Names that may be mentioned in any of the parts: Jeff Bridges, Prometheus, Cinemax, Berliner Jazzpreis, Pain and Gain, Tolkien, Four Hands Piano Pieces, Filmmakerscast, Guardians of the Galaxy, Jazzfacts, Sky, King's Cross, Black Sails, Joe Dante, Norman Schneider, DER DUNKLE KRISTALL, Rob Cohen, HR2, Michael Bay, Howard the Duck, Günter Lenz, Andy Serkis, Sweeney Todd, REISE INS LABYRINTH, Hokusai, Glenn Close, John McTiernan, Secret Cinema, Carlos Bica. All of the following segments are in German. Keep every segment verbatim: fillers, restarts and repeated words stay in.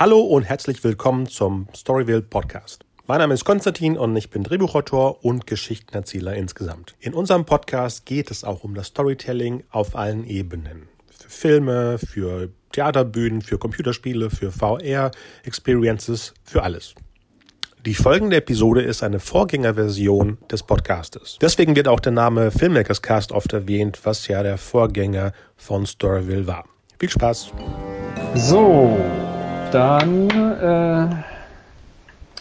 Hallo und herzlich willkommen zum Storyville Podcast. Mein Name ist Konstantin und ich bin Drehbuchautor und Geschichtenerzähler insgesamt. In unserem Podcast geht es auch um das Storytelling auf allen Ebenen. Für Filme, für Theaterbühnen, für Computerspiele, für V R-Experiences, für alles. Die folgende Episode ist eine Vorgängerversion des Podcastes. Deswegen wird auch der Name Filmmakerscast oft erwähnt, was ja der Vorgänger von Storyville war. Viel Spaß! So, dann äh,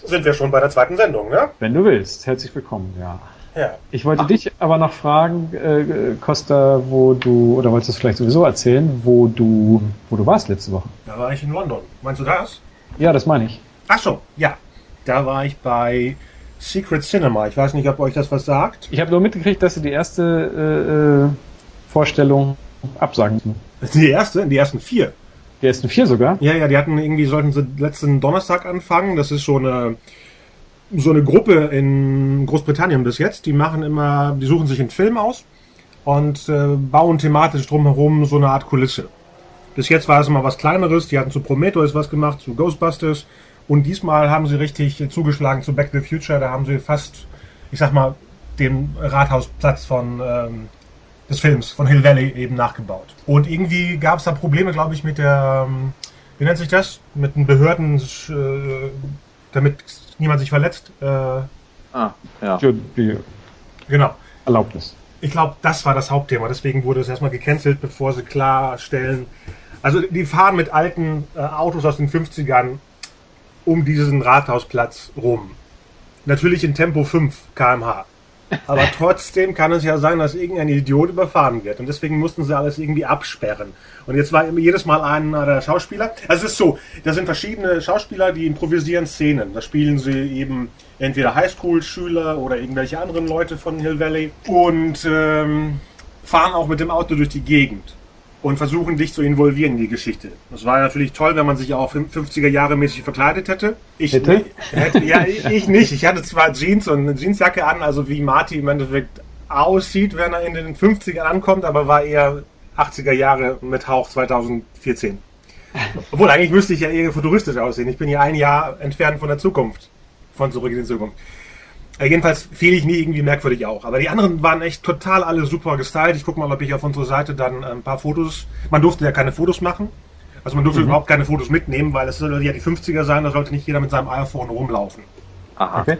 sind wir schon bei der zweiten Sendung, ne? Wenn du willst. Herzlich willkommen, ja. ja. Ich wollte Ach. dich aber noch fragen, äh, Costa, wo du, oder wolltest du es vielleicht sowieso erzählen, wo du, wo du warst letzte Woche? Da war ich in London. Meinst du das? Ja, das meine ich. Ach so, ja. Da war ich bei Secret Cinema. Ich weiß nicht, ob euch das was sagt. Ich habe nur mitgekriegt, dass sie die erste äh, Vorstellung absagen. Die erste? Die ersten vier? Die ersten vier sogar? Ja, ja, die hatten irgendwie, sollten sie letzten Donnerstag anfangen. Das ist schon eine, so eine Gruppe in Großbritannien bis jetzt. Die machen immer, die suchen sich einen Film aus und äh, bauen thematisch drumherum so eine Art Kulisse. Bis jetzt war es immer was Kleineres. Die hatten zu Prometheus was gemacht, zu Ghostbusters. Und diesmal haben sie richtig zugeschlagen zu Back to the Future. Da haben sie fast, ich sag mal, den Rathausplatz von... Ähm, des Films von Hill Valley eben nachgebaut. Und irgendwie gab es da Probleme, glaube ich, mit der, wie nennt sich das? Mit den Behörden, äh, damit niemand sich verletzt. Äh, ah, ja. Genau. Erlaubnis. Ich glaube, das war das Hauptthema. Deswegen wurde es erstmal gecancelt, bevor sie klarstellen. Also die fahren mit alten äh, Autos aus den fünfzigern um diesen Rathausplatz rum. Natürlich in Tempo fünf Kilometer pro Stunde. Aber trotzdem kann es ja sein, dass irgendein Idiot überfahren wird. Und deswegen mussten sie alles irgendwie absperren. Und jetzt war jedes Mal ein der Schauspieler. Also es ist so, da sind verschiedene Schauspieler, die improvisieren Szenen. Da spielen sie eben entweder Highschool-Schüler oder irgendwelche anderen Leute von Hill Valley. Und ähm, fahren auch mit dem Auto durch die Gegend. Und versuchen, dich zu involvieren in die Geschichte. Das war natürlich toll, wenn man sich auch fünfziger-Jahre-mäßig verkleidet hätte. Ich hätte? hätte ja, ich nicht. Ich hatte zwar Jeans und eine Jeansjacke an, also wie Marty im Endeffekt aussieht, wenn er in den fünfzigern ankommt, aber war eher achtziger-Jahre mit Hauch zweitausendvierzehn. Obwohl, eigentlich müsste ich ja eher futuristisch aussehen. Ich bin ja ein Jahr entfernt von der Zukunft. Von Zurück in die Zukunft. Jedenfalls fehle ich nie irgendwie merkwürdig auch. Aber die anderen waren echt total alle super gestylt. Ich gucke mal, ob ich auf unserer Seite dann ein paar Fotos... Man durfte ja keine Fotos machen. Also man durfte mhm. überhaupt keine Fotos mitnehmen, weil es sollte ja die fünfziger sein. Da sollte nicht jeder mit seinem iPhone rumlaufen. Aha. Okay.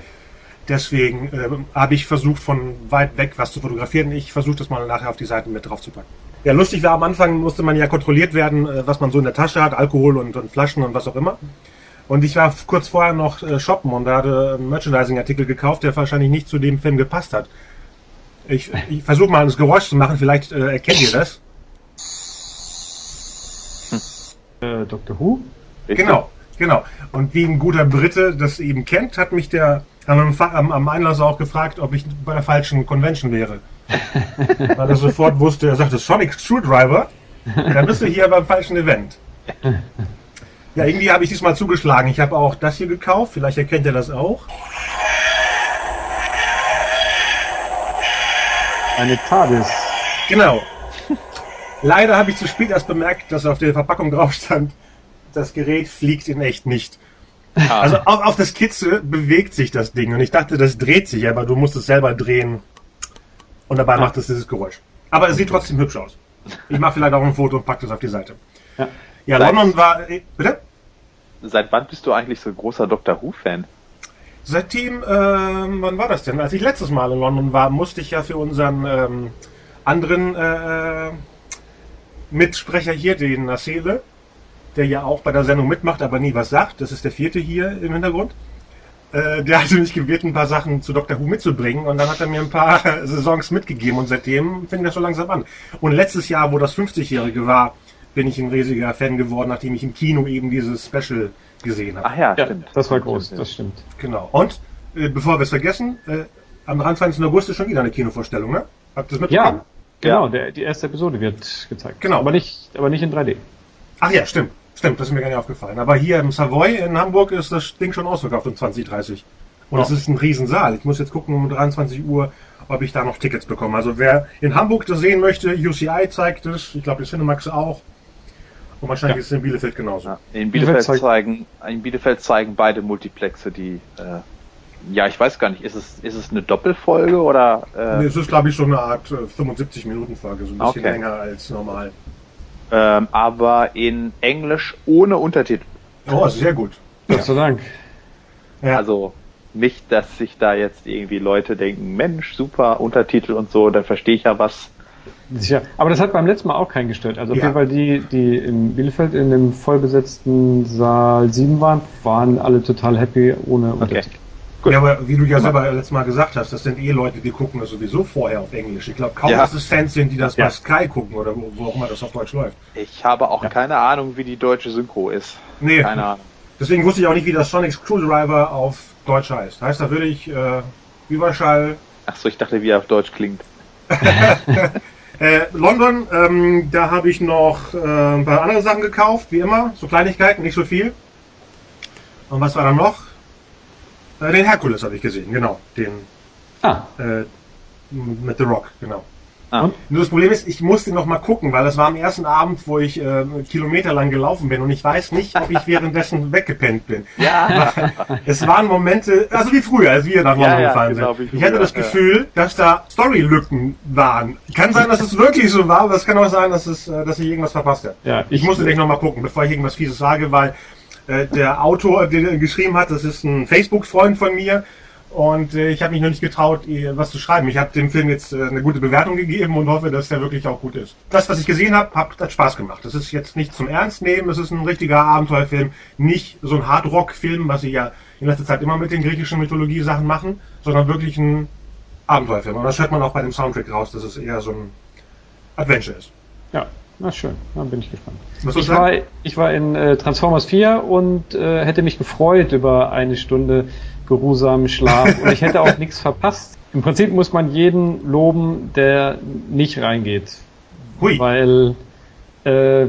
Deswegen äh, habe ich versucht, von weit weg was zu fotografieren. Ich versuche das mal nachher auf die Seiten mit drauf zu packen. Ja, lustig war, am Anfang musste man ja kontrolliert werden, was man so in der Tasche hat. Alkohol und, und Flaschen und was auch immer. Und ich war kurz vorher noch shoppen und da hatte einen Merchandising-Artikel gekauft, der wahrscheinlich nicht zu dem Film gepasst hat. Ich, ich versuche mal ein Geräusch zu machen, vielleicht äh, erkennt ihr das. Hm. Äh, Doctor Who? Ich genau, genau. Und wie ein guter Brite das eben kennt, hat mich der am, am Einlass auch gefragt, ob ich bei der falschen Convention wäre. Weil er sofort wusste, er sagte Sonic Screwdriver, dann bist du hier beim falschen Event. Ja, irgendwie habe ich diesmal zugeschlagen. Ich habe auch das hier gekauft. Vielleicht erkennt ihr das auch. Eine TARDIS. Genau. Leider habe ich zu spät erst bemerkt, dass auf der Verpackung drauf stand, das Gerät fliegt in echt nicht. Ah. Also auf, auf der Skizze bewegt sich das Ding. Und ich dachte, das dreht sich, aber du musst es selber drehen. Und dabei ah. macht es dieses Geräusch. Aber es sieht trotzdem hübsch aus. Ich mache vielleicht auch ein Foto und packe das auf die Seite. Ja. Ja, seit, London war... Bitte? Seit wann bist du eigentlich so ein großer Doctor Who-Fan? Seitdem, äh, wann war das denn? Als ich letztes Mal in London war, musste ich ja für unseren ähm, anderen äh, Mitsprecher hier, den Nasele, der ja auch bei der Sendung mitmacht, aber nie was sagt, das ist der vierte hier im Hintergrund, äh, der hatte mich gebeten, ein paar Sachen zu Doctor Who mitzubringen und dann hat er mir ein paar Saisons mitgegeben und seitdem fing das schon langsam an. Und letztes Jahr, wo das fünfzigjährige war, bin ich ein riesiger Fan geworden, nachdem ich im Kino eben dieses Special gesehen habe. Ach ja, ja stimmt. Das war groß, das stimmt. Genau. Und, äh, bevor wir es vergessen, äh, am dreiundzwanzigsten August ist schon wieder eine Kinovorstellung, ne? Habt ihr das mitbekommen? Ja, genau. Der, die erste Episode wird gezeigt. Genau. Aber nicht, aber nicht in drei D. Ach ja, stimmt. Stimmt, das ist mir gar nicht aufgefallen. Aber hier im Savoy in Hamburg ist das Ding schon ausverkauft um zwanzig Uhr dreißig. Und es ja. ist ein Riesensaal. Ich muss jetzt gucken um dreiundzwanzig Uhr, ob ich da noch Tickets bekomme. Also wer in Hamburg das sehen möchte, U C I zeigt es. Ich glaube, die Cinemax auch. Und wahrscheinlich ja. ist es in Bielefeld genauso. Ja, in, Bielefeld Bielefeld zeigen, in Bielefeld zeigen beide Multiplexe die... Äh, ja, ich weiß gar nicht, ist es, ist es eine Doppelfolge oder... Äh, nee, es ist, glaube ich, so eine Art äh, fünfundsiebzig-Minuten-Folge, so ein bisschen okay. länger als normal. Ähm, aber in Englisch ohne Untertitel. Oh, sehr gut. Ja. Gott sei Dank. Ja. Also nicht, dass sich da jetzt irgendwie Leute denken, Mensch, super, Untertitel und so, dann verstehe ich ja was. Sicher. Aber das hat beim letzten Mal auch keinen gestört. Also auf ja. jeden Fall die, die in Bielefeld in dem vollbesetzten Saal sieben waren, waren alle total happy ohne Untertitel. Okay. Gut. Ja, aber wie du ja selber letztes Mal gesagt hast, das sind eh Leute, die gucken das sowieso vorher auf Englisch. Ich glaube kaum, ja. dass es Fans sind, die das ja. bei Sky gucken oder wo, wo auch immer das auf Deutsch läuft. Ich habe auch ja. keine Ahnung, wie die deutsche Synchro ist. Nee, keine Ahnung. Deswegen wusste ich auch nicht, wie das Sonic Screwdriver auf Deutsch heißt. Heißt da wirklich äh, Überschall... Achso, ich dachte, wie er auf Deutsch klingt. äh, London, ähm, da habe ich noch äh, ein paar andere Sachen gekauft, wie immer. So Kleinigkeiten, nicht so viel. Und was war da noch? Den Herkules habe ich gesehen, genau. Den ah. äh, mit The Rock, genau. Ah. Nur das Problem ist, ich musste noch mal gucken, weil das war am ersten Abend, wo ich äh, Kilometer lang gelaufen bin und ich weiß nicht, ob ich währenddessen weggepennt bin. Ja. Es waren Momente, also wie früher, als wir nach London ja, ja, gefahren genau, sind. Ich hatte das Gefühl, ja. dass da Storylücken waren. Kann sein, dass es wirklich so war, aber es kann auch sein, dass es, dass ich irgendwas verpasst habe. Ja, ich, ich musste echt noch mal gucken, bevor ich irgendwas Fieses sage, weil der Autor, der geschrieben hat, das ist ein Facebook-Freund von mir und ich habe mich noch nicht getraut, was zu schreiben. Ich habe dem Film jetzt eine gute Bewertung gegeben und hoffe, dass der wirklich auch gut ist. Das, was ich gesehen habe, hat Spaß gemacht. Das ist jetzt nicht zum Ernst nehmen, es ist ein richtiger Abenteuerfilm, nicht so ein Hard-Rock-Film, was sie ja in letzter Zeit immer mit den griechischen Mythologie-Sachen machen, sondern wirklich ein Abenteuerfilm. Und das hört man auch bei dem Soundtrack raus, dass es eher so ein Adventure ist. Ja. Na schön, dann bin ich gespannt. Ich war, ich war in äh, Transformers vier und äh, hätte mich gefreut über eine Stunde geruhsamen Schlaf und ich hätte auch nichts verpasst. Im Prinzip muss man jeden loben, der nicht reingeht. Hui. Weil, äh,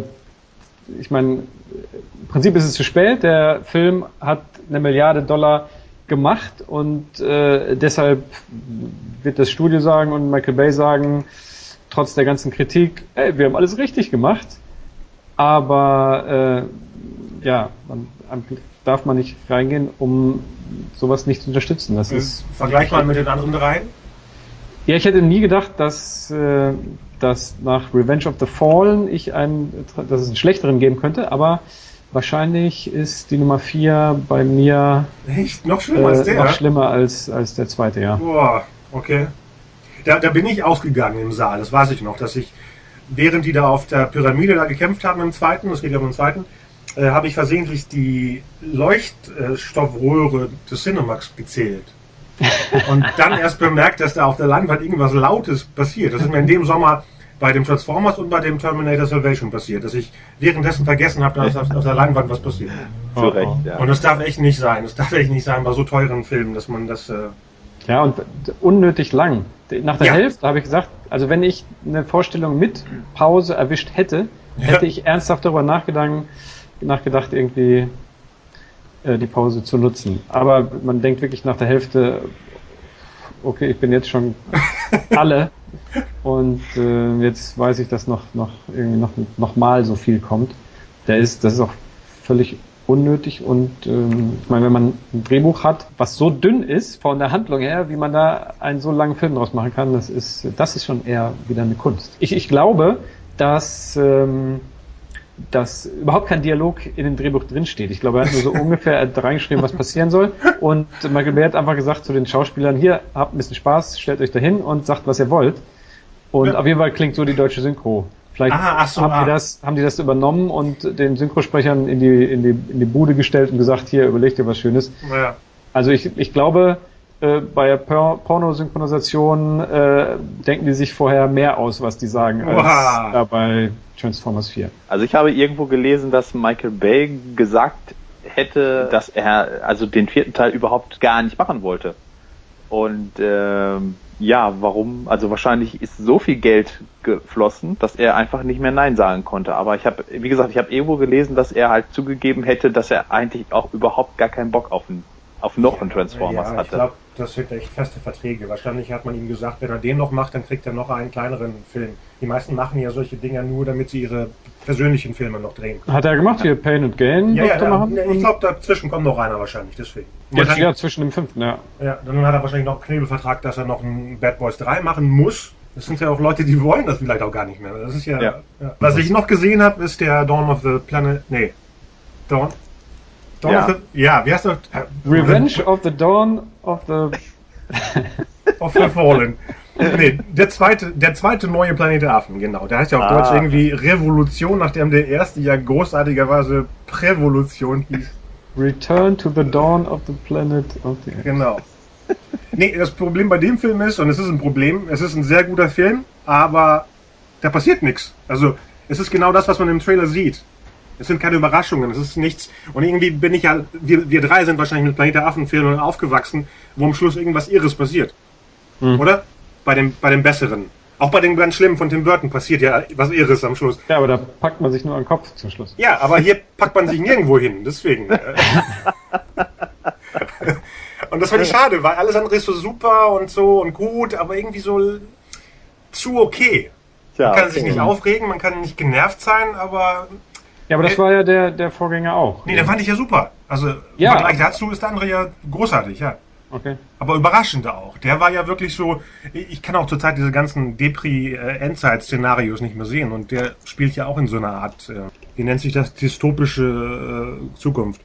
ich meine, im Prinzip ist es zu spät. Der Film hat eine Milliarde Dollar gemacht und äh, deshalb wird das Studio sagen und Michael Bay sagen, trotz der ganzen Kritik, ey, wir haben alles richtig gemacht, aber äh, ja, man, man darf man nicht reingehen, um sowas nicht zu unterstützen. Das ist Vergleich mal mit den anderen dreien? Ja, ich hätte nie gedacht, dass, äh, dass nach Revenge of the Fallen ich einen, dass es einen schlechteren geben könnte, aber wahrscheinlich ist die Nummer vier bei mir Echt? Noch schlimmer, äh, als, der? Noch schlimmer als, als der zweite, ja. Boah, okay. Da, da bin ich ausgegangen im Saal, das weiß ich noch, dass ich, während die da auf der Pyramide da gekämpft haben im zweiten, das geht ja um den zweiten, äh, habe ich versehentlich die Leuchtstoffröhre des Cinemax gezählt. Und dann erst bemerkt, dass da auf der Leinwand irgendwas Lautes passiert. Das ist mir in dem Sommer bei dem Transformers und bei dem Terminator Salvation passiert, dass ich währenddessen vergessen habe, dass auf, auf der Leinwand was passiert. Zu Recht, ja. Und das darf echt nicht sein, das darf echt nicht sein bei so teuren Filmen, dass man das... Äh, Ja, und unnötig lang. Nach der ja. Hälfte habe ich gesagt, also wenn ich eine Vorstellung mit Pause erwischt hätte, ja. hätte ich ernsthaft darüber nachgedacht, nachgedacht irgendwie äh, die Pause zu nutzen. Aber man denkt wirklich nach der Hälfte, okay, ich bin jetzt schon alle und äh, jetzt weiß ich, dass noch, noch, irgendwie noch, noch mal so viel kommt. Der ist, das ist auch völlig unnötig und ähm, ich meine, wenn man ein Drehbuch hat, was so dünn ist von der Handlung her, wie man da einen so langen Film draus machen kann, das ist das ist schon eher wieder eine Kunst. Ich, ich glaube, dass, ähm, dass überhaupt kein Dialog in dem Drehbuch drinsteht. Ich glaube, er hat nur so ungefähr reingeschrieben, was passieren soll und Michael Bay hat einfach gesagt zu den Schauspielern, hier, habt ein bisschen Spaß, stellt euch dahin und sagt, was ihr wollt. Und ja. auf jeden Fall klingt so die deutsche Synchro. Vielleicht ah, ach so, haben, ah. die das, haben die das übernommen und den Synchrosprechern in die, in die, in die Bude gestellt und gesagt, hier, überleg dir was Schönes. Ja. Also ich, ich glaube, äh, bei Por- Pornosynchronisation äh, denken die sich vorher mehr aus, was die sagen, als Oha. da bei Transformers vier. Also ich habe irgendwo gelesen, dass Michael Bay gesagt hätte, dass er also den vierten Teil überhaupt gar nicht machen wollte. Und ähm, ja, warum? Also wahrscheinlich ist so viel Geld geflossen, dass er einfach nicht mehr Nein sagen konnte. Aber ich habe, wie gesagt, ich habe irgendwo gelesen, dass er halt zugegeben hätte, dass er eigentlich auch überhaupt gar keinen Bock auf, einen, auf noch ja, einen Transformers ja, hatte. Ich glaube, das sind echt feste Verträge. Wahrscheinlich hat man ihm gesagt, wenn er den noch macht, dann kriegt er noch einen kleineren Film. Die meisten machen ja solche Dinger nur, damit sie ihre persönlichen Filme noch drehen können. Hat er gemacht, hier Pain and Gain? Ja, ja, da, ich glaube, dazwischen kommt noch einer wahrscheinlich, deswegen. Jetzt, ja, zwischen dem fünften, ja. Ja, dann hat er wahrscheinlich noch einen Knebelvertrag, dass er noch einen Bad Boys drei machen muss. Das sind ja auch Leute, die wollen das vielleicht auch gar nicht mehr. Das ist ja... ja. ja. Was ich noch gesehen habe, ist der Dawn of the Planet... Nee. Dawn... Dawn ja. of the... Ja, wie heißt das? Revenge of the Dawn of the... of the Fallen. Nee, der zweite, der zweite neue Planet der Affen, genau. Der heißt ja auf ah, Deutsch irgendwie Revolution, nachdem der erste ja großartigerweise Prävolution hieß. Return to the Dawn of the Planet of the Apes. Genau. Nee, das Problem bei dem Film ist, und es ist ein Problem, es ist ein sehr guter Film, aber da passiert nichts. Also, es ist genau das, was man im Trailer sieht. Es sind keine Überraschungen, es ist nichts. Und irgendwie bin ich ja, wir, wir drei sind wahrscheinlich mit Planet der Affen-Filmen aufgewachsen, wo am Schluss irgendwas Irres passiert. Hm. Oder? Bei dem, bei dem Besseren. Auch bei dem ganz Schlimmen von Tim Burton passiert ja was Irres am Schluss. Ja, aber da packt man sich nur an den Kopf zum Schluss. Ja, aber hier packt man sich nirgendwo hin, deswegen. Und das fand ich schade, weil alles andere ist so super und so und gut, aber irgendwie so zu okay. Man ja, kann okay. sich nicht aufregen, man kann nicht genervt sein, aber... Ja, aber das äh, war ja der, der Vorgänger auch. Nee, den fand ich ja super. Also ja, im Vergleich dazu ist der andere ja großartig, ja. Okay. Aber überraschender auch. Der war ja wirklich so, ich kann auch zurzeit diese ganzen Depri-Endzeit-Szenarios nicht mehr sehen und der spielt ja auch in so einer Art, wie nennt sich das, dystopische Zukunft.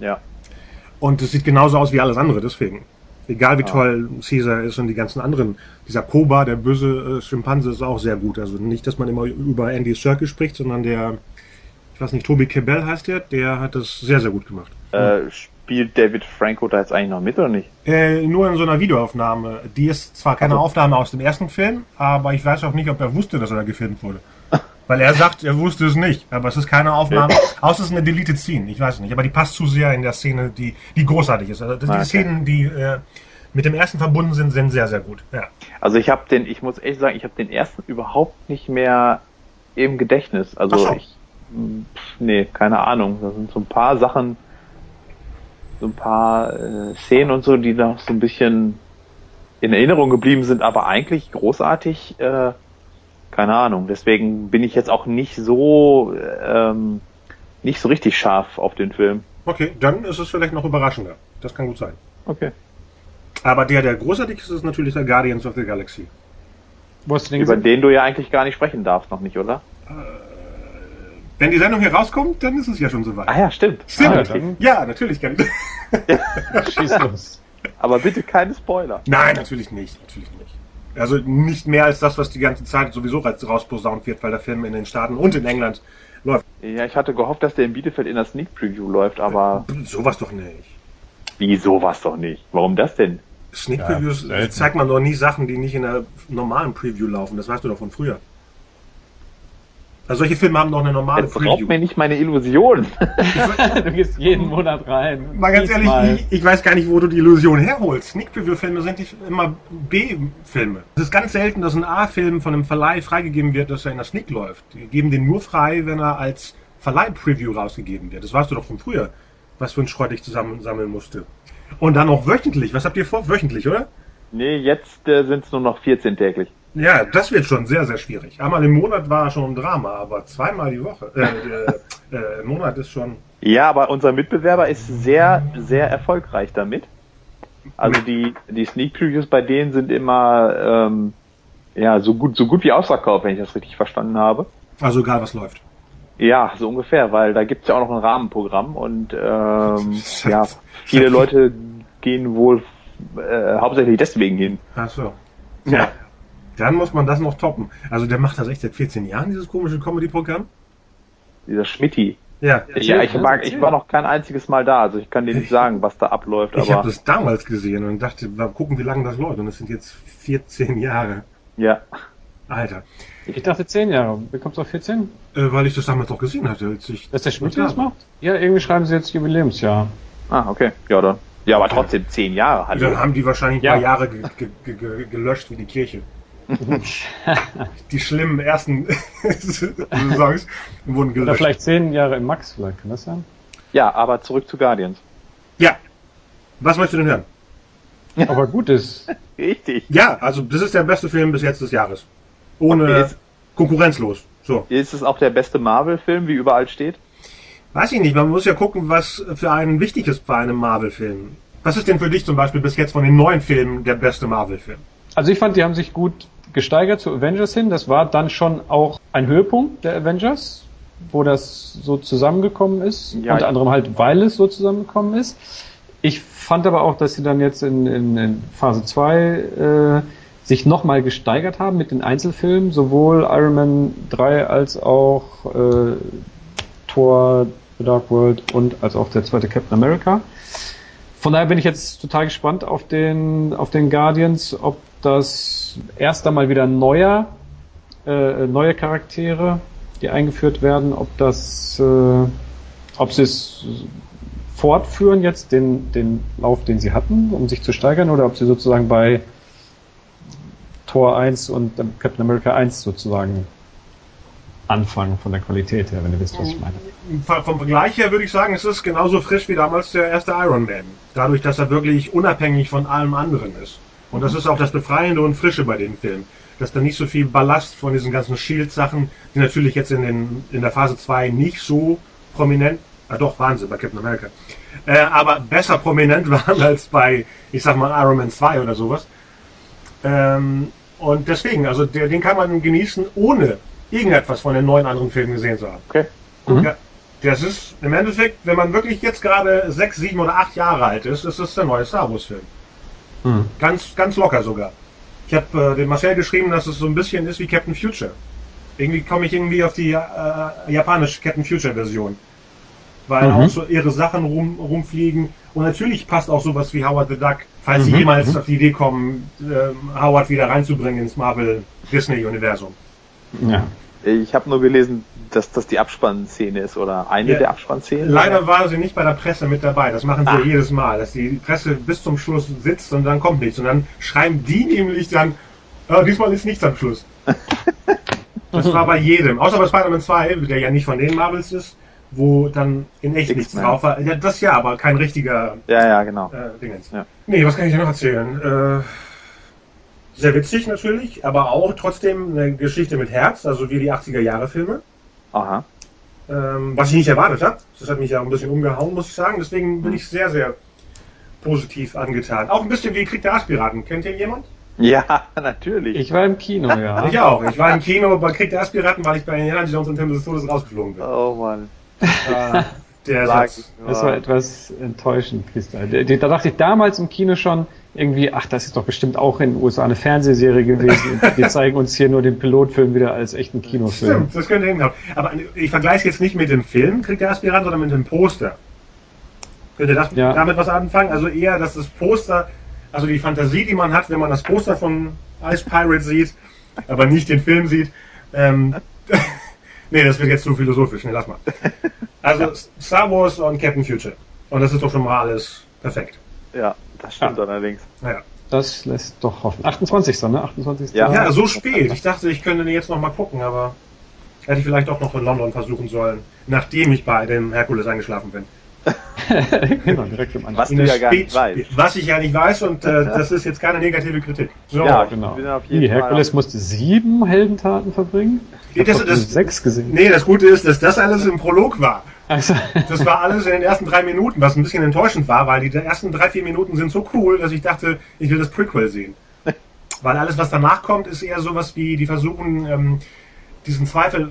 Ja. Und es sieht genauso aus wie alles andere, deswegen. Egal wie ah. toll Caesar ist und die ganzen anderen. Dieser Koba, der böse Schimpanse, ist auch sehr gut. Also nicht, dass man immer über Andy Serkis spricht, sondern der, ich weiß nicht, Toby Kebbell heißt der, der hat das sehr, sehr gut gemacht. Äh, Spielt David Franco da jetzt eigentlich noch mit oder nicht? Äh, nur in so einer Videoaufnahme. Die ist zwar keine also. Aufnahme aus dem ersten Film, aber ich weiß auch nicht, ob er wusste, dass er da gefilmt wurde. Weil er sagt, er wusste es nicht. Aber es ist keine Aufnahme. Okay. Außer es ist eine Deleted Scene. Ich weiß nicht. Aber die passt zu sehr in der Szene, die, die großartig ist. Also die okay. Szenen, die äh, mit dem ersten verbunden sind, sind sehr, sehr gut. Ja. Also ich habe den, ich muss echt sagen, ich habe den ersten überhaupt nicht mehr im Gedächtnis. Also so. ich, pff, nee, keine Ahnung. Da sind so ein paar Sachen... so ein paar äh, Szenen und so, die noch so ein bisschen in Erinnerung geblieben sind, aber eigentlich großartig, äh, keine Ahnung. Deswegen bin ich jetzt auch nicht so ähm, nicht so richtig scharf auf den Film. Okay, dann ist es vielleicht noch überraschender. Das kann gut sein. Okay. Aber der, der großartig ist, ist natürlich der Guardians of the Galaxy. Was denn Über den du ja eigentlich gar nicht sprechen darfst noch nicht, oder? Äh, Wenn die Sendung hier rauskommt, dann ist es ja schon soweit. Ah ja, stimmt. Stimmt. Ah, ja, natürlich kann ich. Schieß los. Aber bitte keine Spoiler. Nein, natürlich nicht. Natürlich nicht. Also nicht mehr als das, was die ganze Zeit sowieso rausposaunt wird, weil der Film in den Staaten und in England läuft. Ja, ich hatte gehofft, dass der in Bielefeld in der Sneak Preview läuft, aber... Sowas doch nicht. Wie, sowas doch nicht? Warum das denn? Sneak Previews ja, zeigt man doch nie Sachen, die nicht in der normalen Preview laufen. Das weißt du doch von früher. Also solche Filme haben noch eine normale Jetzt Preview. Raubt mir nicht meine Illusion. Du gehst jeden Monat rein. Mal ganz ehrlich, ich, ich weiß gar nicht, wo du die Illusion herholst. Sneak-Preview-Filme sind nicht immer B-Filme. Es ist ganz selten, dass ein A-Film von einem Verleih freigegeben wird, dass er in der Sneak läuft. Die geben den nur frei, wenn er als Verleih-Preview rausgegeben wird. Das weißt du doch von früher, was für ein Schrott ich zusammensammeln musste. Und dann auch wöchentlich. Was habt ihr vor? Wöchentlich, oder? Nee, jetzt äh, sind es nur noch vierzehn täglich. Ja, das wird schon sehr, sehr schwierig. Einmal im Monat war schon ein Drama, aber zweimal die Woche, äh, äh, im Monat ist schon... Ja, aber unser Mitbewerber ist sehr, sehr erfolgreich damit. Also die, die Sneak Previews bei denen sind immer, ähm, ja, so gut, so gut wie ausverkauft, wenn ich das richtig verstanden habe. Also egal, was läuft. Ja, so ungefähr, weil da gibt's ja auch noch ein Rahmenprogramm und, ähm, ja, viele Leute gehen wohl, äh, hauptsächlich deswegen hin. Ach so. Ja. Dann muss man das noch toppen. Also der macht das echt seit vierzehn Jahren, dieses komische Comedy-Programm? Dieser Schmitty. Ja. Ich, ja, ich, mag, ich war noch kein einziges Mal da, also ich kann dir nicht sagen, was da abläuft. Ich habe das damals gesehen und dachte, mal gucken, wie lange das läuft. Und es sind jetzt vierzehn Jahre. Ja. Alter. Ich dachte zehn Jahre. Wie kommst du auf vierzehn? Äh, weil ich das damals auch gesehen hatte. Als ich Dass der Schmitty das macht? Ja, irgendwie schreiben sie jetzt Jubiläumsjahr. Ah, okay. Ja, dann. Ja, aber trotzdem zehn Jahre. Hallo. Dann haben die wahrscheinlich ein paar Jahre ge ge ge ge gelöscht wie die Kirche. Die schlimmen ersten Saisons wurden gelöscht. Oder vielleicht zehn Jahre im Max, vielleicht kann das sein? Ja, aber zurück zu Guardians. Ja. Was möchtest du denn hören? Ja. Aber gut ist. Richtig. Ja, also das ist der beste Film bis jetzt des Jahres. Ohne okay, konkurrenzlos. So. Ist es auch der beste Marvel-Film, wie überall steht? Weiß ich nicht, man muss ja gucken, was für einen wichtig ist bei einem Marvel-Film. Was ist denn für dich zum Beispiel bis jetzt von den neuen Filmen der beste Marvel-Film? Also ich fand, die haben sich gut gesteigert zu Avengers hin. Das war dann schon auch ein Höhepunkt der Avengers, wo das so zusammengekommen ist. Ja, unter anderem halt, weil es so zusammengekommen ist. Ich fand aber auch, dass sie dann jetzt in, in, in Phase zwei äh, sich nochmal gesteigert haben mit den Einzelfilmen. Sowohl Iron Man drei als auch äh, Thor, The Dark World und als auch der zweite Captain America. Von daher bin ich jetzt total gespannt auf den, auf den Guardians, ob das erst einmal wieder neuer, äh, neue Charaktere, die eingeführt werden, ob das, äh, ob sie es fortführen jetzt, den, den Lauf, den sie hatten, um sich zu steigern, oder ob sie sozusagen bei Thor eins und Captain America eins sozusagen anfangen von der Qualität her, wenn ihr wisst, was ich meine. Vom Vergleich her würde ich sagen, es ist genauso frisch wie damals der erste Iron Man. Dadurch, dass er wirklich unabhängig von allem anderen ist. Und das ist auch das Befreiende und Frische bei dem Film. Dass da nicht so viel Ballast von diesen ganzen Shield-Sachen, die natürlich jetzt in, den, in der Phase zwei nicht so prominent, ah doch, waren sie bei Captain America, äh, aber besser prominent waren als bei, ich sag mal, Iron Man zwei oder sowas. Ähm, und deswegen, also der, den kann man genießen, ohne irgendetwas von den neuen anderen Filmen gesehen zu haben. Okay. Mhm. Ja, das ist im Endeffekt, wenn man wirklich jetzt gerade sechs, sieben oder acht Jahre alt ist, ist es der neue Star Wars Film. Mhm. Ganz, ganz locker sogar. Ich habe äh, dem Marcel geschrieben, dass es so ein bisschen ist wie Captain Future. Irgendwie komme ich irgendwie auf die äh, japanische Captain Future Version. Weil mhm. auch so ihre Sachen rum, rumfliegen. Und natürlich passt auch sowas wie Howard the Duck, falls mhm. sie jemals mhm. auf die Idee kommen, äh, Howard wieder reinzubringen ins Marvel-Disney-Universum. Ja. Ich habe nur gelesen, dass das die Abspannszene ist oder eine ja. der Abspannszenen. Leider war sie nicht bei der Presse mit dabei. Das machen sie ah. jedes Mal, dass die Presse bis zum Schluss sitzt und dann kommt nichts. Und dann schreiben die nämlich dann, oh, diesmal ist nichts am Schluss. Das war bei jedem. Außer bei Spider-Man zwei, der ja nicht von den Marvels ist, wo dann in echt nichts drauf war. Ja, das ja, aber kein richtiger ja, ja, genau. äh, Dingens. Ja. Nee, was kann ich dir noch erzählen? Äh, Sehr witzig natürlich, aber auch trotzdem eine Geschichte mit Herz, also wie die achtziger-Jahre-Filme. Aha. Ähm, was ich nicht erwartet habe. Das hat mich ja ein bisschen umgehauen, muss ich sagen. Deswegen bin ich sehr, sehr positiv angetan. Auch ein bisschen wie Krieg der Aschpiraten. Kennt ihr jemand? Ja, natürlich. Ich war im Kino, ja. Ich auch. Ich war im Kino bei Krieg der Aschpiraten, weil ich bei Indiana Jones und Tempel des Todes rausgeflogen bin. Oh Mann. Äh, der Satz. Das war etwas enttäuschend, Christa. Da dachte ich damals im Kino schon, irgendwie, ach, das ist doch bestimmt auch in den U S A eine Fernsehserie gewesen. Wir zeigen uns hier nur den Pilotfilm wieder als echten Kinofilm. Stimmt, das könnte hinhauen. Aber ich vergleiche jetzt nicht mit dem Film, Krieg der Aspiranten, sondern mit dem Poster. Könnt ihr das ja. damit was anfangen? Also eher, dass das Poster, also die Fantasie, die man hat, wenn man das Poster von Ice Pirate sieht, aber nicht den Film sieht. Ähm, nee, das wird jetzt zu philosophisch. Nee, lass mal. Also Star Wars und Captain Future. Und das ist doch schon mal alles perfekt. Ja. Das stimmt ah. allerdings. Ja. Das lässt doch hoffen. achtundzwanzigster ne? achtundzwanzigster Ja. ja, so spät. Ich dachte, ich könnte jetzt noch mal gucken, aber hätte ich vielleicht auch noch in London versuchen sollen, nachdem ich bei dem Herkules eingeschlafen bin. Genau, direkt im Anschluss. Was in du ja gar nicht weißt. Was ich ja nicht weiß und äh, ja. das ist jetzt keine negative Kritik. So. Ja, genau. Die Herkules musste sieben Heldentaten verbringen. Ich nee, das, das, sechs gesehen. Nee, das Gute ist, dass das alles im Prolog war. Also. Das war alles in den ersten drei Minuten, was ein bisschen enttäuschend war, weil die ersten drei, vier Minuten sind so cool, dass ich dachte, ich will das Prequel sehen. Weil alles, was danach kommt, ist eher sowas wie, die versuchen, ähm, diesen Zweifel,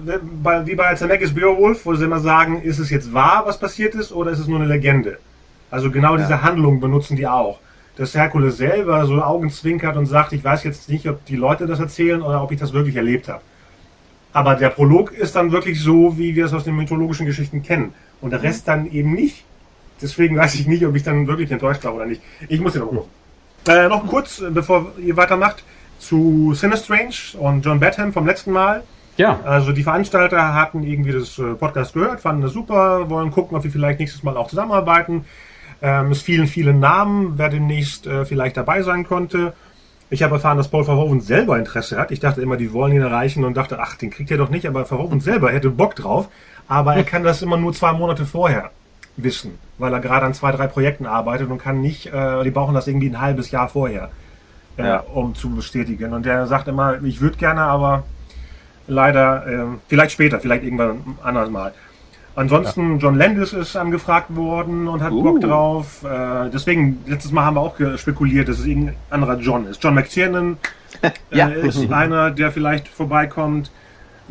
wie bei Zemeckis Beowulf, wo sie immer sagen, ist es jetzt wahr, was passiert ist, oder ist es nur eine Legende? Also genau ja. diese Handlung benutzen die auch. Dass Herkules selber so Augen zwinkert und sagt, ich weiß jetzt nicht, ob die Leute das erzählen oder ob ich das wirklich erlebt habe. Aber der Prolog ist dann wirklich so, wie wir es aus den mythologischen Geschichten kennen. Und der Rest dann eben nicht. Deswegen weiß ich nicht, ob ich dann wirklich enttäuscht war oder nicht. Ich muss ihn noch gucken. Äh, noch kurz, bevor ihr weitermacht, zu Sinistrange und John Badham vom letzten Mal. Ja. Also die Veranstalter hatten irgendwie das Podcast gehört, fanden das super, wollen gucken, ob wir vielleicht nächstes Mal auch zusammenarbeiten. Ähm, es fielen viele Namen, wer demnächst äh, vielleicht dabei sein konnte. Ich habe erfahren, dass Paul Verhoeven selber Interesse hat. Ich dachte immer, die wollen ihn erreichen und dachte, ach, den kriegt er doch nicht. Aber Verhoeven selber hätte Bock drauf. Aber er kann das immer nur zwei Monate vorher wissen, weil er gerade an zwei, drei Projekten arbeitet und kann nicht, äh, die brauchen das irgendwie ein halbes Jahr vorher, äh, ja. um zu bestätigen. Und der sagt immer, ich würde gerne, aber leider, ähm, vielleicht später, vielleicht irgendwann anders mal. Ansonsten, ja. John Landis ist angefragt worden und hat uh. Bock drauf. Äh, deswegen, letztes Mal haben wir auch spekuliert, dass es irgendein anderer John ist. John McTiernan äh, ja. ist einer, der vielleicht vorbeikommt.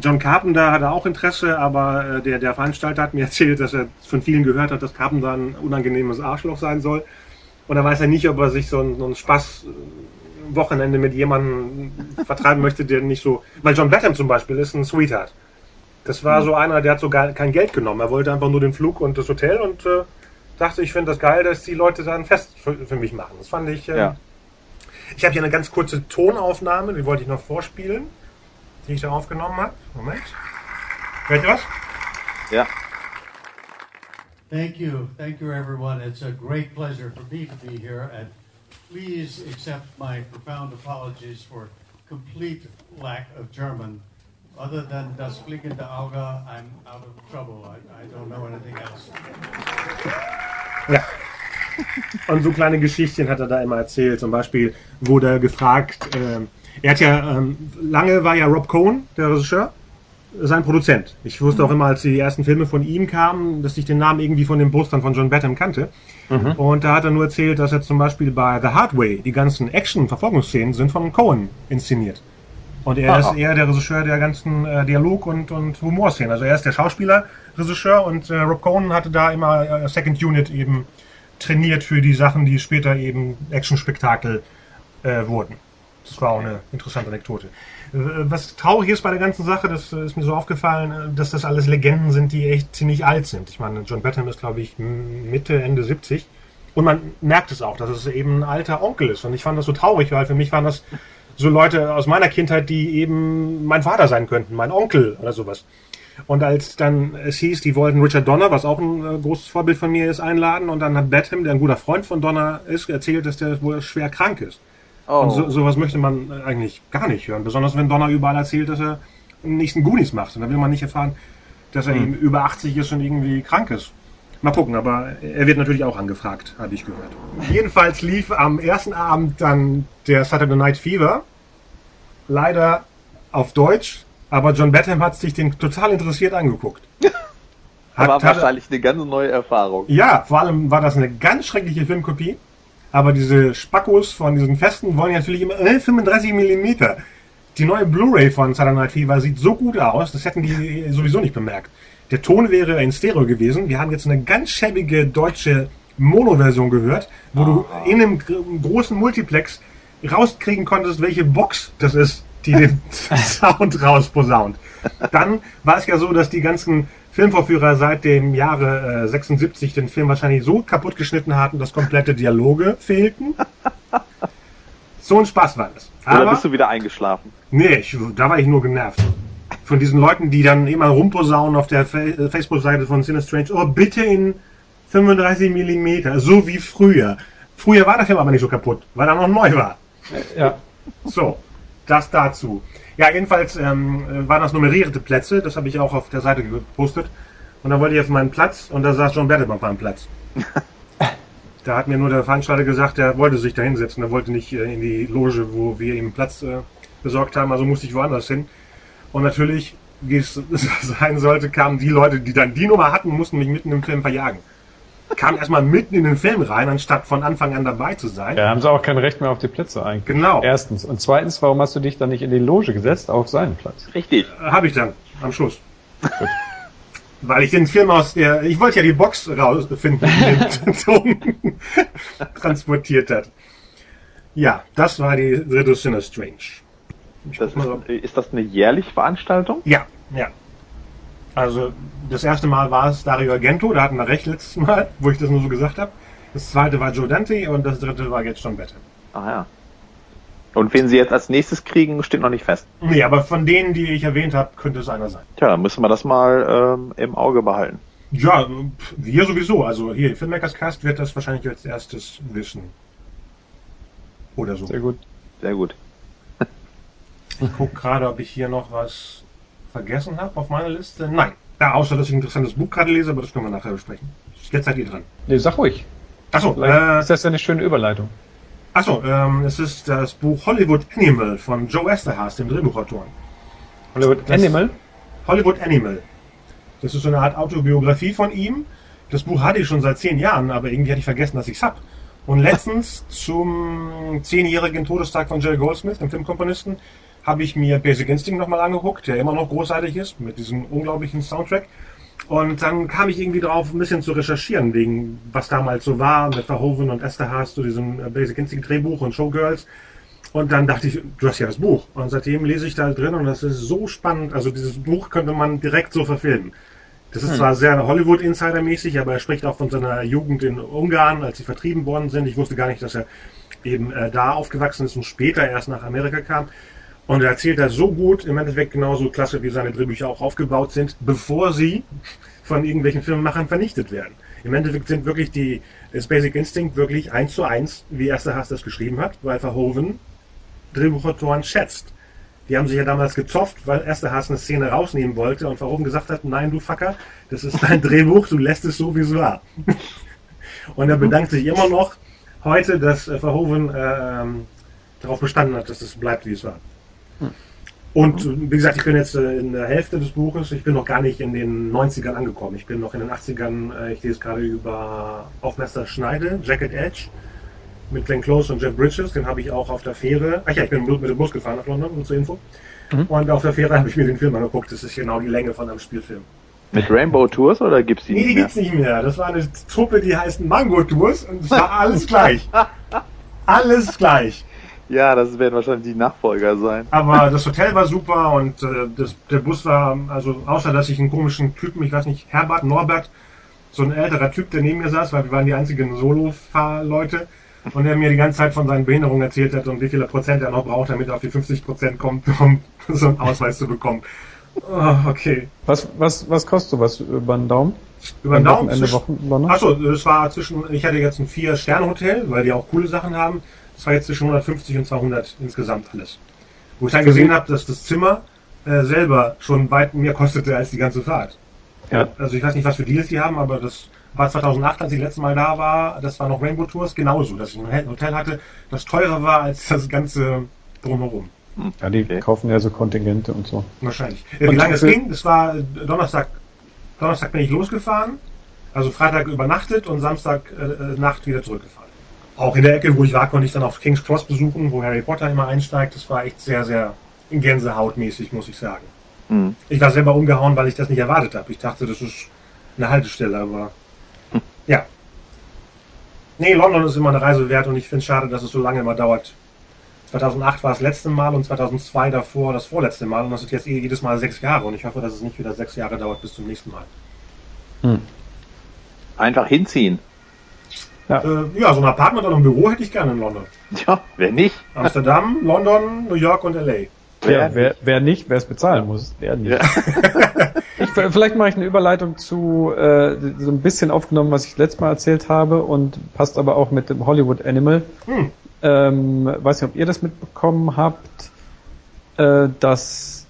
John Carpenter hatte auch Interesse, aber äh, der, der Veranstalter hat mir erzählt, dass er von vielen gehört hat, dass Carpenter ein unangenehmes Arschloch sein soll. Und da weiß er nicht, ob er sich so ein, so ein Spaß-Wochenende mit jemandem vertreiben möchte, der nicht so... Weil John Badham zum Beispiel ist ein Sweetheart. Das war so einer, der hat sogar kein Geld genommen. Er wollte einfach nur den Flug und das Hotel und äh, dachte, ich finde das geil, dass die Leute da ein Fest für, für mich machen. Das fand ich... Äh, ja. Ich habe hier eine ganz kurze Tonaufnahme, die wollte ich noch vorspielen, die ich da aufgenommen habe. Moment. Hört ihr was? Ja. Thank you. Thank you, everyone. It's a great pleasure for me to be here. And please accept my profound apologies for complete lack of German. Other than das fliegende Auge, I'm out of trouble. I, I don't know anything else. Ja. Und so kleine Geschichtchen hat er da immer erzählt. Zum Beispiel wurde er gefragt, äh, er hat ja, ähm, lange war ja Rob Cohen, der Regisseur, sein Produzent. Ich wusste auch immer, als die ersten Filme von ihm kamen, dass ich den Namen irgendwie von den Postern von John Badham kannte. Mhm. Und da hat er nur erzählt, dass er zum Beispiel bei The Hard Way, die ganzen Action-Verfolgungsszenen sind von Cohen inszeniert. Und er Aha. ist eher der Regisseur der ganzen äh, Dialog- und, und Humorszenen. Also er ist der Schauspieler-Regisseur und äh, Rob Cohen hatte da immer äh, Second Unit eben trainiert für die Sachen, die später eben Action-Spektakel äh, wurden. Das war auch eine interessante Anekdote. Was traurig ist bei der ganzen Sache, das ist mir so aufgefallen, dass das alles Legenden sind, die echt ziemlich alt sind. Ich meine, John Badham ist, glaube ich, Mitte, Ende siebzig. Und man merkt es auch, dass es eben ein alter Onkel ist. Und ich fand das so traurig, weil für mich waren das so Leute aus meiner Kindheit, die eben mein Vater sein könnten, mein Onkel oder sowas. Und als dann es hieß, die wollten Richard Donner, was auch ein großes Vorbild von mir ist, einladen. Und dann hat Badham, der ein guter Freund von Donner ist, erzählt, dass der wohl schwer krank ist. Oh. Und so, sowas möchte man eigentlich gar nicht hören. Besonders wenn Donner überall erzählt, dass er den nächsten Goonies macht. Und dann will man nicht erfahren, dass er mhm. eben über achtzig ist und irgendwie krank ist. Mal gucken, aber er wird natürlich auch angefragt, habe ich gehört. Jedenfalls lief am ersten Abend dann der Saturday Night Fever. Leider auf Deutsch. Aber John Badham hat sich den total interessiert angeguckt. Hat, war wahrscheinlich eine ganz neue Erfahrung. Ja, vor allem war das eine ganz schreckliche Filmkopie. Aber diese Spackos von diesen Festen wollen ja natürlich immer äh, fünfunddreißig Millimeter. Die neue Blu-ray von Saturday Night Fever sieht so gut aus, das hätten die sowieso nicht bemerkt. Der Ton wäre in Stereo gewesen. Wir haben jetzt eine ganz schäbige deutsche Mono-Version gehört, wo oh. du in einem großen Multiplex rauskriegen konntest, welche Box das ist, die den Sound rausposaunt. Dann war es ja so, dass die ganzen Filmvorführer seit dem Jahre äh, sechsundsiebzig den Film wahrscheinlich so kaputt geschnitten hatten, dass komplette Dialoge fehlten. So ein Spaß war das. Aber, oder bist du wieder eingeschlafen? Nee, ich, da war ich nur genervt. Von diesen Leuten, die dann immer rumposaunen auf der Fa- Facebook-Seite von CineStrange, oh bitte in fünfunddreißig Millimeter, so wie früher. Früher war der Film aber nicht so kaputt, weil er noch neu war. Ja. So, das dazu. Ja, jedenfalls ähm, waren das nummerierte Plätze, das habe ich auch auf der Seite gepostet. Und dann wollte ich auf meinen Platz und da saß John Badham auf meinem Platz. Da hat mir nur der Veranstalter gesagt, der wollte sich da hinsetzen, der wollte nicht äh, in die Loge, wo wir ihm Platz äh, besorgt haben, also musste ich woanders hin. Und natürlich, wie es sein sollte, kamen die Leute, die dann die Nummer hatten, mussten mich mitten im Film verjagen. Kamen erstmal mitten in den Film rein, anstatt von Anfang an dabei zu sein. Ja, haben sie auch kein Recht mehr auf die Plätze eigentlich. Genau. Erstens. Und zweitens, warum hast du dich dann nicht in die Loge gesetzt auf seinen Platz? Richtig. Habe ich dann, am Schluss. Gut. Weil ich den Film aus der... Ich wollte ja die Box rausfinden, die den Ton transportiert hat. Ja, das war die dritte CineStrange. Das ist, ist das eine jährliche Veranstaltung? Ja, ja. Also das erste Mal war es Dario Argento, da hatten wir recht letztes Mal, wo ich das nur so gesagt habe. Das zweite war Joe Dante und das dritte war jetzt John Badham. Ah ja. Und wen sie jetzt als nächstes kriegen, steht noch nicht fest. Nee, aber von denen, die ich erwähnt habe, könnte es einer sein. Tja, dann müssen wir das mal ähm, im Auge behalten. Ja, wir sowieso. Also hier, Filmmakerscast wird das wahrscheinlich als erstes wissen. Oder so. Sehr gut. Sehr gut. Ich gucke gerade, ob ich hier noch was vergessen habe auf meiner Liste. Nein. Ja, außer, dass ich ein interessantes Buch gerade lese, aber das können wir nachher besprechen. Jetzt seid ihr dran. Nee, sag ruhig. Achso. Äh, ist das ja eine schöne Überleitung. Achso, ähm, es ist das Buch Hollywood Animal von Joe Esterhaz, dem Drehbuchautor. Hollywood das Animal? Hollywood Animal. Das ist so eine Art Autobiografie von ihm. Das Buch hatte ich schon seit zehn Jahren, aber irgendwie hatte ich vergessen, dass ich es habe. Und letztens zum zehnjährigen Todestag von Jerry Goldsmith, dem Filmkomponisten, habe ich mir Basic Instinct nochmal angeguckt, der immer noch großartig ist, mit diesem unglaublichen Soundtrack. Und dann kam ich irgendwie drauf, ein bisschen zu recherchieren, wegen was damals so war, mit Verhoeven und Esterhaz, zu diesem Basic Instinct Drehbuch und Showgirls. Und dann dachte ich, du hast ja das Buch. Und seitdem lese ich da drin und das ist so spannend. Also dieses Buch könnte man direkt so verfilmen. Das ist zwar sehr Hollywood-Insider-mäßig, aber er spricht auch von seiner Jugend in Ungarn, als sie vertrieben worden sind. Ich wusste gar nicht, dass er eben äh, da aufgewachsen ist und später erst nach Amerika kam. Und er erzählt das so gut, im Endeffekt genauso klasse, wie seine Drehbücher auch aufgebaut sind, bevor sie von irgendwelchen Filmemachern vernichtet werden. Im Endeffekt sind wirklich die, ist Basic Instinct wirklich eins zu eins, wie Esterhaz das geschrieben hat, weil Verhoeven Drehbuchautoren schätzt. Die haben sich ja damals gezofft, weil Esterhaz eine Szene rausnehmen wollte und Verhoeven gesagt hat, nein, du Fucker, das ist dein Drehbuch, du lässt es so, wie es war. Und er bedankt sich immer noch heute, dass Verhoeven ähm, darauf bestanden hat, dass es bleibt, wie es war. Und wie gesagt, ich bin jetzt in der Hälfte des Buches, ich bin noch gar nicht in den neunzigern angekommen. Ich bin noch in den achtzigern, ich lese gerade über Aufmesser Schneide, Jacket Edge, mit Glenn Close und Jeff Bridges, den habe ich auch auf der Fähre, ach ja, ich bin mit dem Bus gefahren nach London, nur zur Info, mhm. Und auf der Fähre habe ich mir den Film angeguckt, das ist genau die Länge von einem Spielfilm. Mit Rainbow Tours oder gibt's die nee, nicht die mehr? Die gibt's nicht mehr, das war eine Truppe, die heißt Mango Tours und es war alles gleich. Alles gleich. Ja, das werden wahrscheinlich die Nachfolger sein. Aber das Hotel war super und äh, das, der Bus war, also außer dass ich einen komischen Typen, ich weiß nicht, Herbert, Norbert, so ein älterer Typ, der neben mir saß, weil wir waren die einzigen Solo-Fahrleute. Und er mir die ganze Zeit von seinen Behinderungen erzählt hat und wie viele Prozent er noch braucht, damit er auf die fünfzig Prozent kommt, um so einen Ausweis zu bekommen. Oh, okay. Was, was, was kostet sowas über den Daumen? Über den Daumen? Achso, das war zwischen, ich hatte jetzt ein Vier-Sterne-Hotel, weil die auch coole Sachen haben. Das war jetzt zwischen hundertfünfzig und zweihundert insgesamt alles. Wo ich dann gesehen habe, dass das Zimmer äh, selber schon weit mehr kostete als die ganze Fahrt. Ja. Also ich weiß nicht, was für Deals die haben, aber das war zweitausendacht, als ich das letzte Mal da war, das war noch Rainbow Tours, genauso, dass ich ein Hotel hatte, das teurer war als das ganze Drumherum. Ja, die okay. kaufen ja so Kontingente und so. Wahrscheinlich. Und wie lange es ging, es war Donnerstag, Donnerstag bin ich losgefahren, also Freitag übernachtet und Samstag äh, Nacht wieder zurückgefahren. Auch in der Ecke, wo ich war, konnte ich dann auf King's Cross besuchen, wo Harry Potter immer einsteigt, das war echt sehr, sehr gänsehautmäßig, muss ich sagen. Mhm. Ich war selber umgehauen, weil ich das nicht erwartet habe. Ich dachte, das ist eine Haltestelle, aber... Ja. Nee, London ist immer eine Reise wert und ich finde es schade, dass es so lange immer dauert. zweitausendacht war das letzte Mal und zweitausendzwei davor das vorletzte Mal und das ist jetzt jedes Mal sechs Jahre und ich hoffe, dass es nicht wieder sechs Jahre dauert bis zum nächsten Mal. Hm. Einfach hinziehen. Ja. Äh, ja, so ein Apartment oder ein Büro hätte ich gerne in London. Ja, wer nicht? Amsterdam, London, New York und L A. Wer, wer, wer nicht, wer es bezahlen muss, der nicht. Ja. Ich, vielleicht mache ich eine Überleitung zu äh, so ein bisschen aufgenommen, was ich letztes Mal erzählt habe und passt aber auch mit dem Hollywood Animal. Hm. Ähm, weiß nicht, ob ihr das mitbekommen habt, äh, dass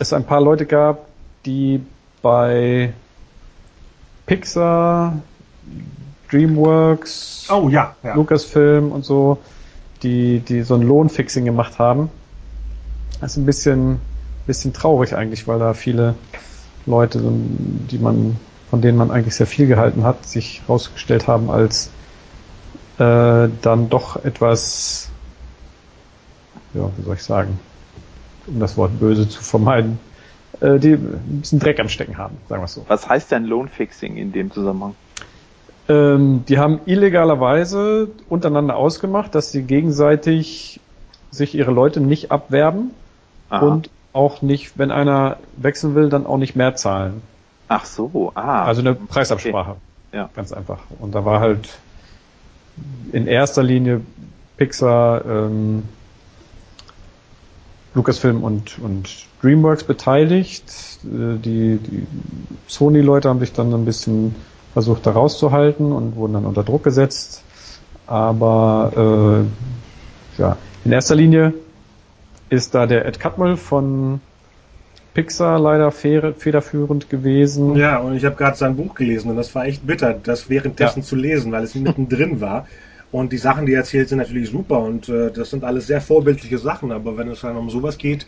es ein paar Leute gab, die bei Pixar, Dreamworks, oh, ja, ja. Lucasfilm und so, die, die so ein Lohnfixing gemacht haben. Das ist ein bisschen, bisschen traurig eigentlich, weil da viele Leute, die man, von denen man eigentlich sehr viel gehalten hat, sich herausgestellt haben als äh, dann doch etwas, ja, wie soll ich sagen, um das Wort böse zu vermeiden, äh, die ein bisschen Dreck am Stecken haben, sagen wir es so. Was heißt denn Lohnfixing in dem Zusammenhang? Ähm, die haben illegalerweise untereinander ausgemacht, dass sie gegenseitig sich ihre Leute nicht abwerben. Aha. Und auch nicht, wenn einer wechseln will, dann auch nicht mehr zahlen. Ach so, ah. Also eine Preisabsprache. Okay. Ja. Ganz einfach. Und da war halt in erster Linie Pixar, ähm, Lucasfilm und, und Dreamworks beteiligt. Die, die Sony-Leute haben sich dann ein bisschen versucht da rauszuhalten und wurden dann unter Druck gesetzt. Aber äh, ja, in erster Linie ist da der Ed Catmull von Pixar leider federführend gewesen. Ja, und ich habe gerade sein Buch gelesen und das war echt bitter, das währenddessen ja. zu lesen, weil es mittendrin war. Und die Sachen, die er erzählt, sind natürlich super und äh, das sind alles sehr vorbildliche Sachen, aber wenn es dann um sowas geht,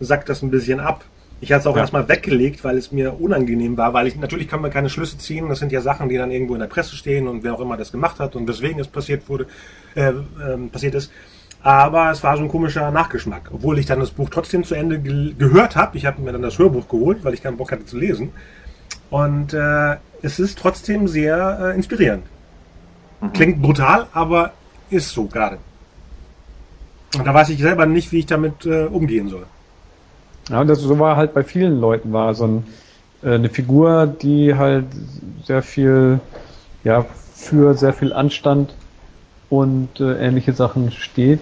sackt das ein bisschen ab. Ich hatte es auch ja. erstmal weggelegt, weil es mir unangenehm war, weil ich, natürlich kann man keine Schlüsse ziehen, das sind ja Sachen, die dann irgendwo in der Presse stehen und wer auch immer das gemacht hat und weswegen es passiert wurde, äh, ähm, passiert ist. Aber es war so ein komischer Nachgeschmack, obwohl ich dann das Buch trotzdem zu Ende ge- gehört habe. Ich habe mir dann das Hörbuch geholt, weil ich keinen Bock hatte zu lesen. Und äh, es ist trotzdem sehr äh, inspirierend. Mhm. Klingt brutal, aber ist so gerade. Und da weiß ich selber nicht, wie ich damit äh, umgehen soll. Ja, und das, so war halt bei vielen Leuten, war so ein, äh, eine Figur, die halt sehr viel, ja, für sehr viel Anstand und äh, ähnliche Sachen steht.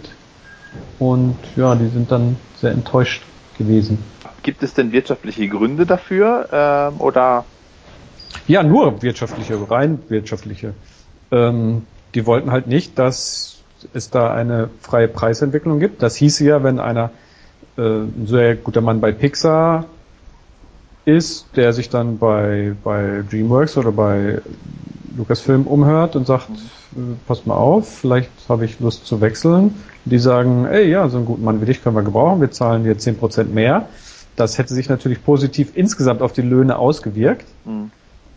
Und ja, die sind dann sehr enttäuscht gewesen. Gibt es denn wirtschaftliche Gründe dafür? Ähm, oder? Ja, nur wirtschaftliche, rein wirtschaftliche. Ähm, die wollten halt nicht, dass es da eine freie Preisentwicklung gibt. Das hieße ja, wenn einer äh, ein sehr guter Mann bei Pixar ist, der sich dann bei, bei Dreamworks oder bei Lucasfilm umhört und sagt, pass mal auf, vielleicht habe ich Lust zu wechseln. Die sagen, ey, ja, so einen guten Mann wie dich können wir gebrauchen, wir zahlen dir zehn Prozent mehr. Das hätte sich natürlich positiv insgesamt auf die Löhne ausgewirkt. Mhm.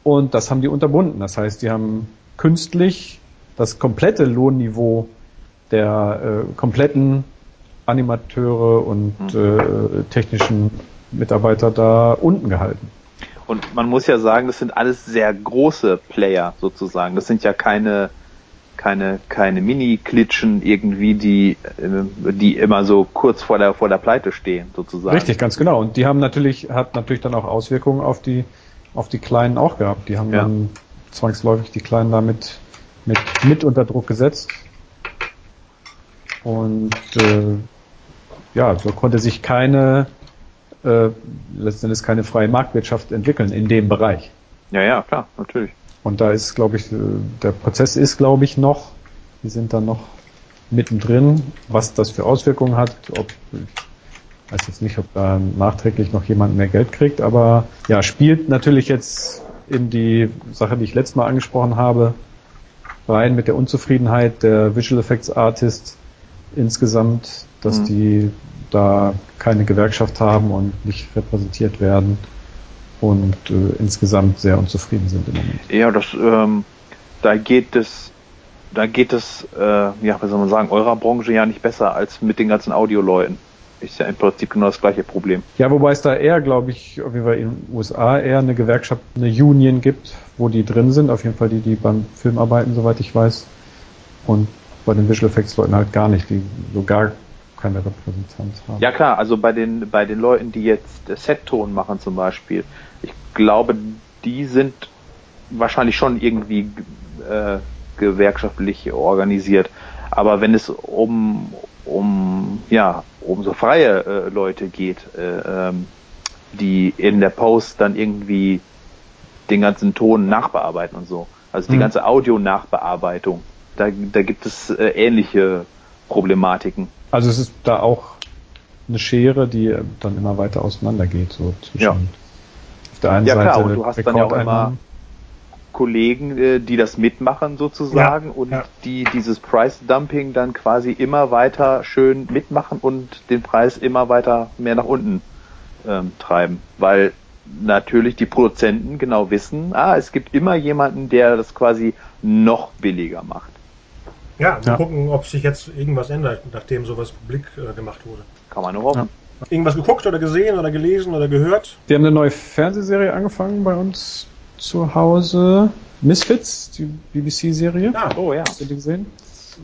Und das haben die unterbunden. Das heißt, die haben künstlich das komplette Lohnniveau der äh, kompletten Animateure und mhm. äh, technischen Mitarbeiter da unten gehalten. Und man muss ja sagen, das sind alles sehr große Player sozusagen. Das sind ja keine keine keine Mini-Klitschen irgendwie, die die immer so kurz vor der vor der Pleite stehen sozusagen. Richtig, ganz genau. Und die haben natürlich hat natürlich dann auch Auswirkungen auf die auf die Kleinen auch gehabt. Die haben ja. dann zwangsläufig die Kleinen damit mit mit unter Druck gesetzt. Und äh, ja, so konnte sich keine äh, letzten Endes keine freie Marktwirtschaft entwickeln in dem Bereich. Ja, ja, klar, natürlich. Und da ist, glaube ich, der Prozess ist, glaube ich, noch, wir sind da noch mittendrin, was das für Auswirkungen hat, ob, ich weiß jetzt nicht, ob da nachträglich noch jemand mehr Geld kriegt, aber ja, spielt natürlich jetzt in die Sache, die ich letztes Mal angesprochen habe, rein mit der Unzufriedenheit der Visual Effects Artists insgesamt, dass mhm. die da keine Gewerkschaft haben und nicht repräsentiert werden. Und äh, insgesamt sehr unzufrieden sind im Moment. Ja, das, ähm, da geht es, da geht es, äh, ja, wie soll man sagen, eurer Branche ja nicht besser als mit den ganzen Audioleuten. Ist ja im Prinzip genau das gleiche Problem. Ja, wobei es da eher, glaube ich, auf jeden Fall in den U S A eher eine Gewerkschaft, eine Union gibt, wo die drin sind, auf jeden Fall die, die beim Film arbeiten, soweit ich weiß. Und bei den Visual Effects Leuten halt gar nicht, die sogar keine Repräsentanz haben. Ja klar, also bei den bei den Leuten, die jetzt Set-Ton machen zum Beispiel, ich glaube, die sind wahrscheinlich schon irgendwie äh, gewerkschaftlich organisiert. Aber wenn es um um ja um so freie äh, Leute geht, äh, ähm, die in der Post dann irgendwie den ganzen Ton nachbearbeiten und so, also die mhm. ganze Audio-Nachbearbeitung, da da gibt es äh, ähnliche Problematiken. Also es ist da auch eine Schere, die dann immer weiter auseinander geht, so zwischen ja. auf der einen ja, Seite. Ja klar, und du hast Rekord dann ja auch immer Kollegen, die das mitmachen sozusagen ja, und ja. die dieses Price-Dumping dann quasi immer weiter schön mitmachen und den Preis immer weiter mehr nach unten ähm, treiben, weil natürlich die Produzenten genau wissen, ah, es gibt immer jemanden, der das quasi noch billiger macht. Ja, wir ja. gucken, ob sich jetzt irgendwas ändert, nachdem sowas publik äh, gemacht wurde. Kann man nur hoffen. Ja. Irgendwas geguckt oder gesehen oder gelesen oder gehört? Wir haben eine neue Fernsehserie angefangen bei uns zu Hause. Misfits, die B B C-Serie. Ah, oh ja. Hast du die gesehen?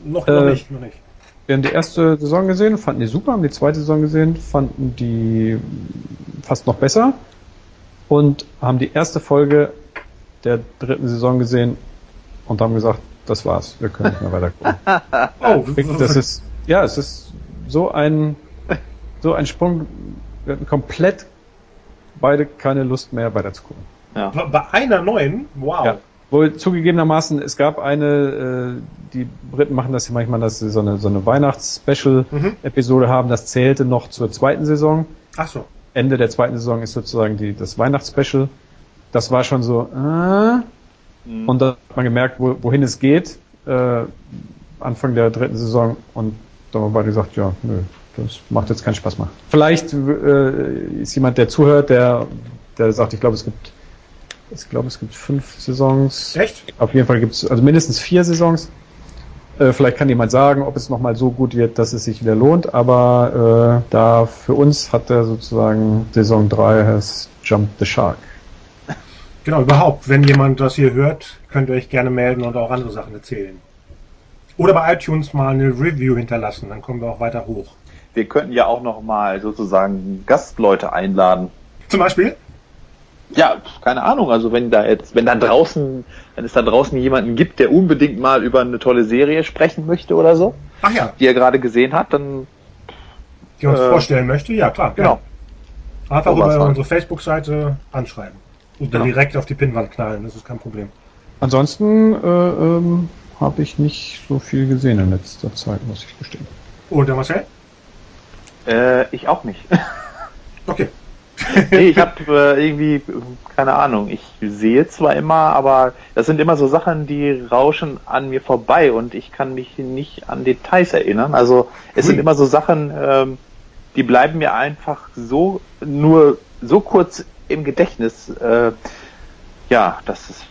Noch, noch äh, nicht, noch nicht. Wir haben die erste Saison gesehen, fanden die super, haben die zweite Saison gesehen, fanden die fast noch besser und haben die erste Folge der dritten Saison gesehen und haben gesagt, das war's, wir können nicht mehr weiter gucken. Oh, das ist, ja, es ist so ein, so ein Sprung. Wir hatten komplett beide keine Lust mehr weiter zu gucken. Ja. Bei einer neuen? Wow. Ja. Wohl zugegebenermaßen, es gab eine, äh, die Briten machen das ja manchmal, dass sie so eine, so eine Weihnachts-Special-Episode mhm. haben, das zählte noch zur zweiten Saison. Ach so. Ende der zweiten Saison ist sozusagen die, das Weihnachts-Special. Das war schon so, äh, und da hat man gemerkt, wo, wohin es geht, äh, Anfang der dritten Saison, und da haben wir beide gesagt, ja, nö, das macht jetzt keinen Spaß mehr. Vielleicht äh, ist jemand, der zuhört, der, der sagt, ich glaube, es gibt ich glaube, es gibt fünf Saisons. Echt? Auf jeden Fall gibt es also mindestens vier Saisons. Äh, vielleicht kann jemand sagen, ob es nochmal so gut wird, dass es sich wieder lohnt, aber äh, da für uns hat er sozusagen Saison drei has jumped the shark. Genau, überhaupt, wenn jemand das hier hört, könnt ihr euch gerne melden und auch andere Sachen erzählen. Oder bei iTunes mal eine Review hinterlassen, dann kommen wir auch weiter hoch. Wir könnten ja auch nochmal sozusagen Gastleute einladen. Zum Beispiel? Ja, keine Ahnung, also wenn da jetzt, wenn da draußen, wenn es da draußen jemanden gibt, der unbedingt mal über eine tolle Serie sprechen möchte oder so, ach ja, die er gerade gesehen hat, dann... Die uns äh, vorstellen möchte, ja klar. Genau. Ja. Einfach über unsere Facebook-Seite anschreiben. Oder genau, direkt auf die Pinnwand knallen, das ist kein Problem. Ansonsten äh, ähm, habe ich nicht so viel gesehen in letzter Zeit, muss ich gestehen. Und der Marcel? Äh, ich auch nicht. Okay. Nee, ich habe äh, irgendwie, keine Ahnung, ich sehe zwar immer, aber das sind immer so Sachen, die rauschen an mir vorbei und ich kann mich nicht an Details erinnern. Also es hm. sind immer so Sachen, ähm, die bleiben mir einfach so, nur so kurz im Gedächtnis. Äh, ja, das ist,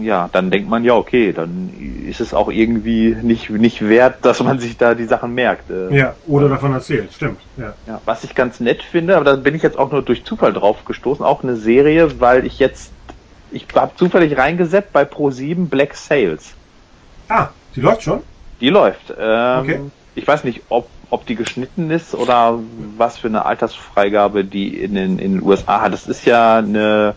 ja, dann denkt man, ja okay, dann ist es auch irgendwie nicht, nicht wert, dass man sich da die Sachen merkt. Äh, ja, oder äh, davon erzählt, stimmt. Ja. Ja, was ich ganz nett finde, aber da bin ich jetzt auch nur durch Zufall drauf gestoßen, auch eine Serie, weil ich jetzt, ich habe zufällig reingesetzt bei Pro sieben Black Sails. Ah, die läuft schon? Die läuft. Ähm, okay. Ich weiß nicht, ob, ob die geschnitten ist oder was für eine Altersfreigabe die in den, in den U S A hat. Das ist ja eine...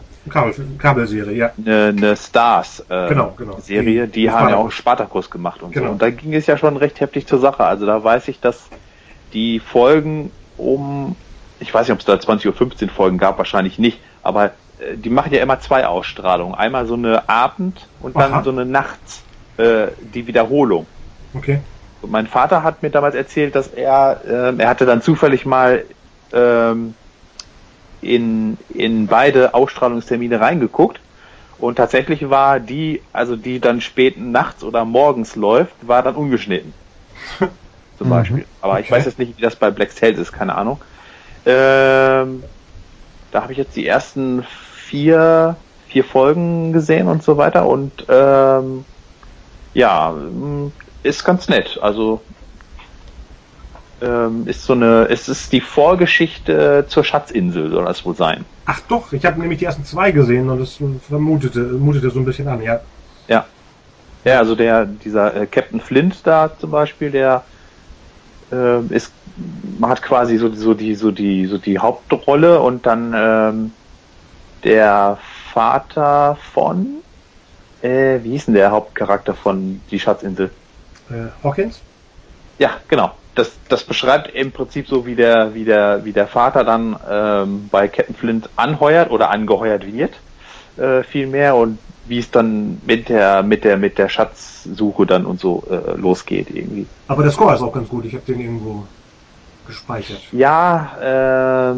Kabelserie, ja. Eine, eine Stars-Serie, äh, genau, genau. die, die haben ja auch Spartakus gemacht und genau. so. Und da ging es ja schon recht heftig zur Sache. Also da weiß ich, dass die Folgen um, ich weiß nicht, ob es da zwanzig Uhr fünfzehn Folgen gab, wahrscheinlich nicht, aber äh, die machen ja immer zwei Ausstrahlungen. Einmal so eine Abend- und dann aha, so eine Nachts, äh, die Wiederholung. Okay. Und mein Vater hat mir damals erzählt, dass er, äh, er hatte dann zufällig mal... Ähm, in in beide Ausstrahlungstermine reingeguckt und tatsächlich war die, also die dann spät nachts oder morgens läuft, war dann ungeschnitten. Zum Beispiel. Mhm. Aber okay, ich weiß jetzt nicht, wie das bei Black Sails ist, keine Ahnung. Ähm, da habe ich jetzt die ersten vier, vier Folgen gesehen und so weiter und ähm, ja, ist ganz nett. Also ist so eine, es ist die Vorgeschichte zur Schatzinsel, soll das wohl sein. Ach doch, ich habe nämlich die ersten zwei gesehen und das vermutete, mutete so ein bisschen an, ja. Ja. Ja, also der, dieser äh, Captain Flint da zum Beispiel, der äh, ist, hat quasi so, so die, so die, so die Hauptrolle und dann ähm, der Vater von, äh, wie hieß denn der Hauptcharakter von die Schatzinsel? Äh, Hawkins? Ja, genau. Das, das beschreibt im Prinzip so, wie der, wie der, wie der Vater dann ähm, bei Captain Flint anheuert oder angeheuert wird, äh, vielmehr, und wie es dann mit der, mit der, mit der Schatzsuche dann und so äh, losgeht irgendwie. Aber der Score ist auch ganz gut, ich habe den irgendwo gespeichert. Ja,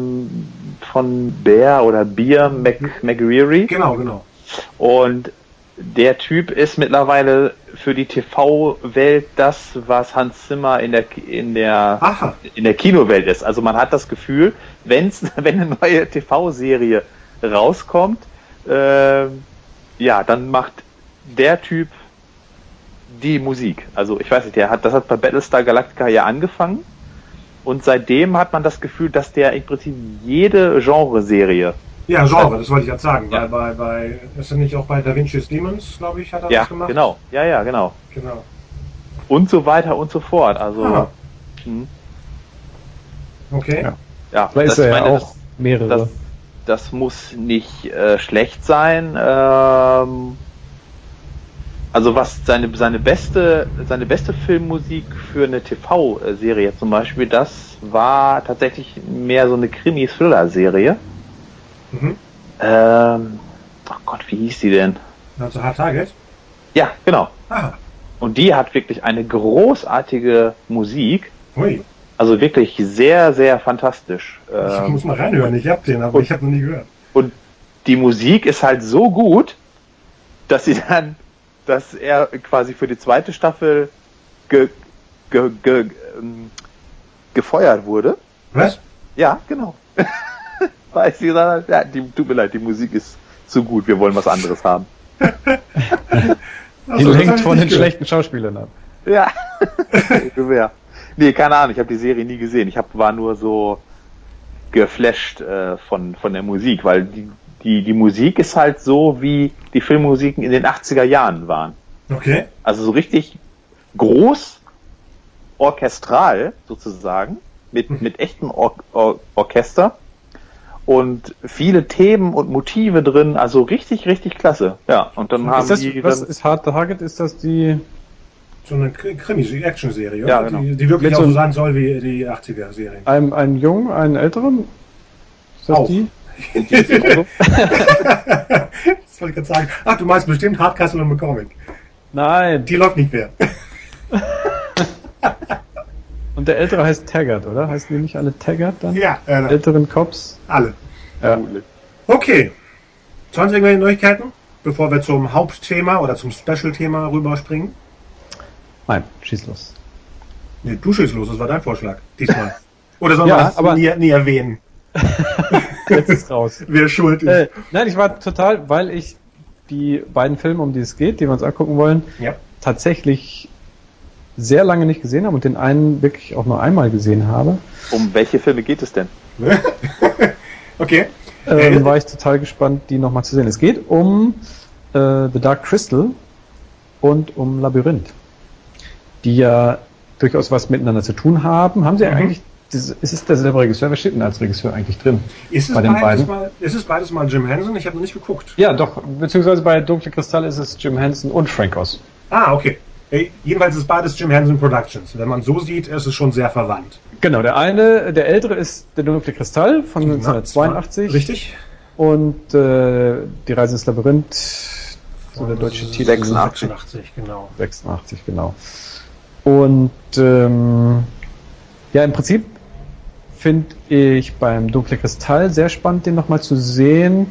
ähm, von Bear oder Beer Mac, McGreary. Genau, genau. Und der Typ ist mittlerweile für die T V-Welt das, was Hans Zimmer in der in der aha, in der Kinowelt ist. Also man hat das Gefühl, wenn's, wenn eine neue T V-Serie rauskommt, äh, ja, dann macht der Typ die Musik. Also ich weiß nicht, der hat das hat bei Battlestar Galactica ja angefangen und seitdem hat man das Gefühl, dass der im Prinzip jede Genre-Serie. Ja, Genre, das wollte ich jetzt sagen, weil ja, bei, bei, ist er nicht auch bei Da Vinci's Demons, glaube ich, hat er ja, das gemacht? Ja, genau, ja, ja, genau. Genau. Und so weiter und so fort, also... Ah. Hm. Okay. Ja, ja, das, ist er meine, ja auch das, mehrere. Das, das muss nicht äh, schlecht sein, ähm, also was seine, seine beste, seine beste Filmmusik für eine T V-Serie zum Beispiel, das war tatsächlich mehr so eine Krimi-Thriller-Serie. Mhm. Ähm, oh Gott, wie hieß die denn? Also Hard Target? Ja, genau. Ah. Und die hat wirklich eine großartige Musik. Ui. Also wirklich sehr, sehr fantastisch. Ich muss mal reinhören, ich hab den, aber und, ich habe noch nie gehört. Und die Musik ist halt so gut, dass sie dann, dass er quasi für die zweite Staffel ge, ge, ge, gefeuert wurde. Was? Ja, genau. Weil sie gesagt hat, ja, die, tut mir leid, die Musik ist zu gut, wir wollen was anderes haben. Die also, lenkt von den gehört. schlechten Schauspielern ab. Ja. Nee, keine Ahnung, ich habe die Serie nie gesehen. Ich hab, war nur so geflasht äh, von, von der Musik, weil die, die, die Musik ist halt so, wie die Filmmusiken in den achtziger Jahren waren. Okay. Also so richtig groß, orchestral sozusagen, mit, mhm. mit echtem Or- Or- Orchester und viele Themen und Motive drin, also richtig, richtig klasse. Ja, und dann und haben das, die... Was dann, ist Hard Target? Ist das die... So eine Krimi-Action-Serie, ja, genau. die, die wirklich auch so sein soll wie die achtziger-Serien. Einem, einem Jungen, einen Älteren? Ist das auch. die? Das wollte ich gerade sagen. Ach, du meinst bestimmt Hardcastle und McCormick. Nein. Die läuft nicht mehr. Und der Ältere heißt Taggart, oder? Heißen die nicht alle Taggart dann? Ja. Äh, Älteren Cops? Alle. Ja. Okay. Sonst irgendwelche Neuigkeiten, bevor wir zum Hauptthema oder zum Special-Thema rüberspringen? Nein, schieß los. Nee, du schieß los, das war dein Vorschlag. Diesmal. Oder soll man ja, das aber nie, nie erwähnen? Jetzt ist raus. Wer schuld ist. Äh, nein, ich war total, weil ich die beiden Filme, um die es geht, die wir uns angucken wollen, ja. tatsächlich sehr lange nicht gesehen habe und den einen wirklich auch nur einmal gesehen habe. Um welche Filme geht es denn? Okay. Ähm, war ich total gespannt, die nochmal zu sehen. Es geht um äh, The Dark Crystal und um Labyrinth, die ja durchaus was miteinander zu tun haben. Haben sie mhm. eigentlich, ist es derselbe Regisseur? Wer steht denn als Regisseur eigentlich drin? Ist es bei den beides beiden? Mal, ist es beides mal Jim Henson? Ich habe noch nicht geguckt. Ja, doch. Beziehungsweise bei Dunkle Kristalle ist es Jim Henson und Frank Oz. Ah, okay. Hey, jedenfalls ist beides Jim Henson Productions. Wenn man so sieht, ist es schon sehr verwandt. Genau, der eine, der ältere ist der Dunkle Kristall von neunzehnhundertzweiundachtzig. Richtig. Und äh, die Reise ins Labyrinth, so der deutsche Titel. sechsundachtzig, genau. sechsundachtzig, genau. Und ähm, ja, im Prinzip finde ich beim Dunkle Kristall sehr spannend, den nochmal zu sehen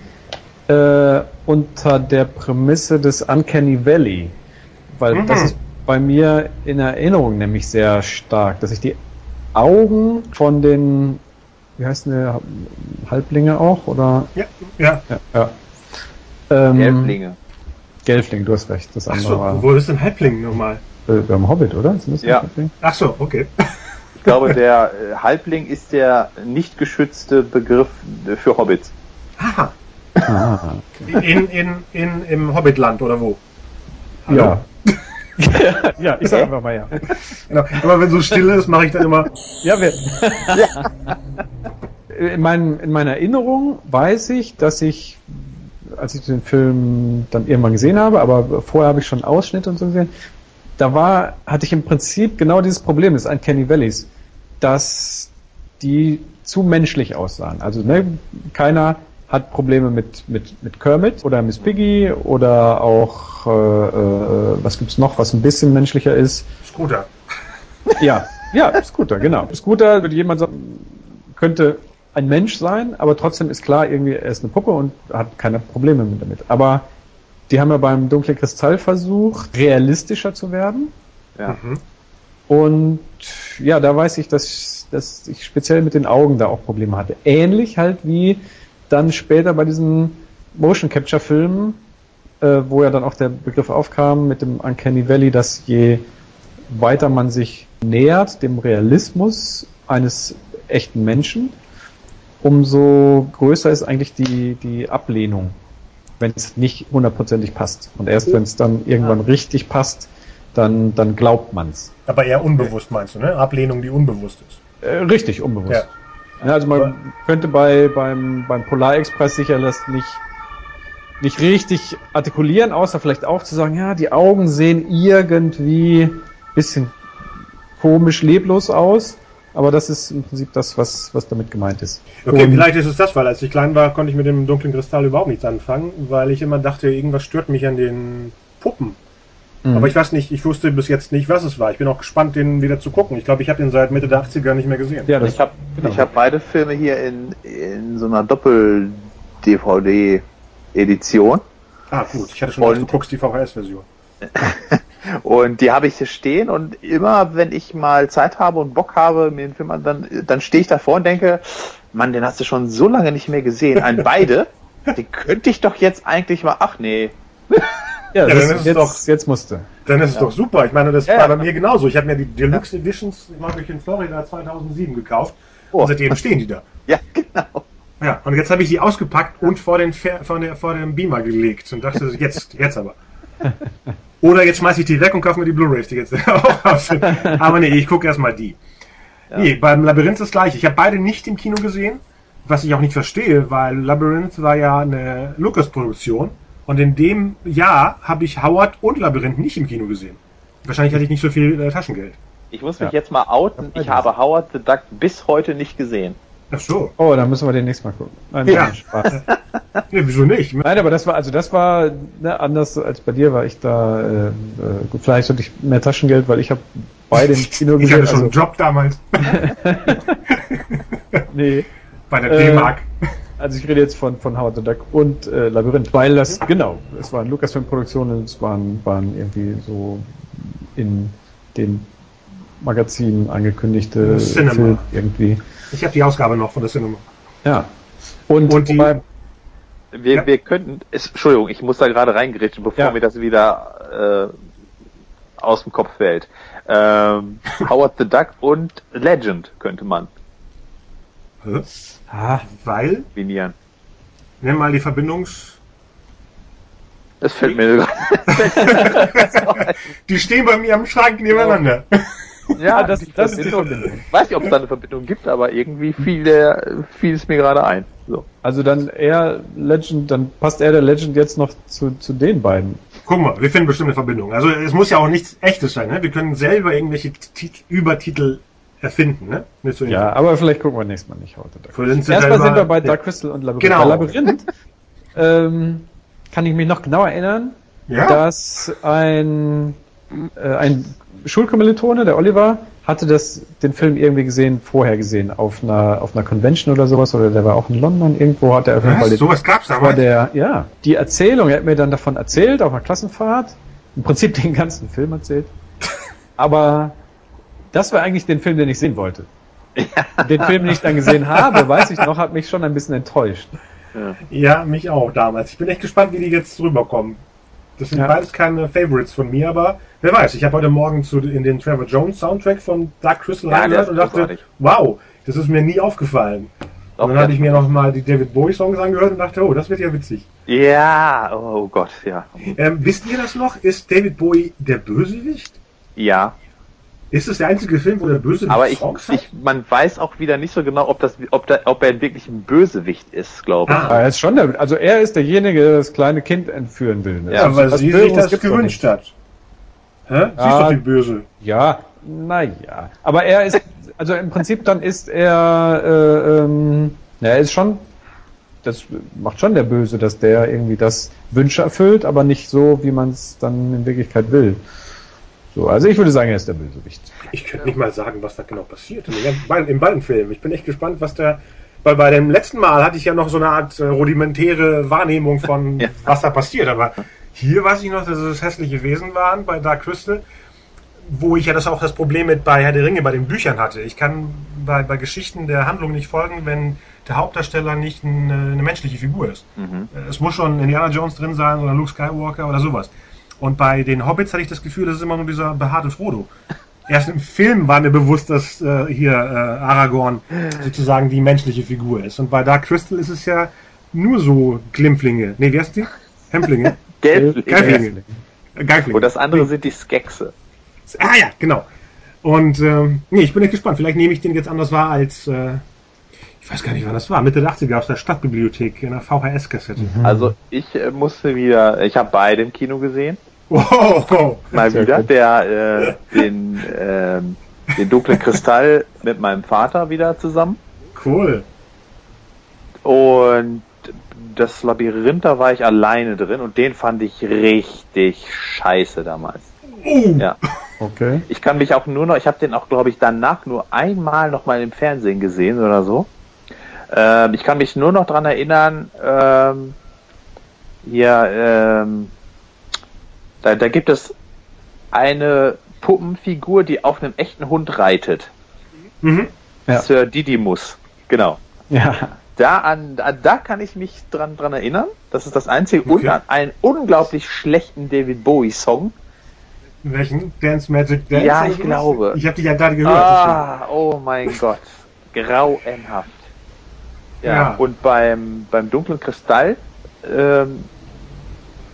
äh, unter der Prämisse des Uncanny Valley. Weil mhm. das ist bei mir in Erinnerung nämlich sehr stark, dass ich die Augen von den, wie heißt eine Halblinge auch, oder? Ja, ja. ja, ja. Ähm, Gelflinge. Gelflinge, du hast recht. Das Ach andere so, war, wo ist denn Halbling nochmal? Beim Hobbit, oder? Ist das ja. Ach so, okay. Ich glaube, der Halbling ist der nicht geschützte Begriff für Hobbits. Aha. Ah, okay. In, in, in, im Hobbitland, oder wo? Hallo? Ja. Ja, ich sag einfach mal ja. Genau. Immer wenn so still ist, mache ich dann immer... Ja, wir... Ja. In, mein, in meiner Erinnerung weiß ich, dass ich, als ich den Film dann irgendwann gesehen habe, aber vorher habe ich schon Ausschnitte und so gesehen... Da war, hatte ich im Prinzip genau dieses Problem des Uncanny Valleys, dass die zu menschlich aussahen. Also ne, keiner hat Probleme mit, mit, mit Kermit oder Miss Piggy oder auch, äh, äh, was gibt's noch, was ein bisschen menschlicher ist? Scooter. Ja, ja, Scooter, genau. Scooter, würde jemand sagen, könnte ein Mensch sein, aber trotzdem ist klar, irgendwie er ist eine Puppe und hat keine Probleme damit. Aber die haben ja beim Dunklen Kristall versucht, realistischer zu werden. Ja. Mhm. Und ja, da weiß ich, dass, dass ich speziell mit den Augen da auch Probleme hatte. Ähnlich halt wie dann später bei diesen Motion-Capture-Filmen, äh, wo ja dann auch der Begriff aufkam mit dem Uncanny Valley, dass je weiter man sich nähert dem Realismus eines echten Menschen, umso größer ist eigentlich die, die Ablehnung, wenn es nicht hundertprozentig passt. Und erst wenn es dann irgendwann ja. richtig passt, dann, dann glaubt man es. Aber eher unbewusst meinst du, ne? Ablehnung, die unbewusst ist. Äh, richtig, unbewusst. Ja. Ja, also man Aber könnte bei, beim, beim Polarexpress sicher das nicht, nicht richtig artikulieren, außer vielleicht auch zu sagen, ja, die Augen sehen irgendwie ein bisschen komisch, leblos aus. Aber das ist im Prinzip das, was, was damit gemeint ist. Okay, und vielleicht ist es das, weil als ich klein war, konnte ich mit dem Dunklen Kristall überhaupt nichts anfangen, weil ich immer dachte, irgendwas stört mich an den Puppen. Mhm. Aber ich weiß nicht, ich wusste bis jetzt nicht, was es war. Ich bin auch gespannt, den wieder zu gucken. Ich glaube, ich habe den seit Mitte der achtziger nicht mehr gesehen. Ja, das ich habe genau. hab beide Filme hier in, in so einer Doppel-D V D-Edition. Ah, gut, ich hatte schon gedacht, du guckst die V H S-Version. Und die habe ich hier stehen und immer, wenn ich mal Zeit habe und Bock habe, mir den Film an, dann, dann stehe ich davor und denke, Mann, den hast du schon so lange nicht mehr gesehen. An beide, den könnte ich doch jetzt eigentlich mal, ach nee. Ja, das ja, dann ist jetzt, doch, jetzt musste. Dann ist es ja. doch super. Ich meine, das ja, war bei ja. mir genauso. Ich habe mir die Deluxe ja. Editions, ich habe ich in Florida zweitausendsieben gekauft. Oh. Und seitdem stehen die da. Ja, genau. Ja, und jetzt habe ich die ausgepackt und vor den, vor den, vor den Beamer gelegt und dachte, jetzt, jetzt aber. Oder jetzt schmeiße ich die weg und kaufe mir die Blu-rays, die jetzt auch auf sind. Aber nee, ich gucke erstmal die. Ja. Nee, beim Labyrinth ist das gleiche. Ich habe beide nicht im Kino gesehen, was ich auch nicht verstehe, weil Labyrinth war ja eine Lucas-Produktion. Und in dem Jahr habe ich Howard und Labyrinth nicht im Kino gesehen. Wahrscheinlich hatte ich nicht so viel äh, Taschengeld. Ich muss mich ja. jetzt mal outen. Ich habe Howard the Duck bis heute nicht gesehen. Ach so. Oh, dann müssen wir den nächsten Mal gucken. Nein, ja. Nein, Spaß. Nee, wieso nicht? Nein, aber das war, also das war ne, anders als bei dir, war ich da, äh, äh, gut, vielleicht hatte ich mehr Taschengeld, weil ich habe beide im Kino gesehen. Ich hatte schon also, einen Job damals. Nee. Bei der D-Mark. Äh, Also ich rede jetzt von, von Howard the Duck und äh, Labyrinth, weil das, genau, es waren Lucasfilm-Produktionen, es waren, waren irgendwie so in den Magazinen angekündigte Cinema. Filme irgendwie. Ich habe die Ausgabe noch von der Cinema. Ja. Und, und die, wobei, wir, ja. wir könnten, Entschuldigung, ich muss da gerade reingrätschen, bevor ja. mir das wieder äh, aus dem Kopf fällt. Ähm, Howard the Duck und Legend könnte man. Hä? Ah, weil? Vinieren. Nimm mal die Verbindungs... Das fällt mir sogar. Die stehen bei mir am Schrank nebeneinander. Ja, das, das ist die Verbindung. Ich weiß nicht, ob es da eine Verbindung gibt, aber irgendwie fiel, fiel es mir gerade ein. So. Also dann eher Legend, dann passt eher der Legend jetzt noch zu, zu den beiden. Guck mal, wir finden bestimmt eine Verbindung. Also es muss ja auch nichts Echtes sein, ne? Wir können selber irgendwelche Tit- Übertitel erfinden, ne? So ja, aber vielleicht gucken wir nächstes Mal nicht heute. Erstmal sind wir bei Dark Crystal und Labyrinth. Genau. Bei Labyrinth ähm, kann ich mich noch genau erinnern, ja? dass ein, äh, ein Schulkommilitone, der Oliver, hatte das, den Film irgendwie gesehen, vorher gesehen, auf einer, auf einer Convention oder sowas, oder der war auch in London, irgendwo hat er auf jeden Fall sowas gab's damals. Der, ja, die Erzählung, er hat mir dann davon erzählt, auf einer Klassenfahrt, im Prinzip den ganzen Film erzählt, aber das war eigentlich den Film, den ich sehen wollte. Ja. Den Film, den ich dann gesehen habe, weiß ich noch, hat mich schon ein bisschen enttäuscht. Ja, ja mich auch damals. Ich bin echt gespannt, wie die jetzt rüberkommen. Das sind ja. beides keine Favorites von mir, aber wer weiß. Ich habe heute Morgen zu, in den Trevor Jones Soundtrack von Dark Crystal ja, reingehört und dachte, wow, das ist mir nie aufgefallen. Doch, und dann ja. hatte ich mir nochmal die David Bowie Songs angehört und dachte, oh, das wird ja witzig. Ja, oh Gott, ja. Ähm, wisst ihr das noch? Ist David Bowie der Bösewicht? Ja. Ist es der einzige Film, wo der Bösewicht aber ich, Songs hat? Ich, man weiß auch wieder nicht so genau, ob das, ob, da, ob er wirklich ein Bösewicht ist, glaube ich. Ah, er ist schon der, also er ist derjenige, der das kleine Kind entführen will. Ne? Ja, also weil sie sich das gewünscht hat. Hä? Sie ja, ist doch die Böse. Ja, naja. Aber er ist, also im Prinzip dann ist er, äh, ähm, na, er ist schon, das macht schon der Böse, dass der irgendwie das Wünsche erfüllt, aber nicht so, wie man es dann in Wirklichkeit will. So, also ich würde sagen, er ist der Bösewicht. Ich könnte nicht mal sagen, was da genau passiert. Im Ballenfilm. Ich bin echt gespannt, was da... Weil bei dem letzten Mal hatte ich ja noch so eine Art rudimentäre Wahrnehmung von, ja. was da passiert. Aber hier weiß ich noch, dass es hässliche Wesen waren bei Dark Crystal, wo ich ja das auch das Problem mit bei Herr der Ringe, bei den Büchern hatte. Ich kann bei, bei Geschichten der Handlung nicht folgen, wenn der Hauptdarsteller nicht eine, eine menschliche Figur ist. Mhm. Es muss schon Indiana Jones drin sein oder Luke Skywalker oder sowas. Und bei den Hobbits hatte ich das Gefühl, das ist immer nur dieser behaarte Frodo. Erst im Film war mir bewusst, dass äh, hier äh, Aragorn sozusagen die menschliche Figur ist. Und bei Dark Crystal ist es ja nur so Glimpflinge. Nee, wie heißt die? Hemplinge? Gelblinge. Geiflinge. Geiflinge. Und das andere nee. sind die Skexe. Ah ja, genau. Und ähm, nee, ich bin echt gespannt. Vielleicht nehme ich den jetzt anders wahr als... Äh, ich weiß gar nicht, wann das war. Mitte der achtziger aus der Stadtbibliothek in einer V H S-Kassette. Mhm. Also ich äh, musste wieder... Ich habe beide im Kino gesehen. Wow. Mal wieder cool. der äh, den äh, den dunklen Kristall mit meinem Vater wieder zusammen. Cool. Und das Labyrinth, da war ich alleine drin und den fand ich richtig scheiße damals. Oh. Ja. Okay. Ich kann mich auch nur noch, ich habe den auch, glaube ich, danach nur einmal noch mal im Fernsehen gesehen oder so. Ähm, ich kann mich nur noch dran erinnern, ähm, hier ähm, Da, da gibt es eine Puppenfigur, die auf einem echten Hund reitet. Mhm. Ja. Sir Didymus, genau. Ja. Da, an, da kann ich mich dran, dran erinnern. Das ist das einzige. Okay. Und an einen unglaublich schlechten David Bowie-Song. Welchen? Dance Magic Dance? Ja, ich glaube. Ich habe dich ja gerade gehört. Ah, oh mein Gott. Grauenhaft. Ja, ja. Und beim, beim dunklen Kristall ähm,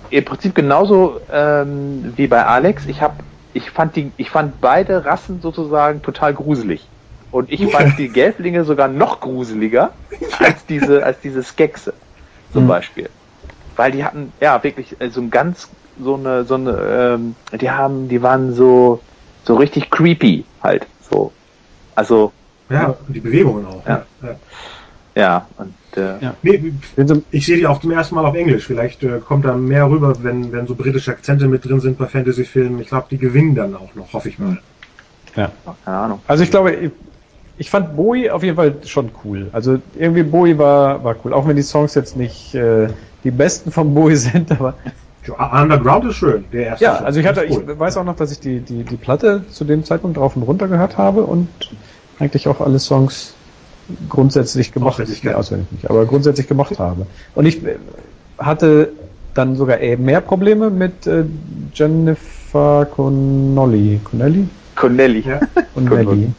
im Prinzip genauso ähm, wie bei Alex. Ich, hab, ich, fand die, ich fand beide Rassen sozusagen total gruselig. Und ich fand die Gelblinge sogar noch gruseliger als diese, als diese Skexe zum mhm. Beispiel. Weil die hatten, ja, wirklich so ein ganz, so eine, so eine, ähm, die haben, die waren so, so richtig creepy halt, so. Also. Ja, und die Bewegungen auch. Ja. Ja, ja und, äh. Ja. Nee, ich sehe die auch zum ersten Mal auf Englisch. Vielleicht äh, kommt da mehr rüber, wenn, wenn so britische Akzente mit drin sind bei Fantasy-Filmen. Ich glaube, die gewinnen dann auch noch, hoffe ich mal. Ja. Keine Ahnung. Also ich glaube, ich, Ich fand Bowie auf jeden Fall schon cool. Also irgendwie Bowie war, war cool. Auch wenn die Songs jetzt nicht äh, die besten von Bowie sind, aber... Underground ist schön, der erste. Ja, Song. Also ich hatte, cool. Ich weiß auch noch, dass ich die, die, die Platte zu dem Zeitpunkt drauf und runter gehört habe und eigentlich auch alle Songs grundsätzlich gemocht habe. Nee, auswendig nicht, aber grundsätzlich gemocht habe. Und ich hatte dann sogar eher mehr Probleme mit äh, Jennifer Connelly. Connelly? Connelly, ja. Connelly.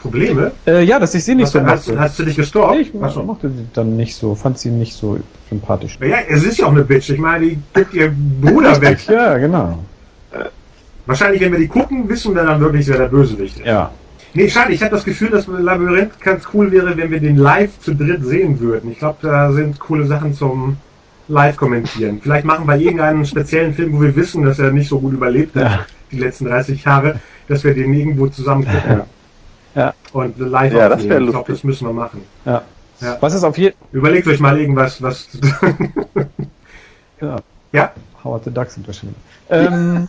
Probleme? Äh, ja, dass ich sie nicht hast so mochte. Hast, hast du dich gestorben? Nee, ich so. mochte sie dann nicht so, fand sie nicht so sympathisch. Ja, es ist ja auch eine Bitch. Ich meine, die gibt ihr Bruder weg. Ja, genau. Äh, wahrscheinlich, wenn wir die gucken, wissen wir dann wirklich, wer der Bösewicht ist. Ja. Nee, schade. Ich habe das Gefühl, dass Labyrinth ganz cool wäre, wenn wir den live zu dritt sehen würden. Ich glaube, da sind coole Sachen zum live kommentieren. Vielleicht machen wir irgendeinen speziellen Film, wo wir wissen, dass er nicht so gut überlebt hat, ja. die letzten dreißig Jahre, dass wir den irgendwo zusammen gucken. Ja. Und live ja, das wäre ich glaube, das müssen wir machen. Ja. Ja. Was ist auf jeden Überlegt euch mal irgendwas, was. ja. ja. Howard the Duck sind wahrscheinlich. Ähm,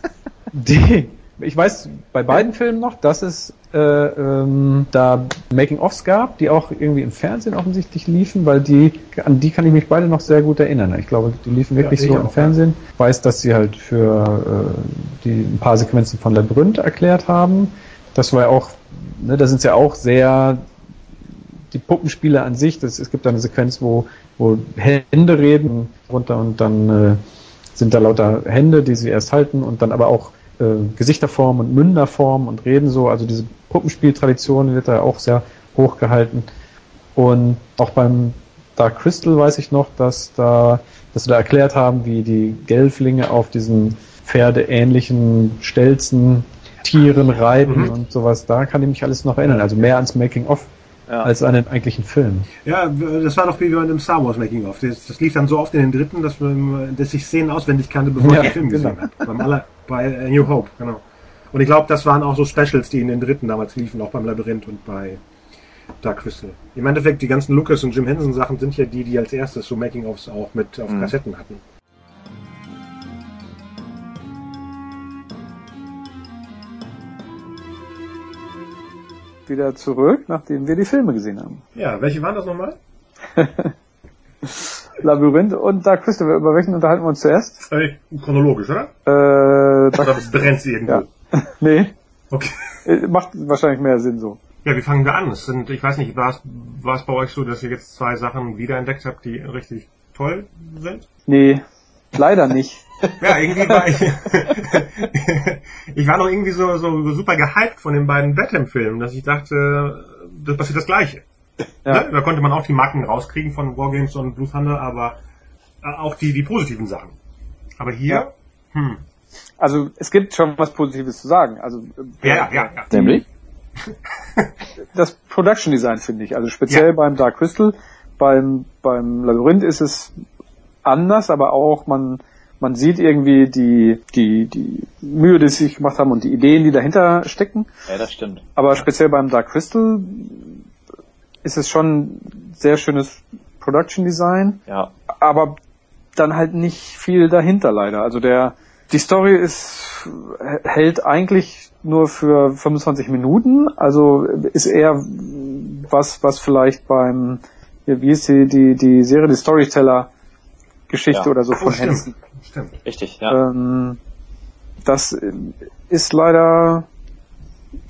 die, ich weiß bei beiden Filmen noch, dass es äh, ähm, da Making-ofs gab, die auch irgendwie im Fernsehen offensichtlich liefen, weil die an die kann ich mich beide noch sehr gut erinnern. Ich glaube, die liefen wirklich ja, so im Fernsehen. Ich weiß, dass sie halt für äh, die ein paar Sequenzen von Labyrinth erklärt haben. Das war ja auch, ne, da sind es ja auch sehr, die Puppenspiele an sich, das, es gibt da eine Sequenz, wo, wo Hände reden runter und dann äh, sind da lauter Hände, die sie erst halten und dann aber auch äh, Gesichterformen und Münderformen und reden so, also diese Puppenspieltradition wird da auch sehr hoch gehalten. Und auch beim Dark Crystal weiß ich noch, dass da, dass sie da erklärt haben, wie die Gelflinge auf diesen pferdeähnlichen Stelzen Tieren, Reiten mhm. und sowas, da kann ich mich alles noch erinnern. Also mehr ans Making-of ja. als an den eigentlichen Film. Ja, das war doch wie bei einem Star Wars Making-of. Das, das lief dann so oft in den dritten, dass, dass ich Szenen auswendig kannte, bevor ja, ich den Film genau. gesehen habe. Beim aller, bei New Hope, genau. Und ich glaube, das waren auch so Specials, die in den dritten damals liefen, auch beim Labyrinth und bei Dark Crystal. Im Endeffekt, die ganzen Lucas- und Jim Henson-Sachen sind ja die, die als erstes so Making-ofs auch mit auf mhm. Kassetten hatten. Wieder zurück, nachdem wir die Filme gesehen haben. Ja, welche waren das nochmal? Labyrinth und Dark Crystal. Über welchen unterhalten wir uns zuerst? Hey, chronologisch, oder? Äh, oder brennt irgendwo? Ja. Nee. Okay. Macht wahrscheinlich mehr Sinn so. Ja, wie fangen wir an? Es sind, ich weiß nicht, war es, war es bei euch so, dass ihr jetzt zwei Sachen wiederentdeckt habt, die richtig toll sind? Nee, leider nicht. Ja, irgendwie war ich... ich war noch irgendwie so, so super gehypt von den beiden Batman-Filmen, dass ich dachte, das passiert das Gleiche. Ja. Ne? Da konnte man auch die Marken rauskriegen von Wargames und Blue Thunder, aber auch die, die positiven Sachen. Aber hier... Ja. Hm. Also, es gibt schon was Positives zu sagen. Also, ja, ja, ja. Nämlich? Das Production Design, finde ich. Also speziell ja. beim Dark Crystal, beim, beim Labyrinth ist es anders, aber auch man... Man sieht irgendwie die, die, die Mühe, die sie sich gemacht haben und die Ideen, die dahinter stecken. Ja, das stimmt. Aber speziell beim Dark Crystal ist es schon sehr schönes Production Design. Ja. Aber dann halt nicht viel dahinter leider. Also der, die Story ist, hält eigentlich nur für fünfundzwanzig Minuten. Also ist eher was, was vielleicht beim, wie ist die, die, die Serie, die Storyteller Geschichte ja. oder so von oh, Henson. Stimmt, richtig, ja. Ähm, Das ist leider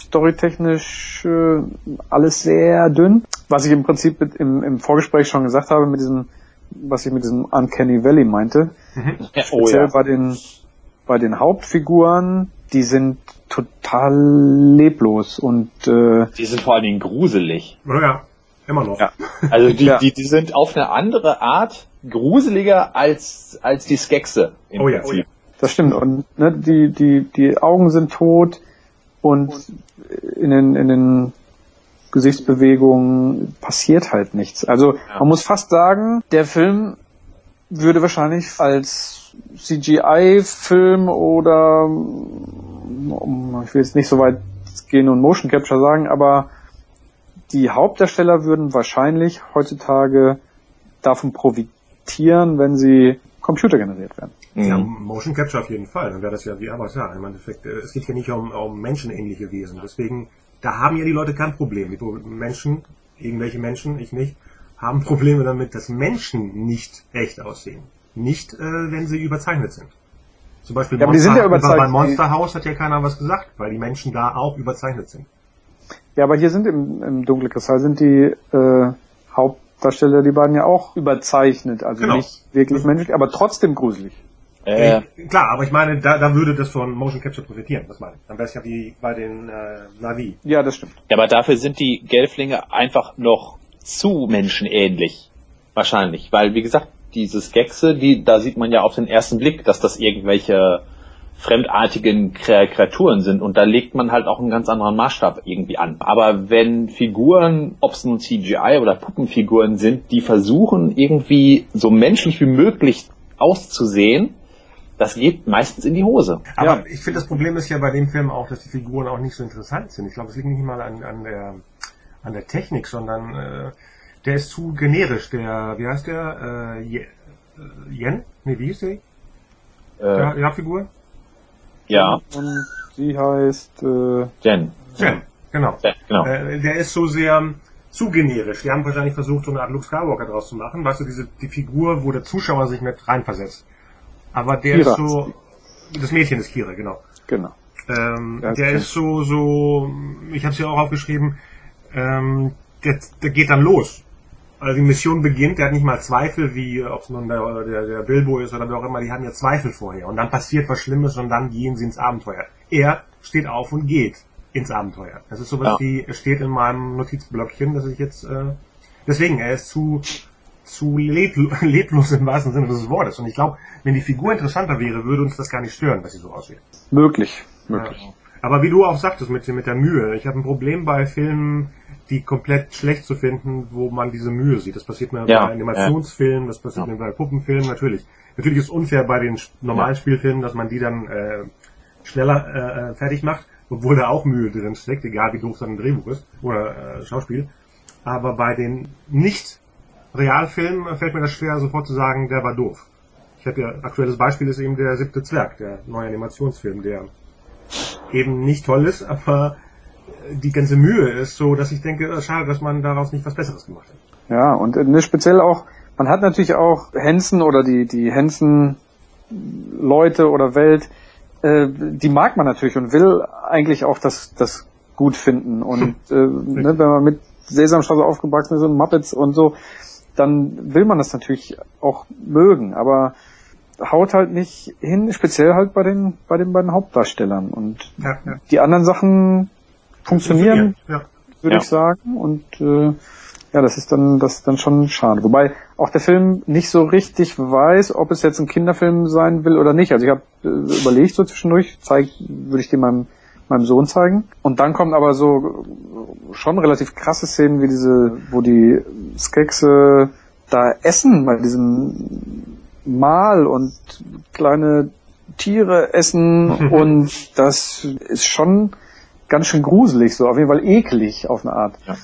storytechnisch äh, alles sehr dünn. Was ich im Prinzip mit, im, im Vorgespräch schon gesagt habe, mit diesem, was ich mit diesem Uncanny Valley meinte, mhm. speziell oh, ja. bei den bei den Hauptfiguren, die sind total leblos und äh, die sind vor allen Dingen gruselig. Naja, immer noch. Ja. Also die, ja. die, die sind auf eine andere Art gruseliger als als die Skexe im oh, ja, Prinzip. Oh, ja. Das stimmt. Und ne, die die die Augen sind tot und in den in den Gesichtsbewegungen passiert halt nichts. Also ja. man muss fast sagen, der Film würde wahrscheinlich als C G I-Film oder ich will jetzt nicht so weit gehen und Motion Capture sagen, aber die Hauptdarsteller würden wahrscheinlich heutzutage davon profitieren, wenn sie computergeneriert werden. Ja, mhm. Motion Capture auf jeden Fall. Dann wäre das ja wie Avatar im Endeffekt. Es geht hier nicht um, um menschenähnliche Wesen. Deswegen, da haben ja die Leute kein Problem. Die Menschen, irgendwelche Menschen, ich nicht, haben Probleme damit, dass Menschen nicht echt aussehen. Nicht, äh, wenn sie überzeichnet sind. Zum Beispiel ja, Monster, ja bei Monster House hat ja keiner was gesagt, weil die Menschen da auch überzeichnet sind. Ja, aber hier sind im, im Dunklen Kristall sind die äh, Hauptdarsteller, die beiden ja auch überzeichnet. Also genau. nicht wirklich menschlich, aber trotzdem gruselig. Äh. Klar, aber ich meine, da, da würde das von Motion Capture profitieren, das meine ich. Dann wäre es ja wie bei den äh, Navi. Ja, das stimmt. Ja, aber dafür sind die Gelflinge einfach noch zu menschenähnlich. Wahrscheinlich. Weil, wie gesagt, diese Skexe, die, da sieht man ja auf den ersten Blick, dass das irgendwelche fremdartigen Kreaturen sind. Und da legt man halt auch einen ganz anderen Maßstab irgendwie an. Aber wenn Figuren, ob es nun C G I oder Puppenfiguren sind, die versuchen irgendwie so menschlich wie möglich auszusehen, das geht meistens in die Hose. Aber ja. ich finde, das Problem ist ja bei dem Film auch, dass die Figuren auch nicht so interessant sind. Ich glaube, es liegt nicht mal an, an, der, an der Technik, sondern äh, der ist zu generisch. Der, wie heißt der? Äh, Yen? Ne, wie hieß der? Äh, der, der Figur? Ja. Und sie heißt... Äh, Jen. Jen, genau. Jen, genau. Äh, der ist so sehr... zu generisch. Die haben wahrscheinlich versucht, so eine Art Luke Skywalker draus zu machen. Weißt du, diese, die Figur, wo der Zuschauer sich mit reinversetzt. Aber der Kira. Ist so... Das Mädchen ist Kira, genau. Genau. Ähm, der okay. ist so, so... Ich habe es ja auch aufgeschrieben. Ähm, der, der geht dann los. Also die Mission beginnt. Der hat nicht mal Zweifel, wie ob es nun der, der, der Bilbo ist oder wer auch immer. Die haben ja Zweifel vorher. Und dann passiert was Schlimmes und dann gehen sie ins Abenteuer. Er steht auf und geht. Ins Abenteuer. Das ist sowas, ja. wie steht in meinem Notizblöckchen, dass ich jetzt... Äh, deswegen, er ist zu, zu lebl- leblos im wahrsten Sinne des Wortes. Und ich glaube, wenn die Figur interessanter wäre, würde uns das gar nicht stören, dass sie so aussieht. Möglich, möglich. Ja. Aber wie du auch sagtest mit, mit der Mühe, ich habe ein Problem bei Filmen, die komplett schlecht zu finden, wo man diese Mühe sieht. Das passiert mir ja. bei Animationsfilmen, das passiert ja. mir bei Puppenfilmen, natürlich. Natürlich ist es unfair bei den normalen ja. Spielfilmen, dass man die dann äh, schneller äh, fertig macht. Obwohl da auch Mühe drin steckt, egal wie doof sein Drehbuch ist oder äh, Schauspiel. Aber bei den Nicht-Realfilmen fällt mir das schwer, sofort zu sagen, der war doof. Ich habe ja, aktuelles Beispiel ist eben der siebte Zwerg, der neue Animationsfilm, der eben nicht toll ist, aber die ganze Mühe ist so, dass ich denke, schade, dass man daraus nicht was Besseres gemacht hat. Ja, und äh, speziell auch, man hat natürlich auch Henson oder die, die Henson-Leute oder Welt, die mag man natürlich und will eigentlich auch das, das gut finden. Und äh, ne, wenn man mit Sesamstraße aufgewachsen ist und Muppets und so, dann will man das natürlich auch mögen. Aber haut halt nicht hin, speziell halt bei den, bei den beiden Hauptdarstellern. Und ja, ja. die anderen Sachen funktionieren, ja. würde ja. ich sagen. Und äh, ja, das ist dann, das ist dann schon schade. Wobei auch der Film nicht so richtig weiß, ob es jetzt ein Kinderfilm sein will oder nicht. Also ich habe äh, überlegt so zwischendurch, zeig, würde ich den meinem, meinem Sohn zeigen. Und dann kommen aber so schon relativ krasse Szenen wie diese, wo die Skexe da essen bei diesem Mahl und kleine Tiere essen und das ist schon ganz schön gruselig, so auf jeden Fall eklig auf eine Art. Ja.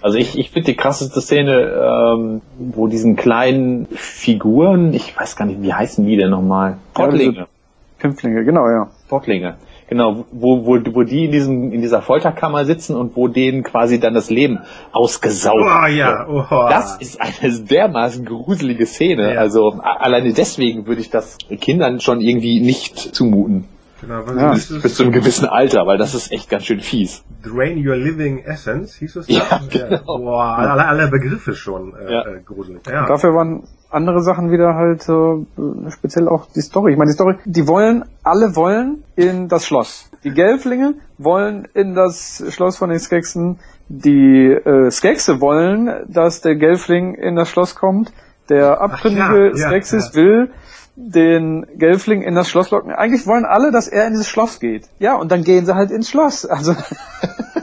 Also ich, ich finde die krasseste Szene, ähm, wo diesen kleinen Figuren, ich weiß gar nicht, wie heißen die denn nochmal? Pottlinge. Pimpflinge, genau, ja. Pottlinge, genau, wo, wo, wo die in diesem, in dieser Folterkammer sitzen und wo denen quasi dann das Leben ausgesaugt wird. Oh, ja. oh. Das ist eine dermaßen gruselige Szene. Ja. Also alleine deswegen würde ich das Kindern schon irgendwie nicht zumuten. Genau, was ja, ist bis zu einem gewissen Alter, weil das ist echt ganz schön fies. Drain Your Living Essence, hieß es? Ja, genau. Boah, alle, alle Begriffe schon äh, ja. gruselig. Ja. Dafür waren andere Sachen wieder halt äh, speziell auch die Story. Ich meine, die Story, die wollen, alle wollen in das Schloss. Die Gelflinge wollen in das Schloss von den Skeksen. Die äh, Skekse wollen, dass der Gelfling in das Schloss kommt. Der abtrünnige ja, Skeksis ja, ja. will den Gelfling in das Schloss locken. Eigentlich wollen alle, dass er in dieses Schloss geht. Ja, und dann gehen sie halt ins Schloss. Also,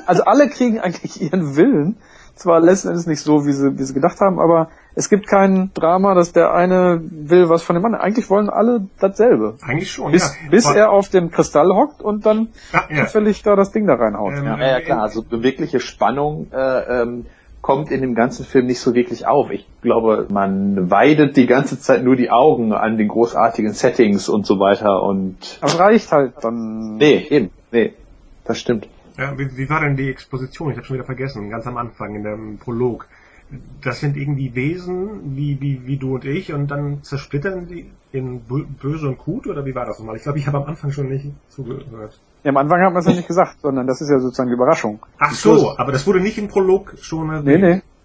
also alle kriegen eigentlich ihren Willen. Zwar letzten Endes nicht so, wie sie, wie sie gedacht haben, aber es gibt kein Drama, dass der eine will was von dem anderen. Eigentlich wollen alle dasselbe. Eigentlich schon, bis, ja. Bis aber er auf dem Kristall hockt und dann ja, ja. zufällig da das Ding da reinhaut. Ähm, ja, ja, klar. Also bewegliche Spannung äh, ähm, kommt in dem ganzen Film nicht so wirklich auf. Ich glaube, man weidet die ganze Zeit nur die Augen an den großartigen Settings und so weiter. Und aber reicht halt dann... Nee, eben. Nee, das stimmt. Ja, wie, wie war denn die Exposition? Ich habe schon wieder vergessen, ganz am Anfang in dem Prolog. Das sind irgendwie Wesen wie, wie, wie du und ich und dann zersplittern die in böse und gut oder wie war das nochmal? Ich glaube, ich habe am Anfang schon nicht zugehört. Ja, am Anfang hat man es ja nicht gesagt, sondern das ist ja sozusagen die Überraschung. Ach so, aber das wurde nicht im Prolog schon erwähnt.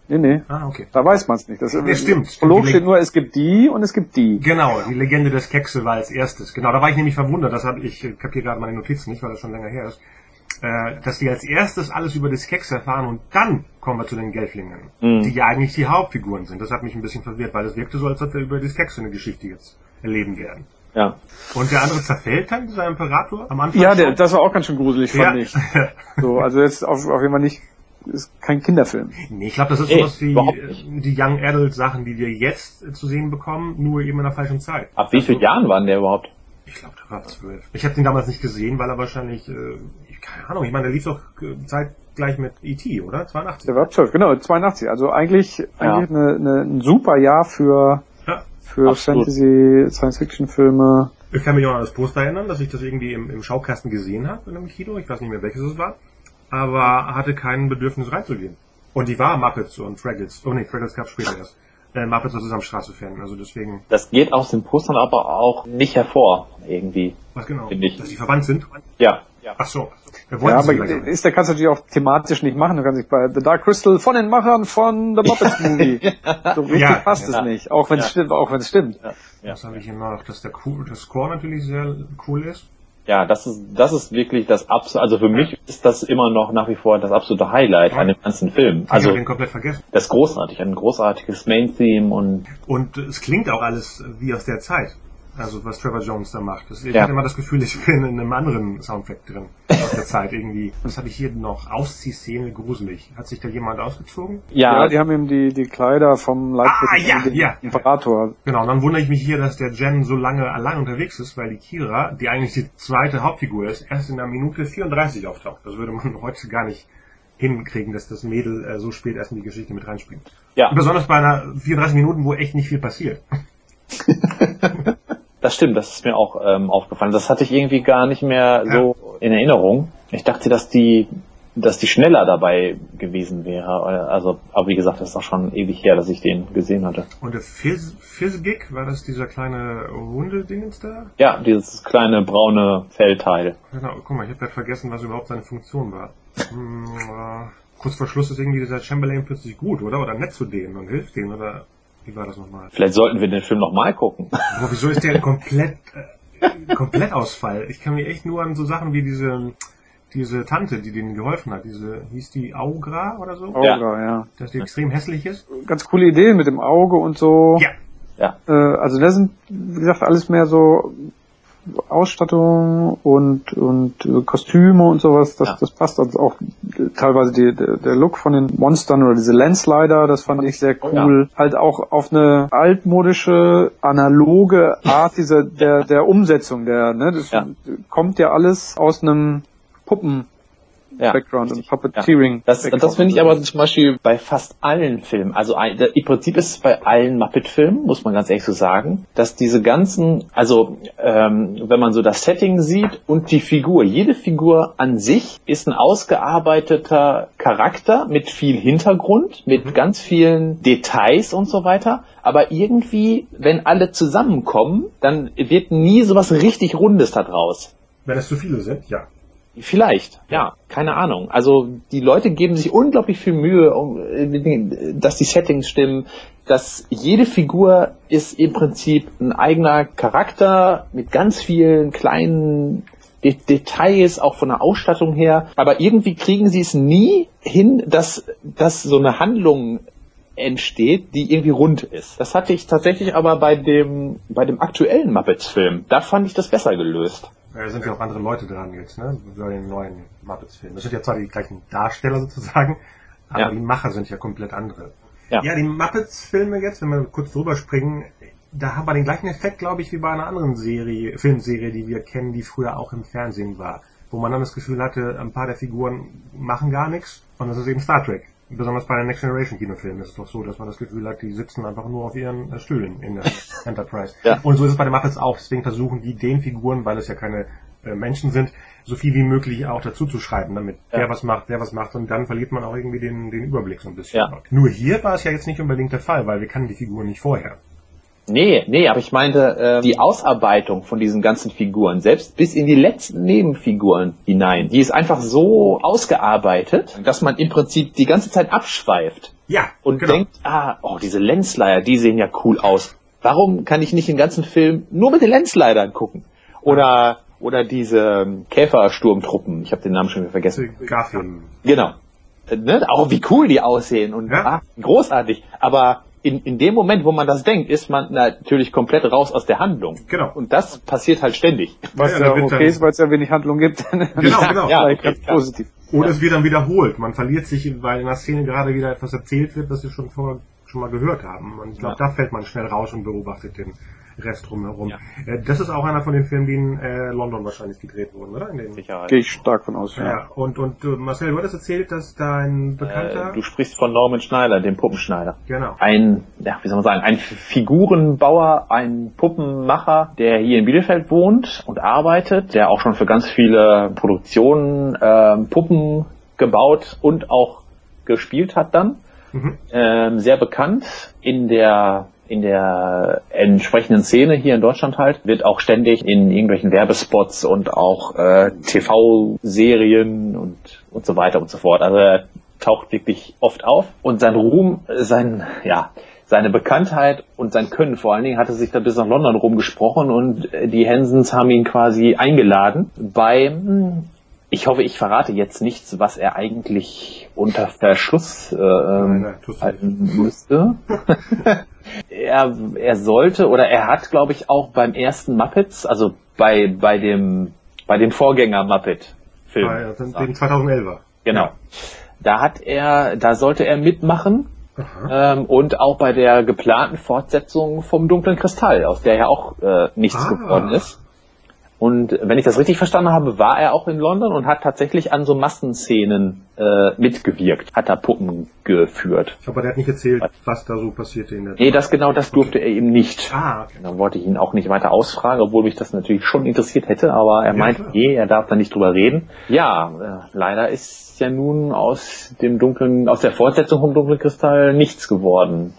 Nee, nee. Nee, nee. Ah, okay. Da weiß man es nicht. Das ja, stimmt. Im Prolog steht nur, es gibt die und es gibt die. Genau, die Legende des Kekse war als erstes. Genau, da war ich nämlich verwundert. Das habe ich, ich kapiere gerade meine Notizen nicht, weil das schon länger her ist. Äh, dass die als erstes alles über das Keks erfahren und dann kommen wir zu den Gelflingen, mhm. die ja eigentlich die Hauptfiguren sind. Das hat mich ein bisschen verwirrt, weil es wirkte so, als ob wir über das Keks eine Geschichte jetzt erleben werden. Ja. Und der andere zerfällt dann, dieser Imperator, am Anfang? Ja, der, das war auch ganz schön gruselig, fand ja. ich. So, also jetzt auf, auf jeden Fall nicht, ist kein Kinderfilm. Nee, ich glaube, das ist sowas wie die Young Adult Sachen, die wir jetzt zu sehen bekommen, nur eben in der falschen Zeit. Ab wie vielen Jahren waren der überhaupt? Ich glaube, der war zwölf. Ich habe den damals nicht gesehen, weil er wahrscheinlich, äh, keine Ahnung, ich meine, der lief doch zeitgleich mit E T, oder? zweiundachtzig. Der war zwölf, genau, zweiundachtzig. Also eigentlich, ja. eigentlich eine, eine, ein super Jahr für, ja. für Fantasy, Science-Fiction-Filme. Ich kann mich auch an das Poster erinnern, dass ich das irgendwie im, im Schaukasten gesehen habe, in einem Kino. Ich weiß nicht mehr, welches es war. Aber hatte kein Bedürfnis reinzugehen. Und die war Muppets und Fraggles. Oh nee, Fraggles gab es später erst. Äh, Muppets aus Sesamstraße fan, also deswegen... Das geht aus den Postern aber auch nicht hervor, irgendwie. Was genau? Ich. Dass die verwandt sind? Ja. ja. Ach so. Wir ja, aber ist, da kannst du natürlich auch thematisch nicht machen. Du kannst dich bei The Dark Crystal von den Machern von The Muppets Movie. So richtig ja. passt ja. es nicht, auch wenn es ja. stimmt. Auch wenn's stimmt. Ja. Ja. Das habe ich immer noch, dass der cool, der Score natürlich sehr cool ist. Ja, das ist, das ist wirklich das absolute, also für mich ist das immer noch nach wie vor das absolute Highlight ja. an dem ganzen Film. Also, ich hab den komplett vergessen. Das ist großartig, ein großartiges Main-Theme und... Und es klingt auch alles wie aus der Zeit, also was Trevor Jones da macht. Ich ja. hatte immer das Gefühl, ich bin in einem anderen Soundtrack drin, aus der Zeit irgendwie. Was habe ich hier noch? Ausziehszene gruselig. Hat sich da jemand ausgezogen? Ja, ja die haben eben die, die Kleider vom Leibwächter ah, ja, ja. Imperator. Genau, und dann wundere ich mich hier, dass der Jen so lange allein unterwegs ist, weil die Kira, die eigentlich die zweite Hauptfigur ist, erst in der Minute vierunddreißig auftaucht. Das würde man heute gar nicht hinkriegen, dass das Mädel äh, so spät erst in die Geschichte mit reinspielt. Ja. Besonders bei einer vierunddreißig Minuten, wo echt nicht viel passiert. Das stimmt, das ist mir auch ähm, aufgefallen. Das hatte ich irgendwie gar nicht mehr so ja. in Erinnerung. Ich dachte, dass die, dass die schneller dabei gewesen wäre. Also, aber wie gesagt, das ist auch schon ewig her, dass ich den gesehen hatte. Und der Fizz, Fizzgig, war das dieser kleine runde Dingens da? Ja, dieses kleine braune Fellteil. Genau, guck mal, ich habe gerade vergessen, was überhaupt seine Funktion war. hm, äh, kurz vor Schluss ist irgendwie dieser Chamberlain plötzlich gut, oder? Oder nett zu denen und hilft denen, oder... Wie war das nochmal? Vielleicht sollten wir den Film nochmal gucken. Aber wieso ist der ein komplett, äh, komplett Ausfall? Ich kann mich echt nur an so Sachen wie diese, diese Tante, die denen geholfen hat. Diese, hieß die Augra oder so? Augra, ja. ja. Dass die extrem hässlich ist. Ganz coole Ideen mit dem Auge und so. Ja. ja. Äh, also da sind, wie gesagt, alles mehr so Ausstattung und, und äh, Kostüme und sowas. Das, ja. das passt. Also auch teilweise die, der, der Look von den Monstern oder diese Landslider, das fand ich sehr cool. Ja. Halt auch auf eine altmodische, analoge Art dieser, der, der Umsetzung. Der, ne, das ja. kommt ja alles aus einem Puppen. Ja, Background und Puppeteering. Ja. Das, das finde ich aber zum Beispiel bei fast allen Filmen, also im Prinzip ist es bei allen Muppet-Filmen, muss man ganz ehrlich so sagen, dass diese ganzen, also ähm, wenn man so das Setting sieht und die Figur, jede Figur an sich ist ein ausgearbeiteter Charakter mit viel Hintergrund, mit mhm. ganz vielen Details und so weiter, aber irgendwie, wenn alle zusammenkommen, dann wird nie sowas richtig Rundes da draus. Wenn das zu viele sind, ja. Vielleicht, ja, keine Ahnung. Also die Leute geben sich unglaublich viel Mühe, um, dass die Settings stimmen, dass jede Figur ist im Prinzip ein eigener Charakter mit ganz vielen kleinen De- Details, auch von der Ausstattung her. Aber irgendwie kriegen sie es nie hin, dass, dass so eine Handlung entsteht, die irgendwie rund ist. Das hatte ich tatsächlich aber bei dem, bei dem aktuellen Muppets-Film. Da fand ich das besser gelöst. Da sind ja auch andere Leute dran jetzt, ne? Bei den neuen Muppets-Filmen. Das sind ja zwar die gleichen Darsteller sozusagen, aber ja, die Macher sind ja komplett andere. Ja, ja, die Muppets-Filme jetzt, wenn wir kurz drüber springen, da haben wir den gleichen Effekt, glaube ich, wie bei einer anderen Serie, Filmserie, die wir kennen, die früher auch im Fernsehen war. Wo man dann das Gefühl hatte, ein paar der Figuren machen gar nichts. Und das ist eben Star Trek. Besonders bei den Next Generation Kinofilmen ist es doch so, dass man das Gefühl hat, die sitzen einfach nur auf ihren Stühlen in der Enterprise. Ja. Und so ist es bei den Muppets auch. Deswegen versuchen die den Figuren, weil es ja keine äh, Menschen sind, so viel wie möglich auch dazu zu schreiben, damit ja, der was macht, der was macht. Und dann verliert man auch irgendwie den, den Überblick so ein bisschen. Ja. Nur hier war es ja jetzt nicht unbedingt der Fall, weil wir kannten die Figuren nicht vorher. Nee, nee, aber ich meinte, äh, die Ausarbeitung von diesen ganzen Figuren, selbst bis in die letzten Nebenfiguren hinein, die ist einfach so ausgearbeitet, dass man im Prinzip die ganze Zeit abschweift. Ja, und genau, denkt, ah, oh, diese Lensleier, die sehen ja cool aus. Warum kann ich nicht den ganzen Film nur mit den Lensleitern gucken? Oder, oder diese Käfersturmtruppen, ich habe den Namen schon wieder vergessen. Garfield. Genau. Ne? Auch wie cool die aussehen und ja, ah, großartig, aber In, in dem Moment, wo man das denkt, ist man natürlich komplett raus aus der Handlung. Genau. Und das passiert halt ständig. Was ja, ja okay ist, weil es ja wenig Handlung gibt. Genau, ja, genau. Ja, ganz positiv. Und ja, es wird dann wiederholt. Man verliert sich, weil in der Szene gerade wieder etwas erzählt wird, das wir schon vorher schon mal gehört haben. Und ich glaube, ja, da fällt man schnell raus und beobachtet den Rest drumherum. Ja. Das ist auch einer von den Filmen, die in äh, London wahrscheinlich gedreht wurden, oder? In den Sicherheit. Gehe ich stark von aus. Ja, ja. Und, und Marcel, du hattest erzählt, dass dein Bekannter... Äh, du sprichst von Norman Schneider, dem Puppenschneider. Genau. Ein, ja, wie soll man sagen, ein Figurenbauer, ein Puppenmacher, der hier in Bielefeld wohnt und arbeitet, der auch schon für ganz viele Produktionen äh, Puppen gebaut und auch gespielt hat dann. Mhm. Ähm, sehr bekannt in der... In der entsprechenden Szene hier in Deutschland halt, wird auch ständig in irgendwelchen Werbespots und auch äh, T V-Serien und, und so weiter und so fort. Also er taucht wirklich oft auf. Und sein Ruhm, sein, ja, seine Bekanntheit und sein Können vor allen Dingen hatte sich da bis nach London rumgesprochen und die Hensons haben ihn quasi eingeladen beim... Ich hoffe, ich verrate jetzt nichts, was er eigentlich unter Verschluss äh, nein, nein, halten müsste. er, er sollte oder er hat, glaube ich, auch beim ersten Muppets, also bei bei dem bei dem Vorgänger Muppet-Film, ja, dem zweitausendelfer. Genau. Ja. Da hat er, da sollte er mitmachen. Ähm, und auch bei der geplanten Fortsetzung vom Dunklen Kristall, aus der ja auch äh, nichts ah. geworden ist. Und wenn ich das richtig verstanden habe, war er auch in London und hat tatsächlich an so Massenszenen äh, mitgewirkt, hat da Puppen geführt. Aber der hat nicht erzählt, was da so passierte in der Nee, das genau, das durfte okay. er eben nicht. Ah, okay. Dann wollte ich ihn auch nicht weiter ausfragen, obwohl mich das natürlich schon interessiert hätte, aber er ja, meinte, nee, er darf da nicht drüber reden. Ja, äh, leider ist ja nun aus dem dunklen, aus der Fortsetzung vom Dunklen Kristall nichts geworden.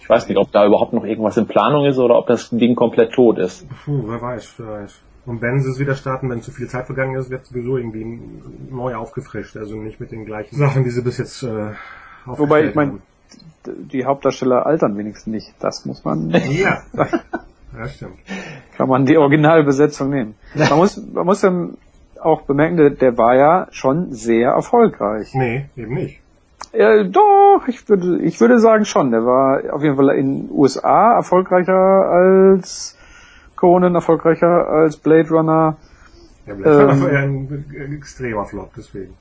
Ich weiß nicht, ob da überhaupt noch irgendwas in Planung ist oder ob das Ding komplett tot ist. Puh, wer weiß, wer weiß. Und wenn sie es wieder starten, wenn zu viel Zeit vergangen ist, wird es sowieso irgendwie neu aufgefrischt. Also nicht mit den gleichen Sachen, die sie bis jetzt äh, aufgestellt Wobei, ich meine, die Hauptdarsteller altern wenigstens nicht. Das muss man... Ja, ja stimmt. Kann man die Originalbesetzung nehmen. Man muss, man muss dann auch bemerken, der war ja schon sehr erfolgreich. Nee, eben nicht. Ja, doch, ich würde, ich würde sagen schon. Der war auf jeden Fall in den U S A erfolgreicher als... Conan erfolgreicher als Blade Runner. Ja, Blade Runner war ja ein extremer Flop, deswegen.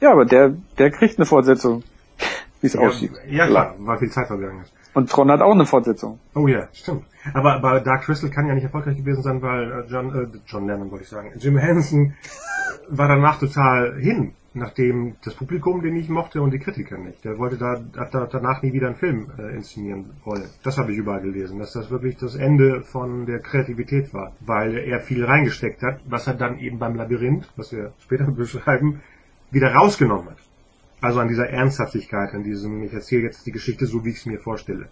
Ja, aber der, der kriegt eine Fortsetzung, wie es ja, aussieht. Ja, klar, weil viel Zeit vergangen ist. Und Tron hat auch eine Fortsetzung. Oh ja, stimmt. Aber, aber Dark Crystal kann ja nicht erfolgreich gewesen sein, weil John, äh, John Lennon wollte ich sagen, Jim Henson war danach total hin, nachdem das Publikum den nicht mochte und die Kritiker nicht. Der wollte da, hat da danach nie wieder einen Film äh, inszenieren wollen. Das habe ich überall gelesen, dass das wirklich das Ende von der Kreativität war, weil er viel reingesteckt hat, was er dann eben beim Labyrinth, was wir später beschreiben, wieder rausgenommen hat. Also an dieser Ernsthaftigkeit, an diesem, ich erzähle jetzt die Geschichte so, wie ich es mir vorstelle.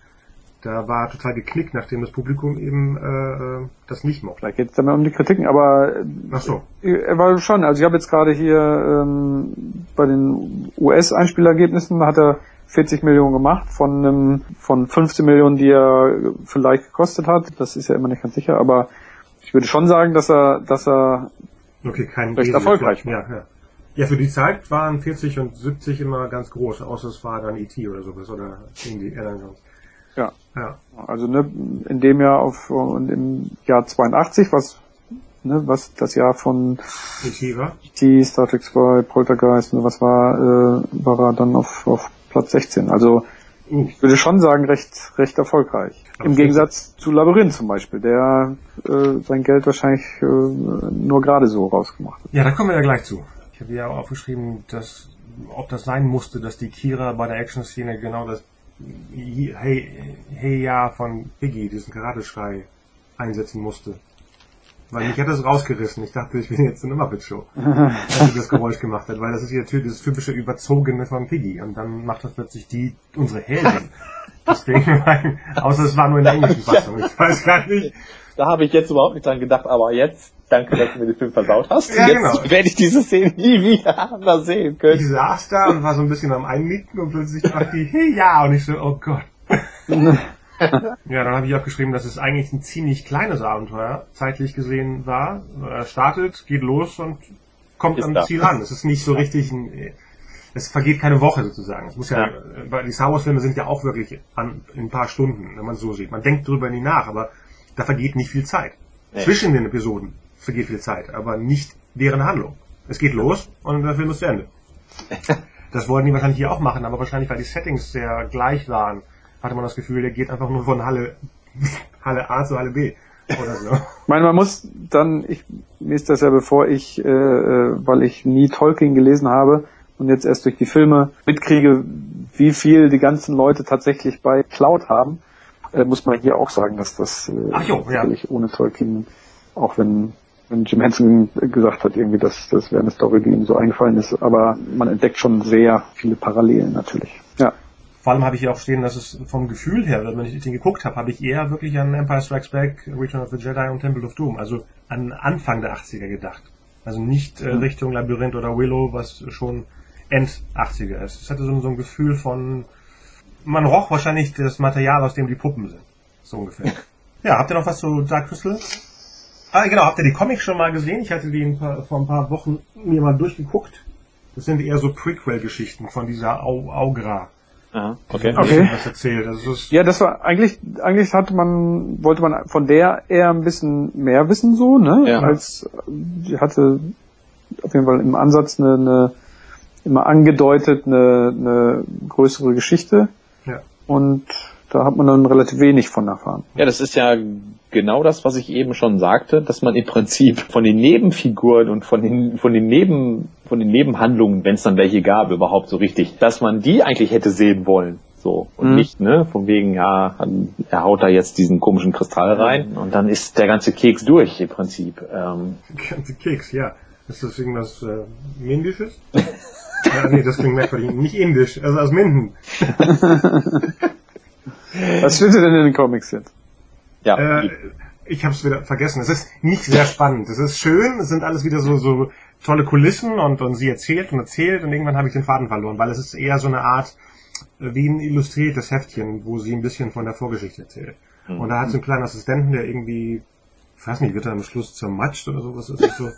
da war total geknickt, nachdem das Publikum eben äh, das nicht mochte. Da geht es dann mal um die Kritiken, aber ach so. Er war schon, also ich habe jetzt gerade hier ähm, bei den U S-Einspielergebnissen hat er vierzig Millionen gemacht von einem, von fünfzehn Millionen, die er vielleicht gekostet hat. Das ist ja immer nicht ganz sicher, aber ich würde schon sagen, dass er, dass er okay, kein recht erfolgreich war. Ja, ja. Ja, für die Zeit waren vierzig und siebzig immer ganz groß, außer es war dann E T oder sowas oder irgendwie Airline Jones. Ja. Ja. Also ne, in dem Jahr auf und im Jahr zweiundachtzig, was ne, was das Jahr von E T war? E T, Star Trek zwei, Poltergeist, ne, was war, äh, war er dann auf, auf Platz sechzehn. Also uh. ich würde schon sagen, recht recht erfolgreich. Ach, im Gegensatz zu Labyrinth zum Beispiel, der äh, sein Geld wahrscheinlich äh, nur gerade so rausgemacht hat. Ja, da kommen wir ja gleich zu. Ich habe ja auch aufgeschrieben, dass, ob das sein musste, dass die Kira bei der Action-Szene genau das Hey, hey ja von Piggy, diesen Karateschrei, einsetzen musste. Weil mich hat das rausgerissen. Ich dachte, ich bin jetzt in einer Muppet-Show, als sie das Geräusch gemacht hat. Weil das ist ja das typische Überzogene von Piggy. Und dann macht das plötzlich die, unsere Heldin. Deswegen, mein, außer es war nur in der englischen Fassung. Ich weiß gar nicht. Da habe ich jetzt überhaupt nicht dran gedacht, aber jetzt, danke, dass du mir den Film versaut hast. Ja, jetzt genau. Werde ich diese Szene nie wieder sehen können. Ich saß da und war so ein bisschen am Einnicken und plötzlich dachte ich, hey, ja, und ich so, oh Gott. Ja, dann habe ich auch geschrieben, dass es eigentlich ein ziemlich kleines Abenteuer zeitlich gesehen war. Er startet, geht los und kommt ist am da. Ziel an. Es ist nicht so richtig ein... Es vergeht keine Woche sozusagen. Es muss ja, ja. Die Star Wars Filme sind ja auch wirklich an, in ein paar Stunden, wenn man es so sieht. Man denkt drüber nie nach, aber da vergeht nicht viel Zeit. Nee. Zwischen den Episoden vergeht viel Zeit, aber nicht deren Handlung. Es geht los und der Film ist zu Ende. Das wollten die wahrscheinlich hier auch machen, aber wahrscheinlich, weil die Settings sehr gleich waren, hatte man das Gefühl, der geht einfach nur von Halle, Halle A zu Halle B. Oder so. Ich meine, man muss dann, ich, mir ist das ja bevor ich, äh, weil ich nie Tolkien gelesen habe, und jetzt erst durch die Filme mitkriege, wie viel die ganzen Leute tatsächlich bei Cloud haben, äh, muss man hier auch sagen, dass das äh, Ach jo, ja. ohne Tolkien, auch wenn, wenn Jim Henson gesagt hat, irgendwie, dass das wäre eine Story, die ihm so eingefallen ist, aber man entdeckt schon sehr viele Parallelen natürlich. Ja. Vor allem habe ich hier auch stehen, dass es vom Gefühl her, wenn ich den geguckt habe, habe ich eher wirklich an Empire Strikes Back, Return of the Jedi und Temple of Doom, also an Anfang der achtziger gedacht. Also nicht äh, Richtung Labyrinth oder Willow, was schon End-achtziger ist. Es hatte so, so ein Gefühl von, man roch wahrscheinlich das Material, aus dem die Puppen sind. So ungefähr. Ja, habt ihr noch was zu Dark Crystal? Ah, genau, habt ihr die Comics schon mal gesehen? Ich hatte die ein paar, vor ein paar Wochen mir mal durchgeguckt. Das sind eher so Prequel-Geschichten von dieser Au- Augra. Aha, okay. Okay. Was erzählt. Das ist ja, das war, eigentlich, eigentlich hatte man, wollte man von der eher ein bisschen mehr wissen, so, ne? Ja. Als, die hatte auf jeden Fall im Ansatz eine, eine immer angedeutet eine, eine größere Geschichte, ja. Und da hat man dann relativ wenig von erfahren. Ja, das ist ja genau das, was ich eben schon sagte, dass man im Prinzip von den Nebenfiguren und von den von den Neben von den Nebenhandlungen, wenn es dann welche gab, überhaupt so richtig, dass man die eigentlich hätte sehen wollen. So, und mhm. nicht, ne, von wegen, ja, er haut da jetzt diesen komischen Kristall rein und dann ist der ganze Keks durch im Prinzip. Ähm, der ganze Keks, ja. Ist das irgendwas äh, Indisches? Ja, nee, das klingt merkwürdig. Nicht indisch, also aus Minden. Was steht denn in den Comics jetzt? Ja. Äh, ich hab's wieder vergessen. Es ist nicht sehr spannend. Es ist schön, es sind alles wieder so, so tolle Kulissen und, und sie erzählt und erzählt und irgendwann habe ich den Faden verloren, weil es ist eher so eine Art wie ein illustriertes Heftchen, wo sie ein bisschen von der Vorgeschichte erzählt. Mhm. Und da hat sie einen kleinen Assistenten, der irgendwie, ich weiß nicht, wird er am Schluss zermatscht oder sowas. Ist so.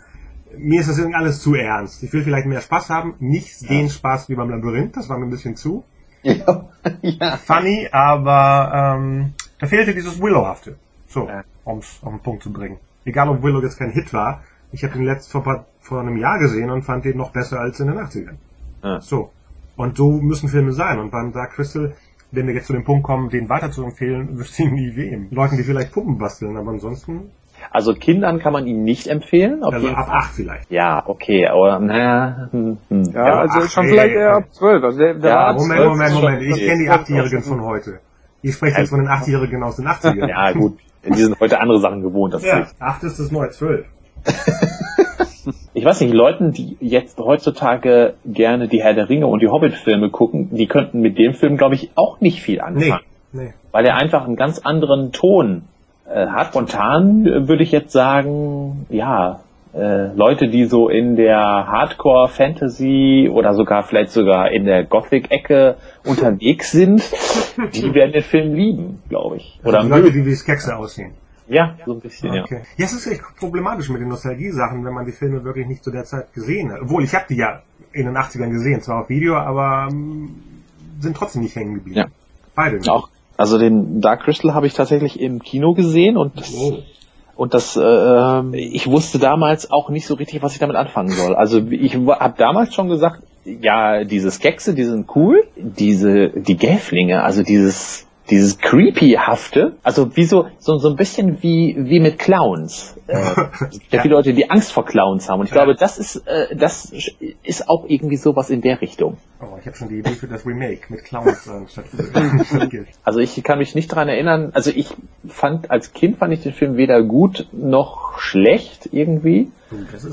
Mir ist das irgendwie alles zu ernst. Ich will vielleicht mehr Spaß haben. Nicht ja. den Spaß wie beim Labyrinth. Das war mir ein bisschen zu ja. Ja. funny, aber ähm, da fehlte dieses Willowhafte. So, ja. um es auf den Punkt zu bringen. Egal, ob Willow jetzt kein Hit war. Ich habe den letzten vor, vor einem Jahr gesehen und fand den noch besser als in den achtzigern. Ja. So. Und so müssen Filme sein. Und beim Dark Crystal, wenn wir jetzt zu dem Punkt kommen, den weiter zu empfehlen, wüsste ich nie wem. Leuten, die vielleicht Puppen basteln, aber ansonsten... Also Kindern kann man ihn nicht empfehlen. Auf also jeden ab Fall. acht vielleicht. Ja, okay, aber naja. Hm, hm. Ja, ja, also schon vielleicht eher ab zwölf. Also der, der ja, ab Moment, zwölf Moment, Moment. Ich kenne die achtjährigen von heute. Ich spreche jetzt von den achtjährigen aus den achtzigern. Ja, gut. Die sind heute andere Sachen gewohnt. Das ja, acht ist das neue zwölf. Ich weiß nicht, Leuten, die jetzt heutzutage gerne die Herr der Ringe und die Hobbit-Filme gucken, die könnten mit dem Film, glaube ich, auch nicht viel anfangen. Nee, nee. weil er einfach einen ganz anderen Ton äh, hat. Spontan äh, würde ich jetzt sagen, ja, äh, Leute, die so in der Hardcore-Fantasy oder sogar vielleicht sogar in der Gothic-Ecke unterwegs sind, die werden den Film lieben, glaube ich. Oder also Leute, die wie Skekse aussehen. Ja, so ein bisschen, ja. Okay. Ja, es ist echt problematisch mit den Nostalgie-Sachen, wenn man die Filme wirklich nicht zu der Zeit gesehen hat. Obwohl, ich habe die ja in den achtzigern gesehen, zwar auf Video, aber ähm, sind trotzdem nicht hängen geblieben. Ja. Beide nicht. Auch, also den Dark Crystal habe ich tatsächlich im Kino gesehen und das, oh. und das äh, ich wusste damals auch nicht so richtig, was ich damit anfangen soll. Also ich habe damals schon gesagt, ja, diese Skekse, die sind cool, diese, die Gäflinge, also dieses... Dieses Creepy-hafte, also wie so, so, so ein bisschen wie, wie mit Clowns. Äh, ja. Viele Leute, die Angst vor Clowns haben. Und ich ja. glaube, das ist, äh, das ist auch irgendwie sowas in der Richtung. Oh, ich habe schon die Idee für das Remake mit Clowns anstatt für Also ich kann mich nicht daran erinnern, also ich fand, als Kind fand ich den Film weder gut noch schlecht irgendwie.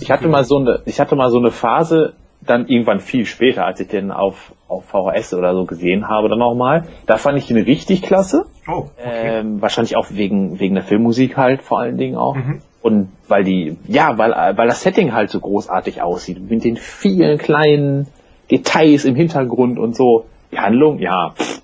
Ich hatte mal so eine, ich hatte mal so eine Phase, dann irgendwann viel später, als ich den auf, auf V H S oder so gesehen habe, dann nochmal. Da fand ich ihn richtig klasse. Oh, okay. ähm, wahrscheinlich auch wegen, wegen der Filmmusik halt vor allen Dingen auch. Mhm. Und weil die, ja, weil, weil das Setting halt so großartig aussieht. Mit den vielen kleinen Details im Hintergrund und so. Die Handlung, ja, pff,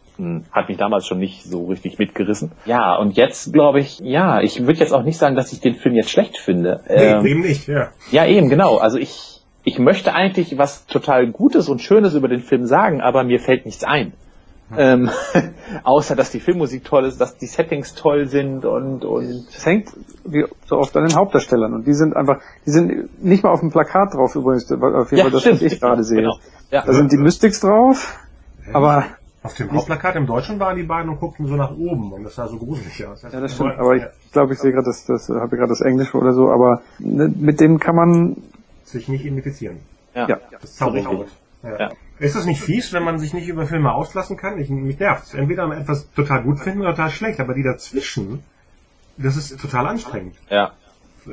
hat mich damals schon nicht so richtig mitgerissen. Ja, und jetzt glaube ich, ja, ich würde jetzt auch nicht sagen, dass ich den Film jetzt schlecht finde. Ähm, nee, eben nicht, ja. Ja, eben, genau. Also ich, Ich möchte eigentlich was total Gutes und Schönes über den Film sagen, aber mir fällt nichts ein. Ähm, außer, dass die Filmmusik toll ist, dass die Settings toll sind und... und das hängt wie so oft an den Hauptdarstellern und die sind einfach... Die sind nicht mal auf dem Plakat drauf übrigens, auf jeden Fall, ja, das, was ich gerade sehe. Genau. Ja. Da sind die Mystics drauf, aber... Auf dem Hauptplakat im Deutschen waren die beiden und guckten so nach oben und das sah so gruselig aus. Das ja, das stimmt, aber ich glaube, ich sehe gerade, das, das habe ich gerade das Englische oder so, aber mit dem kann man sich nicht identifizieren. Ja. ja. Das zaubert so auch. Ja. Ja. Ist das nicht fies, wenn man sich nicht über Filme auslassen kann? Ich, mich nervt's. Entweder man etwas total gut finden oder total schlecht, aber die dazwischen, das ist total anstrengend. Ja.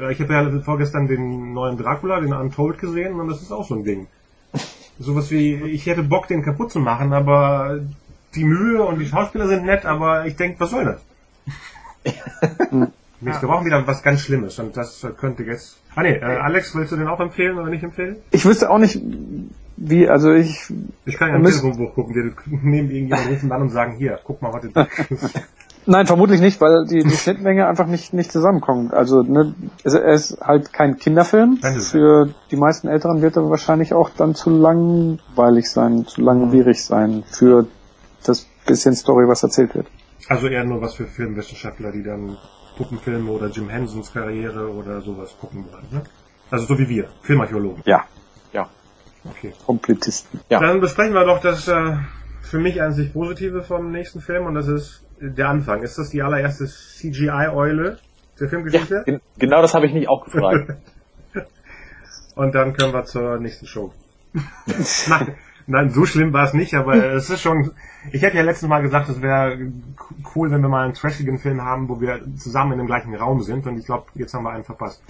Ich habe ja vorgestern den neuen Dracula, den Untold, gesehen und das ist auch so ein Ding. Sowas wie, ich hätte Bock, den kaputt zu machen, aber die Mühe und die Schauspieler sind nett, aber ich denke, was soll das? Nächste Woche wieder was ganz Schlimmes und das könnte jetzt... Ah ne, äh, Alex, willst du den auch empfehlen oder nicht empfehlen? Ich wüsste auch nicht, wie, also ich... Ich kann ja im Telefonbuch gucken, wir nehmen irgendjemanden, rufen an und sagen, hier, guck mal heute. Nein, vermutlich nicht, weil die, die Schnittmenge einfach nicht, nicht zusammenkommt. Also, ne, es, er ist halt kein Kinderfilm. Für die meisten Älteren wird er wahrscheinlich auch dann zu langweilig sein, zu langwierig sein für das bisschen Story, was erzählt wird. Also eher nur was für Filmwissenschaftler, die dann... Puppenfilme oder Jim Hensons Karriere oder sowas gucken wollen, ne? Also so wie wir, Filmarchäologen. Ja, ja. Okay. Komplettisten. Ja. Dann besprechen wir doch das äh, für mich einzig Positive vom nächsten Film und das ist der Anfang. Ist das die allererste C G I-Eule der Filmgeschichte? Ja, gen- genau das habe ich nicht auch gefragt. Und dann können wir zur nächsten Show. Nein. Nein, so schlimm war es nicht, aber es ist schon... Ich hätte ja letztes Mal gesagt, es wäre cool, wenn wir mal einen trashigen Film haben, wo wir zusammen in dem gleichen Raum sind. Und ich glaube, jetzt haben wir einen verpasst.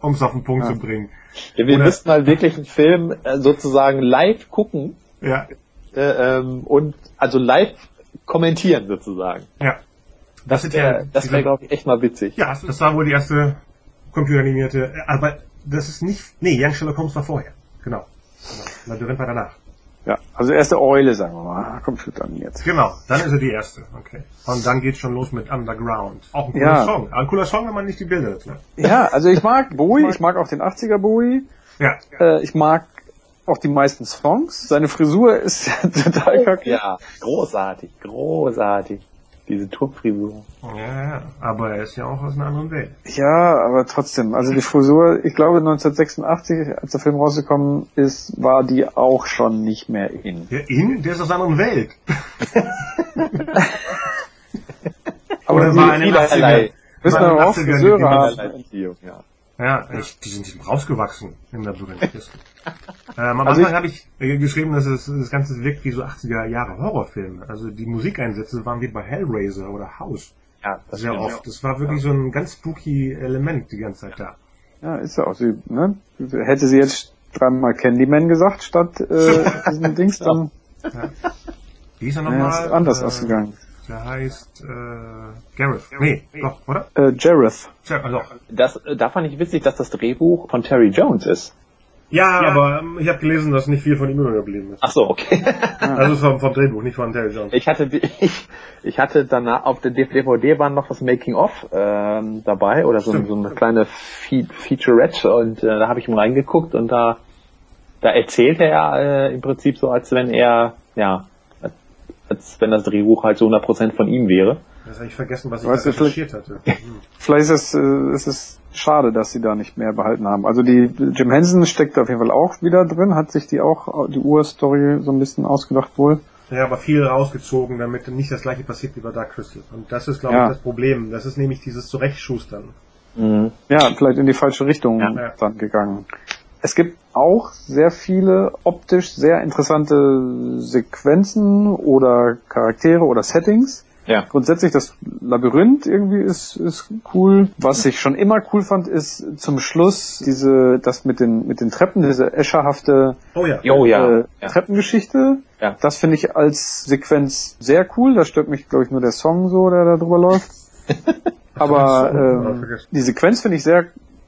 Um es auf den Punkt ja. zu bringen. Ja, wir Oder müssten halt wirklich einen Film sozusagen live gucken. Ja. Äh, ähm, und also live kommentieren sozusagen. Ja. Das, das wäre, ja, wär, glaube ich, echt mal witzig. Ja, das war wohl die erste computeranimierte... Aber das ist nicht... Nee, Young Sherlock Holmes war vorher. Genau. Labyrinth war danach. Ja, also erste Eule, sagen wir mal. Computer jetzt. Genau, dann ist er die erste. Okay. Und dann geht's schon los mit Underground. Auch ein cooler ja. Song. Ein cooler Song, wenn man nicht die Bilder hat. Ne? Ja, also ich mag Bowie, ich mag auch den achtziger Bowie. Ja. Äh, ich mag auch die meisten Songs. Seine Frisur ist total oh, kacke. Ja, großartig, großartig. Diese Turmfrisur. Ja, ja, aber er ist ja auch aus einer anderen Welt. Ja, aber trotzdem. Also die Frisur, ich glaube neunzehnhundertsechsundachtzig, als der Film rausgekommen ist, war die auch schon nicht mehr in. Ja, in? Der ist aus einer anderen Welt. aber Oder war eine achtziger. Wissen wir auch, Friseure haben. Ja, ja ich, die sind rausgewachsen in der Bürgerkiste. ähm, am also Anfang habe ich geschrieben, dass es, das Ganze wirkt wie so achtziger-Jahre-Horrorfilme. Also die Musikeinsätze waren wie bei Hellraiser oder House. Ja, das sehr oft. Auch. Das war wirklich ja. so ein ganz spooky Element die ganze Zeit da. Ja, ist ja auch so, ne? Hätte sie jetzt dreimal Candyman gesagt, statt äh, diesen Dings, dann ja. Die ist ja nochmal... Ja, ist anders äh, ausgegangen. Der heißt, äh, Gareth. Nee, doch, oder? Äh, Jareth. Das, da fand ich witzig, dass das Drehbuch von Terry Jones ist. Ja, ja, aber ähm, ich habe gelesen, dass nicht viel von ihm übergeblieben ist. Ach so, okay. Also vom, vom Drehbuch, nicht von Terry Jones. Ich hatte ich, ich hatte danach auf der D V D waren noch das Making of ähm, dabei oder so, so eine kleine Fe- Featurette und äh, da habe ich ihm reingeguckt und da da erzählte er äh, im Prinzip so, als wenn er ja als wenn das Drehbuch halt so hundert Prozent von ihm wäre. Das habe ich vergessen, was ich weißt da recherchiert hatte. Hm. Vielleicht ist es, äh, ist es schade, dass sie da nicht mehr behalten haben. Also die Jim Henson steckt auf jeden Fall auch wieder drin, hat sich die auch, die Urstory so ein bisschen ausgedacht wohl. Ja, aber viel rausgezogen, damit nicht das gleiche passiert wie bei Dark Crystal. Und das ist, glaube ja. ich, das Problem. Das ist nämlich dieses Zurechtschustern. Mhm. Ja, vielleicht in die falsche Richtung ja. dann gegangen. Es gibt auch sehr viele optisch sehr interessante Sequenzen oder Charaktere oder Settings. Ja. Grundsätzlich das Labyrinth irgendwie ist, ist cool. Was ich schon immer cool fand, ist zum Schluss diese, das mit den, mit den Treppen, diese escherhafte oh ja. Oh ja. Äh, ja. Treppengeschichte. Ja. Das finde ich als Sequenz sehr cool. Da stört mich, glaube ich, nur der Song so, der da drüber läuft. Aber äh, die Sequenz finde ich sehr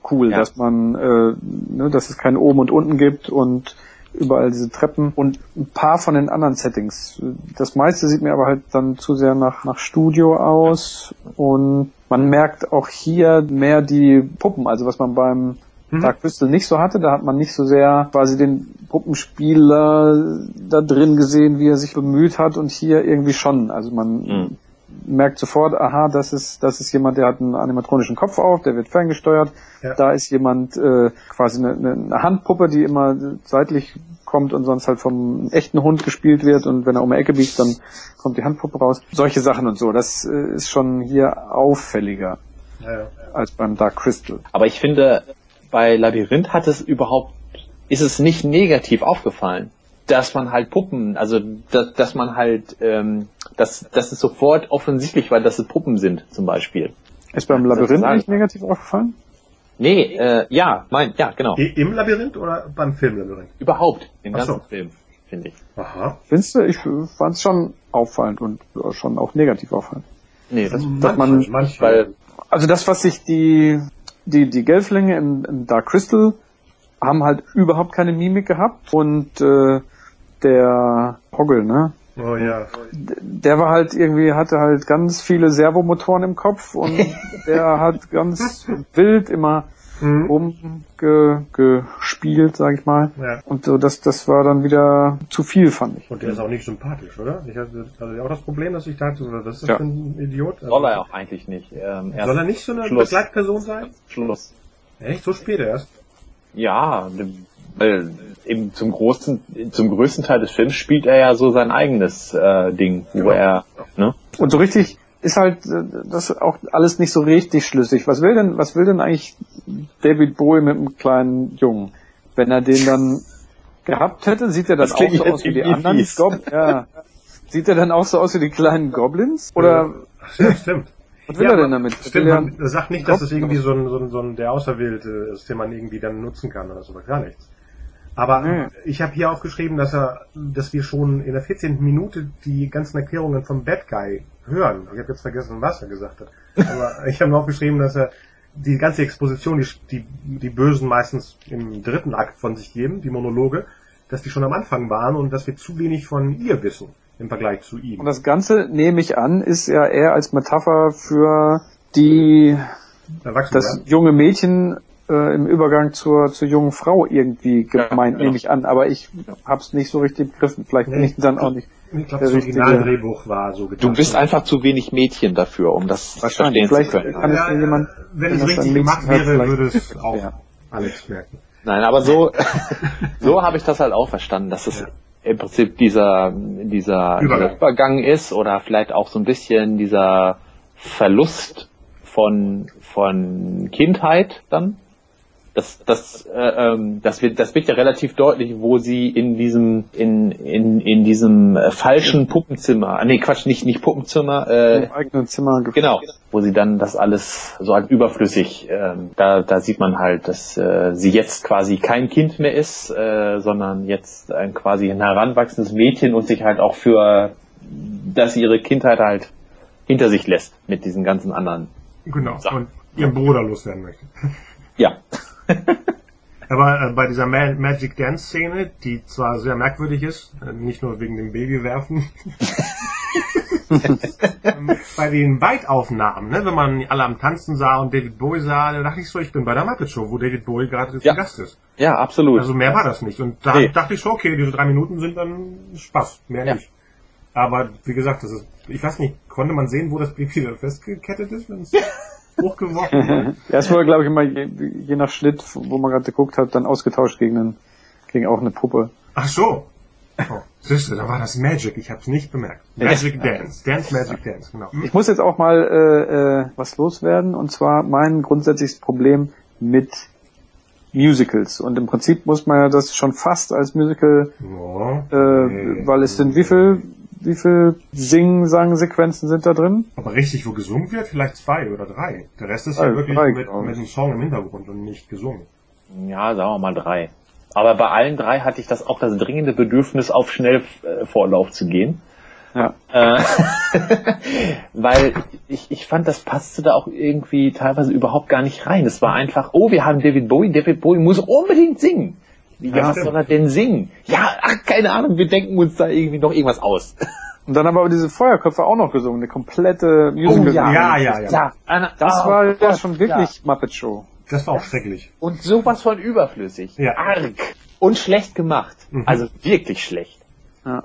cool, ja. dass man, äh, ne, dass es kein Oben und Unten gibt und überall diese Treppen und ein paar von den anderen Settings. Das meiste sieht mir aber halt dann zu sehr nach, nach Studio aus und man merkt auch hier mehr die Puppen, also was man beim mhm. Dark Crystal nicht so hatte, da hat man nicht so sehr quasi den Puppenspieler da drin gesehen, wie er sich bemüht hat und hier irgendwie schon, also man mhm. merkt sofort, aha, das ist das ist jemand, der hat einen animatronischen Kopf auf, der wird ferngesteuert. Ja. Da ist jemand äh, quasi eine, eine Handpuppe, die immer seitlich kommt und sonst halt vom echten Hund gespielt wird und wenn er um die Ecke biegt, dann kommt die Handpuppe raus. Solche Sachen und so, das äh, ist schon hier auffälliger ja, ja. als beim Dark Crystal. Aber ich finde, bei Labyrinth hat es überhaupt, ist es nicht negativ aufgefallen, dass man halt Puppen, also dass, dass man halt, ähm, dass, dass es sofort offensichtlich war, dass es Puppen sind, zum Beispiel. Ist beim Labyrinth eigentlich negativ aufgefallen? Nee, äh, ja, mein, ja, genau. Im Labyrinth oder beim Filmlabyrinth? Überhaupt, im ganzen so. Film, finde ich. Aha. Findest du, ich fand es schon auffallend und schon auch negativ auffallend. Nee, das macht man, weil, also das, was sich die, die, die Gelflinge im, im Dark Crystal haben halt überhaupt keine Mimik gehabt und, äh, der Hoggel, ne? Oh ja. Der war halt irgendwie, hatte halt ganz viele Servomotoren im Kopf und der hat ganz wild immer mhm. rumgespielt, sag ich mal. Ja. Und so, das, das war dann wieder zu viel, fand ich. Und der ist auch nicht sympathisch, oder? Ich hatte, hatte auch das Problem, dass ich dachte, was ist das ja. für ein Idiot? Also, soll er auch eigentlich nicht. Ähm, erst soll er nicht so eine Schluss. Begleitperson sein? Schluss. Echt? So spät erst? Ja, weil eben zum großen, zum größten Teil des Films spielt er ja so sein eigenes äh, Ding, wo ja. er, ne? Und so richtig ist halt das auch alles nicht so richtig schlüssig. Was will denn, was will denn eigentlich David Bowie mit einem kleinen Jungen? Wenn er den dann gehabt hätte, sieht er dann das auch so aus wie die anderen Goblins? Ja. Sieht er dann auch so aus wie die kleinen Goblins? Oder? Ja, stimmt. Was will ja, er denn damit? Stimmt, man sagt nicht, dass es das irgendwie so ein, so ein, so ein der Auserwählte ist, den man irgendwie dann nutzen kann oder so, gar nichts. Aber nee. Ich habe hier aufgeschrieben, dass er, dass wir schon in der vierzehnten Minute die ganzen Erklärungen vom Bad Guy hören. Ich habe jetzt vergessen, was er gesagt hat. Aber ich habe mir aufgeschrieben, dass er die ganze Exposition, die, die die Bösen meistens im dritten Akt von sich geben, die Monologe, dass die schon am Anfang waren und dass wir zu wenig von ihr wissen im Vergleich zu ihm. Und das Ganze, nehme ich an, ist ja eher als Metapher für die das junge Mädchen äh, im Übergang zur, zur jungen Frau irgendwie gemeint, ja, ja. nehme ich an. Aber ich ja. habe es nicht so richtig begriffen. Vielleicht nee, bin ich dann glaub, auch nicht. Ich glaube, das Originaldrehbuch war so getan. Du bist einfach zu wenig Mädchen dafür, um das verstehen vielleicht zu können. Kann ja, es jemand, wenn es richtig gemacht wäre, hört, würde es auch ja. Alex merken. Nein, aber so so habe ich das halt auch verstanden, dass es ja. im Prinzip dieser, dieser Übergang. Übergang ist oder vielleicht auch so ein bisschen dieser Verlust von, von Kindheit dann. Das, das, äh, das wird, das wird ja relativ deutlich, wo sie in diesem, in, in, in diesem falschen Puppenzimmer, nee, Quatsch, nicht, nicht Puppenzimmer, äh, im eigenen Zimmer geführt. Genau, wo sie dann das alles so halt überflüssig, äh, da, da sieht man halt, dass äh, sie jetzt quasi kein Kind mehr ist, äh, sondern jetzt ein quasi ein heranwachsendes Mädchen und sich halt auch für, dass ihre Kindheit halt hinter sich lässt mit diesen ganzen anderen Genau, Sachen. Und ihren Bruder loswerden möchte. Ja. Aber äh, bei dieser Ma- Magic Dance Szene, die zwar sehr merkwürdig ist, äh, nicht nur wegen dem Babywerfen, ähm, bei den Weitaufnahmen, ne, wenn man alle am Tanzen sah und David Bowie sah, da dachte ich so, ich bin bei der Muppet Show, wo David Bowie gerade ja. Gast ist. Ja, absolut. Also mehr war das nicht. Und da nee. dachte ich so, okay, diese drei Minuten sind dann Spaß, mehr ja. nicht. Aber wie gesagt, das ist, ich weiß nicht, konnte man sehen, wo das Baby wieder festgekettet ist, wenn es hochgeworfen wird? Das wurde, glaube ich, immer je, je nach Schnitt, wo man gerade geguckt hat, dann ausgetauscht gegen, einen, gegen auch eine Puppe. Ach so. Oh, siehst du, da war das Magic, ich hab's nicht bemerkt. Magic Dance, Dance Magic Dance, genau. Ich muss jetzt auch mal äh, was loswerden, und zwar mein grundsätzliches Problem mit Musicals. Und im Prinzip muss man ja das schon fast als Musical, oh, äh, nee. weil es sind wie viel, wie viel Sing-Sang-Sequenzen sind da drin? Aber richtig, wo gesungen wird, vielleicht zwei oder drei. Der Rest ist also ja wirklich drei, mit, mit einem Song im Hintergrund und nicht gesungen. Ja, sagen wir mal drei. Aber bei allen drei hatte ich das auch das dringende Bedürfnis, auf Schnellvorlauf zu gehen. Ja. Äh, weil ich, ich fand, das passte da auch irgendwie teilweise überhaupt gar nicht rein. Es war einfach, oh, wir haben David Bowie, David Bowie muss unbedingt singen. Ja, ja, was soll er denn singen? Ja, ach, keine Ahnung, wir denken uns da irgendwie noch irgendwas aus. Und dann haben aber diese Feuerköpfe auch noch gesungen, eine komplette Musical. Oh, ja, ja, ja, ja, ja. Das war oh, ja schon wirklich ja. Muppet Show. Das war auch schrecklich. Und sowas von überflüssig. Ja. Arg. Und schlecht gemacht. Mhm. Also wirklich schlecht. Ja.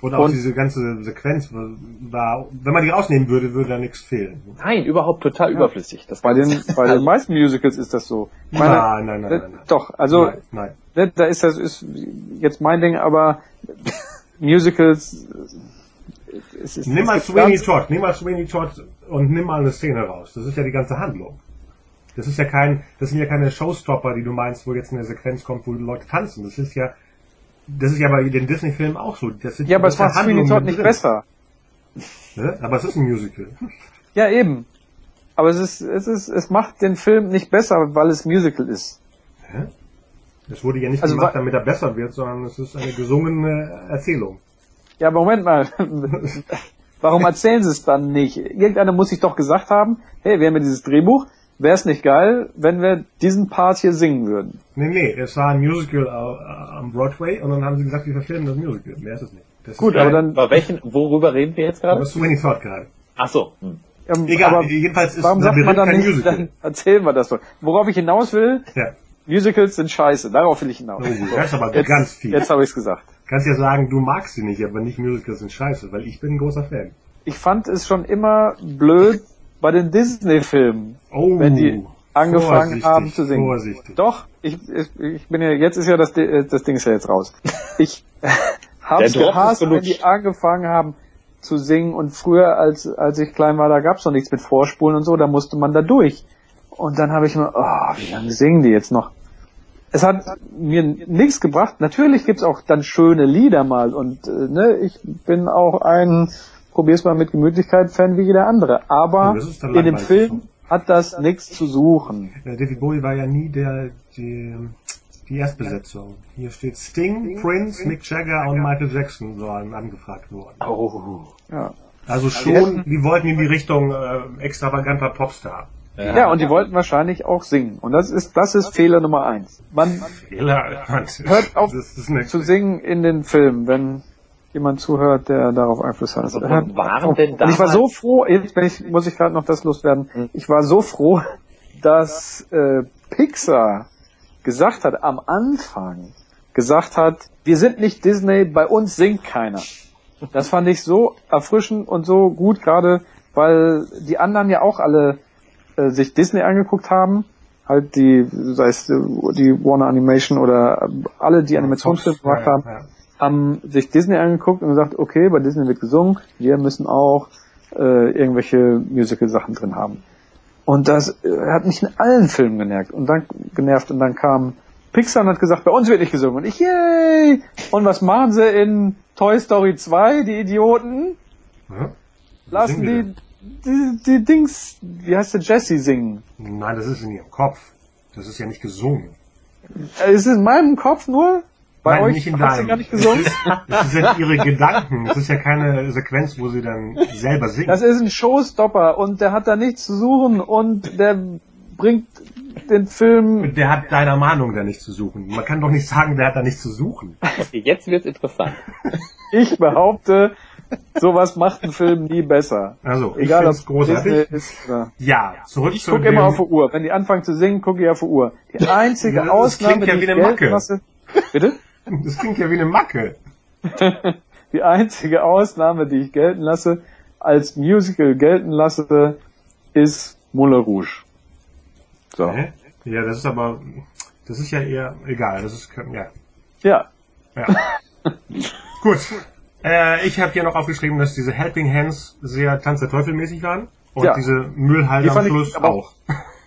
Und auch und diese ganze Sequenz war, wenn man die rausnehmen würde, würde da nichts fehlen. Nein, überhaupt total ja. überflüssig. Das bei den, bei den meisten Musicals ist das so. Meine, nein, nein, nein, nein, nein. Doch, also, nein, nein. da ist das, ist jetzt mein Ding, aber Musicals, es ist, nimm mal Sweeney Todd, nimm mal Sweeney Todd und nimm mal eine Szene raus. Das ist ja die ganze Handlung. Das ist ja kein, das sind ja keine Showstopper, die du meinst, wo jetzt eine Sequenz kommt, wo die Leute tanzen. Das ist ja, das ist ja bei den Disney-Filmen auch so. Das sind ja, aber es war Sweeney Todd nicht besser. Ne? Aber es ist ein Musical. Ja, eben. Aber es ist, es ist, es macht den Film nicht besser, weil es Musical ist. Hä? Das wurde ja nicht also gemacht, damit er besser wird, sondern es ist eine gesungene Erzählung. Ja, aber Moment mal. Warum erzählen sie es dann nicht? Irgendeiner muss sich doch gesagt haben, hey, wir haben ja dieses Drehbuch, wäre es nicht geil, wenn wir diesen Part hier singen würden? Nee, nee, es war ein Musical uh, am Broadway und dann haben sie gesagt, wir verfilmen das Musical. Mehr ist es nicht. Das Gut, ist aber dann... Bei welchen, worüber reden wir jetzt gerade? Über Sweeney Todd gerade. Ach so. Hm. Ähm, Egal, aber jedenfalls ist warum sagt man dann kein nicht, Musical. Dann erzählen wir das doch. Worauf ich hinaus will, ja. Musicals sind scheiße. Darauf will ich hinaus. Oh, das ist aber jetzt, ganz viel. Jetzt habe ich es gesagt. Du kannst ja sagen, du magst sie nicht, aber nicht Musicals sind scheiße, weil ich bin ein großer Fan. Ich fand es schon immer blöd, bei den Disney-Filmen, oh, wenn die angefangen haben zu singen. Vorsichtig. Doch, ich, ich, ich bin ja, jetzt ist ja das, das Ding ist ja jetzt raus. Ich hab's gehasst, so wenn die angefangen haben zu singen, und früher, als, als ich klein war, da gab's noch nichts mit Vorspulen und so, da musste man da durch. Und dann habe ich mir, oh, wie lange singen die jetzt noch? Es hat mir nichts gebracht. Natürlich gibt's auch dann schöne Lieder mal und, äh, ne, ich bin auch ein, probier's mal mit Gemütlichkeit, Fan wie jeder andere. Aber ja, in dem Film hat das nichts zu suchen. Ja, David Bowie war ja nie der, die, die Erstbesetzung. Hier steht Sting, Sting Prince, Sting, Mick Jagger und Michael Jackson so angefragt worden. Oh. Ja. Also schon, die wollten in die Richtung äh, extravaganter Popstar. Ja. ja, und die wollten wahrscheinlich auch singen. Und das ist, das ist Fehler Nummer eins. Man Fehler. hört auf das ist zu singen in den Filmen, wenn jemand zuhört, der darauf Einfluss hat. Also, waren denn da? Ich war so froh, jetzt wenn ich, muss ich gerade noch das loswerden, ich war so froh, dass äh, Pixar gesagt hat, am Anfang gesagt hat, wir sind nicht Disney, bei uns singt keiner. Das fand ich so erfrischend und so gut, gerade weil die anderen ja auch alle äh, sich Disney angeguckt haben, halt die, sei es die Warner Animation oder alle, die Animationsfilme gemacht haben, haben sich Disney angeguckt und gesagt, okay, bei Disney wird gesungen, wir müssen auch äh, irgendwelche Musical-Sachen drin haben. Und das äh, hat mich in allen Filmen genervt. Und dann genervt und dann kam Pixar und hat gesagt, bei uns wird nicht gesungen. Und ich, yay! Und was machen sie in Toy Story zwei, die Idioten? Hm? Lassen die, die, die Dings, wie heißt der, Jessie singen. Nein, das ist in ihrem Kopf. Das ist ja nicht gesungen. Ist es in meinem Kopf nur? bei Nein, euch? Nicht in deinem. Hast du gar nicht gesungen? Das sind ihre Gedanken. Das ist ja keine Sequenz, wo sie dann selber singen. Das ist ein Showstopper und der hat da nichts zu suchen und der bringt den Film... Der hat deiner Meinung da nichts zu suchen. Man kann doch nicht sagen, der hat da nichts zu suchen. Okay, jetzt wird's interessant. Ich behaupte, sowas macht einen Film nie besser. Also, ich egal, find's großartig. Ist, äh ja, zurück ich zu gucke immer auf die Uhr. Wenn die anfangen zu singen, gucke ich auf die Uhr. Die einzige das Ausnahme, ja die wie eine Macke. Masse, bitte? Das klingt ja wie eine Macke. Die einzige Ausnahme, die ich gelten lasse, als Musical gelten lasse, ist Moulin Rouge. So. Hä? Ja, das ist aber, das ist ja eher egal. Das ist, ja. Ja. Ja. Gut. Äh, ich habe hier noch aufgeschrieben, dass diese Helping Hands sehr Tanz der Teufel mäßig waren. Und ja. diese Müllhalde am Schluss auch.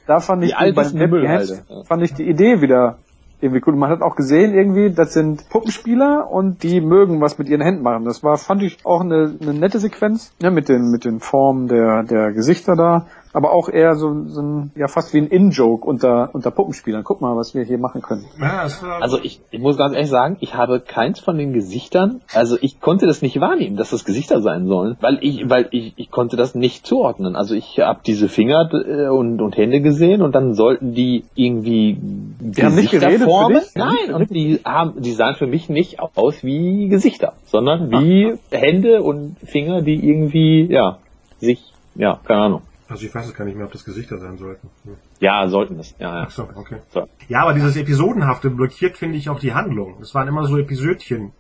Da fand ich, die bei Helping Hands fand ich die Idee wieder irgendwie cool. Man hat auch gesehen irgendwie, das sind Puppenspieler und die mögen was mit ihren Händen machen. Das war, fand ich auch eine, eine nette Sequenz, ne, mit den, mit den Formen der, der Gesichter da. Aber auch eher so, so ein, ja, fast wie ein In-Joke unter, unter Puppenspielern. Guck mal, was wir hier machen können. Ja, das war... Also ich, ich muss ganz ehrlich sagen, ich habe keins von den Gesichtern, also ich konnte das nicht wahrnehmen, dass das Gesichter sein sollen, weil ich, weil ich, ich konnte das nicht zuordnen. Also ich habe diese Finger und, und Hände gesehen und dann sollten die irgendwie die haben nicht geredet formen. Nein, und die haben, die sahen für mich nicht aus wie Gesichter, sondern wie Ach. Hände und Finger, die irgendwie, ja, sich, ja, keine Ahnung. Also ich weiß es gar nicht mehr, ob das Gesichter sein sollten. Hm. Ja, sollten es. Ja, ja. Ach so, okay. So. Ja, aber dieses Episodenhafte blockiert, finde ich, auch die Handlung. Es waren immer so Episödchen.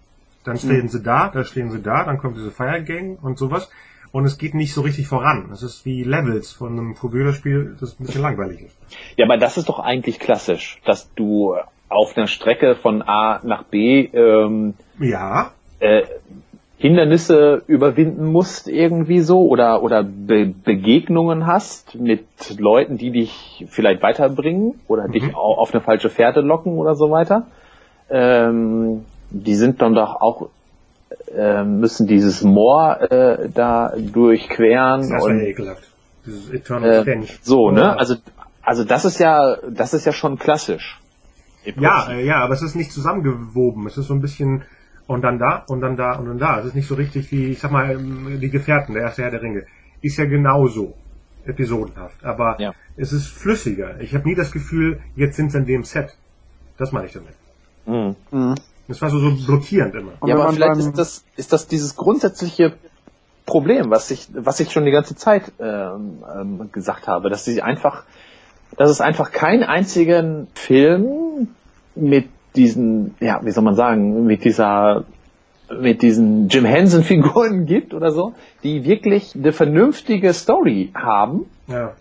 Dann stehen hm. sie da, dann stehen sie da, dann kommt diese Fire Gang und sowas. Und es geht nicht so richtig voran. Es ist wie Levels von einem Computerspiel, das ein bisschen langweilig ist. Ja, aber das ist doch eigentlich klassisch, dass du auf einer Strecke von A nach B ähm, ja. äh, Hindernisse überwinden musst irgendwie so oder oder Be- Begegnungen hast mit Leuten, die dich vielleicht weiterbringen oder mhm. dich auch auf eine falsche Fährte locken oder so weiter. Ähm, die sind dann doch auch äh, müssen dieses Moor äh, da durchqueren. Das ist und, ekelhaft. Dieses Eternal Trench. Äh, so, ne? Ja. Also also das ist ja das ist ja schon klassisch. Ja, äh, ja, aber es ist nicht zusammengewoben. Es ist so ein bisschen und dann da, und dann da, und dann da. Es ist nicht so richtig wie, ich sag mal, die Gefährten, der erste Herr der Ringe. Ist ja genauso episodenhaft. Aber ja. es ist flüssiger. Ich habe nie das Gefühl, jetzt sind sie in dem Set. Das meine ich damit. Mhm. Mhm. Das war so, so blockierend immer. Ja, aber vielleicht ist das, ist das dieses grundsätzliche Problem, was ich, was ich schon die ganze Zeit ähm, ähm, gesagt habe, dass sie einfach, dass es einfach keinen einzigen Film mit diesen, ja, wie soll man sagen, mit dieser, mit diesen Jim Henson-Figuren gibt oder so, die wirklich eine vernünftige Story haben, ja.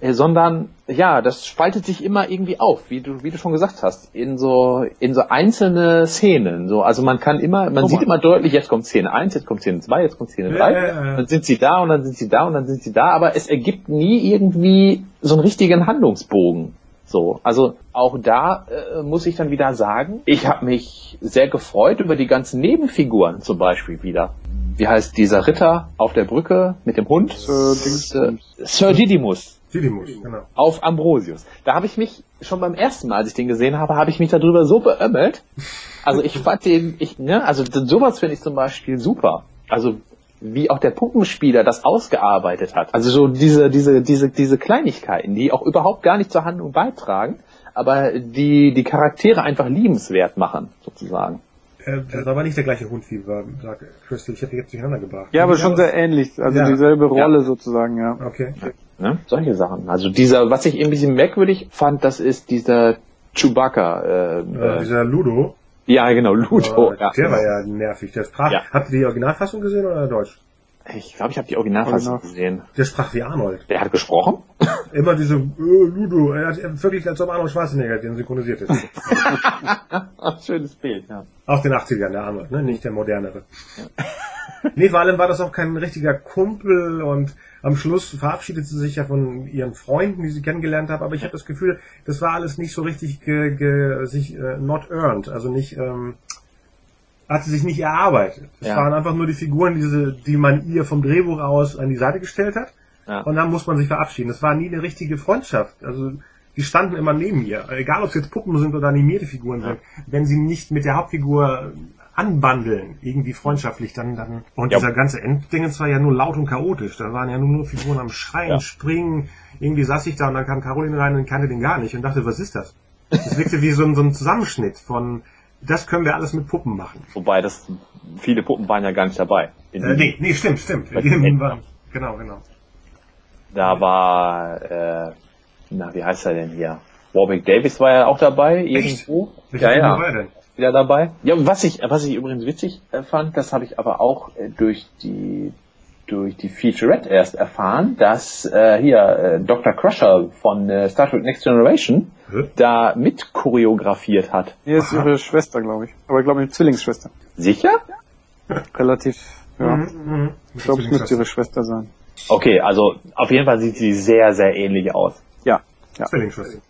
äh, sondern, ja, das spaltet sich immer irgendwie auf, wie du, wie du schon gesagt hast, in so, in so einzelne Szenen, so, also man kann immer, man oh, sieht man. immer deutlich, jetzt kommt Szene eins, jetzt kommt Szene zwei, jetzt kommt Szene drei, ja, ja, ja. dann sind sie da und dann sind sie da und dann sind sie da, aber es ergibt nie irgendwie so einen richtigen Handlungsbogen. So, also auch da äh, muss ich dann wieder sagen, ich habe mich sehr gefreut über die ganzen Nebenfiguren zum Beispiel wieder. Wie heißt dieser Ritter auf der Brücke mit dem Hund? Sir, Sir Didymus. Didymus, genau. Auf Ambrosius. Da habe ich mich schon beim ersten Mal, als ich den gesehen habe, habe ich mich darüber so beömmelt. Also ich fand den, ich, ne, also sowas finde ich zum Beispiel super. Also wie auch der Puppenspieler das ausgearbeitet hat. Also so diese, diese, diese, diese Kleinigkeiten, die auch überhaupt gar nicht zur Handlung beitragen, aber die, die Charaktere einfach liebenswert machen, sozusagen. Äh, das war aber nicht der gleiche Hund wie bei Crystal. Ich hätte jetzt durcheinander gebracht. Ja, aber schon sehr ähnlich. Also ja. dieselbe Rolle ja. sozusagen, ja. Okay. Ne? Solche Sachen. Also dieser, was ich ein bisschen merkwürdig fand, das ist dieser Chewbacca. Äh, äh, dieser Ludo. Ja, genau, Ludo. Oh, ja. Der war ja nervig, der sprach... Ja. Habt ihr die Originalfassung gesehen oder Deutsch? Ich glaube, ich habe die Originalfassung Original. gesehen. Der sprach wie Arnold. Der hat gesprochen? Immer diese, oh, Ludo, er hat wirklich als ob Arnold Schwarzenegger den synchronisiert ist. Schönes Bild, ja. Aus den achtzigern, der Arnold, ne? Nicht der modernere. Ja. Nee, vor allem war das auch kein richtiger Kumpel und am Schluss verabschiedet sie sich ja von ihren Freunden, die sie kennengelernt haben, aber ich habe das Gefühl, das war alles nicht so richtig ge, ge, sich äh, not earned, also nicht... Ähm, hat sie sich nicht erarbeitet. Es ja. waren einfach nur die Figuren, die, sie, die man ihr vom Drehbuch aus an die Seite gestellt hat. Ja. Und dann muss man sich verabschieden. Das war nie eine richtige Freundschaft. Also die standen immer neben ihr. Egal, ob es jetzt Puppen sind oder animierte Figuren sind. Ja. Wenn sie nicht mit der Hauptfigur anbandeln, irgendwie freundschaftlich, dann, dann, und ja. dieser ganze Endding war ja nur laut und chaotisch. Da waren ja nur, nur Figuren am Schreien, ja. Springen. Irgendwie saß ich da und dann kam Caroline rein und kannte den gar nicht und dachte, was ist das? Das wirkte wie so ein, so ein Zusammenschnitt von, das können wir alles mit Puppen machen. Wobei, das, viele Puppen waren ja gar nicht dabei. Äh, nee, nee, stimmt, stimmt. Waren, genau, genau. Da war, äh, na, wie heißt er denn hier? Warwick Davis war ja auch dabei, irgendwo. Echt? Ja, ja. Dabei wieder dabei. Ja, was ich, was ich übrigens witzig fand, das habe ich aber auch äh, durch die, durch die Featurette erst erfahren, dass äh, hier äh, Doktor Crusher von äh, Star Trek Next Generation Hä? da mit choreografiert hat. Hier ist ihre Schwester, glaube ich. Aber ich glaube, eine Zwillingsschwester. Sicher? Ja. Relativ, ja. Mhm, ich glaube, es müsste ihre Schwester sein. Okay, also auf jeden Fall sieht sie sehr, sehr ähnlich aus. Ja. ja. Zwillingsschwester.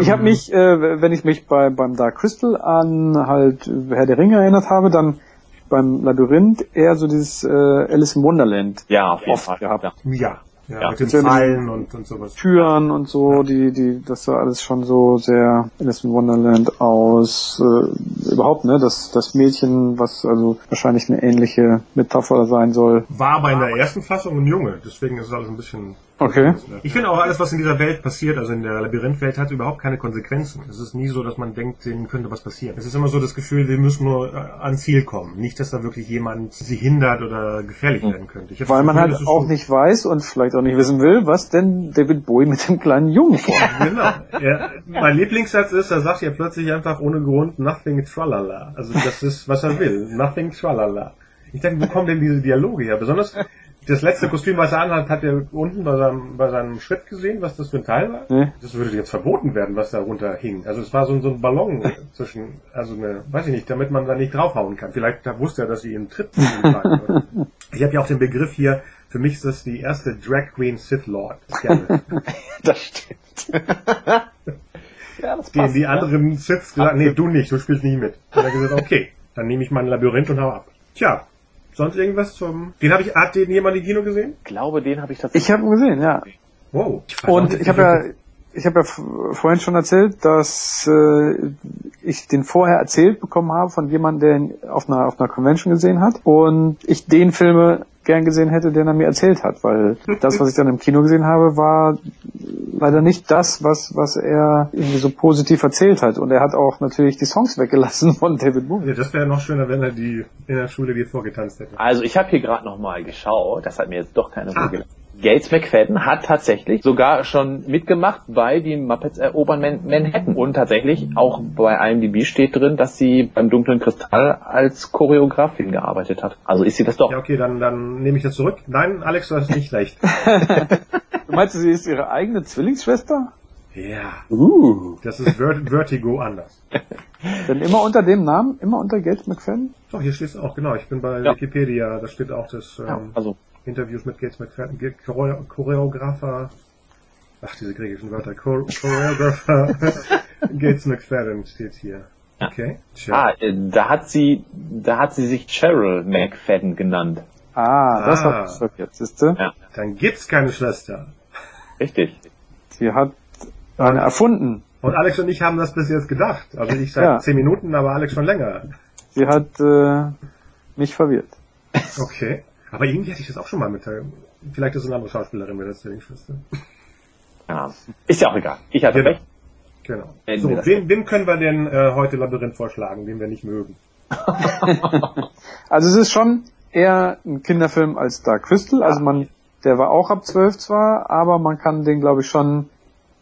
Ich habe mich, äh, wenn ich mich bei, beim Dark Crystal an halt Herr der Ringe erinnert habe, dann beim Labyrinth eher so dieses äh, Alice in Wonderland. Ja, auf jeden Fall. Gehabt. Ja. Ja, ja, mit den Fallen und, und sowas. Türen und so, ja. die, die, das sah alles schon so sehr Alice in Wonderland aus, äh, überhaupt, ne, das, das Mädchen, was also wahrscheinlich eine ähnliche Metapher sein soll. War aber in der ersten Fassung ein Junge, deswegen ist es alles ein bisschen... Okay. Ich finde auch, alles, was in dieser Welt passiert, also in der Labyrinthwelt, hat überhaupt keine Konsequenzen. Es ist nie so, dass man denkt, denen könnte was passieren. Es ist immer so das Gefühl, wir müssen nur ans Ziel kommen. Nicht, dass da wirklich jemand sie hindert oder gefährlich werden könnte. Ich Weil man Gefühl, halt auch nicht weiß und vielleicht auch nicht wissen will, was denn David Bowie mit dem kleinen Jungen vorhat. Genau. Ja, mein Lieblingssatz ist, da sagt er plötzlich einfach ohne Grund, nothing tralala. Also das ist, was er will. Nothing tralala. Ich denke, wo kommen denn diese Dialoge her? Besonders... Das letzte Kostüm, was er anhat, hat er unten bei seinem, bei seinem Schritt gesehen, was das für ein Teil war. Nee. Das würde jetzt verboten werden, was da runter hing. Also es war so, so ein Ballon zwischen, also eine, weiß ich nicht, damit man da nicht draufhauen kann. Vielleicht da wusste er, dass sie ihn tritt. Ich habe ja auch den Begriff hier, für mich ist das die erste Drag Queen Sith Lord. Das stimmt. Ja, das passt, die, die anderen ja. Siths gesagt, nee, du nicht, du spielst nicht mit. Und er hat gesagt, okay, dann nehme ich mein Labyrinth und hau ab. Tja. Sonst irgendwas zum... Den habe ich... Hat den jemand im Kino gesehen? Ich glaube, den habe ich tatsächlich... Ich habe ihn gesehen, ja. Wow. Und ich habe ja... Ich habe ja vorhin schon erzählt, dass äh, ich den vorher erzählt bekommen habe von jemandem, der ihn auf einer, auf einer Convention gesehen hat. Und ich den Filme gern gesehen hätte, den er mir erzählt hat. Weil das, was ich dann im Kino gesehen habe, war leider nicht das, was, was er irgendwie so positiv erzählt hat. Und er hat auch natürlich die Songs weggelassen von David Bowie. Ja, das wäre noch schöner, wenn er die in der Schule dir vorgetanzt hätte. Also ich habe hier gerade nochmal geschaut. Das hat mir jetzt doch keiner ah. vorgelassen. Gates McFadden hat tatsächlich sogar schon mitgemacht bei die Muppets erobern Manhattan. Und tatsächlich auch bei I M D B steht drin, dass sie beim dunklen Kristall als Choreografin gearbeitet hat. Also ist sie das doch. Ja, okay, dann, dann nehme ich das zurück. Nein, Alex, das ist nicht leicht. Du meinst, sie ist ihre eigene Zwillingsschwester? Ja. Uh. Das ist Vertigo anders. Denn immer unter dem Namen, immer unter Gates McFadden? Doch, hier steht es auch, genau. Ich bin bei ja. Wikipedia, da steht auch das... Ähm, ja, also. Interviews mit Gates McFadden, Choreo Choreographer, ach diese griechischen Wörter, Chore Choreographer Gates McFadden steht hier. Ja. Okay. Sure. Ah, da hat sie, da hat sie sich Cheryl McFadden genannt. Ah, das ah. hat sie jetzt, siehst du? Ja. Dann gibt's keine Schwester. Richtig. Sie hat eine erfunden. Und Alex und ich haben das bis jetzt gedacht. Also ich seit ja. zehn Minuten, aber Alex schon länger. Sie hat äh, mich verwirrt. Okay. Aber irgendwie hatte ich das auch schon mal mit. Vielleicht ist es eine andere Schauspielerin, wenn das der Zwillingsschwester. Ja, ist ja auch egal. Ich hatte recht. Genau. genau. So, wem, wem können wir denn äh, heute Labyrinth vorschlagen, den wir nicht mögen? Also es ist schon eher ein Kinderfilm als Dark Crystal. Also man, der war auch ab zwölf zwar, aber man kann den, glaube ich, schon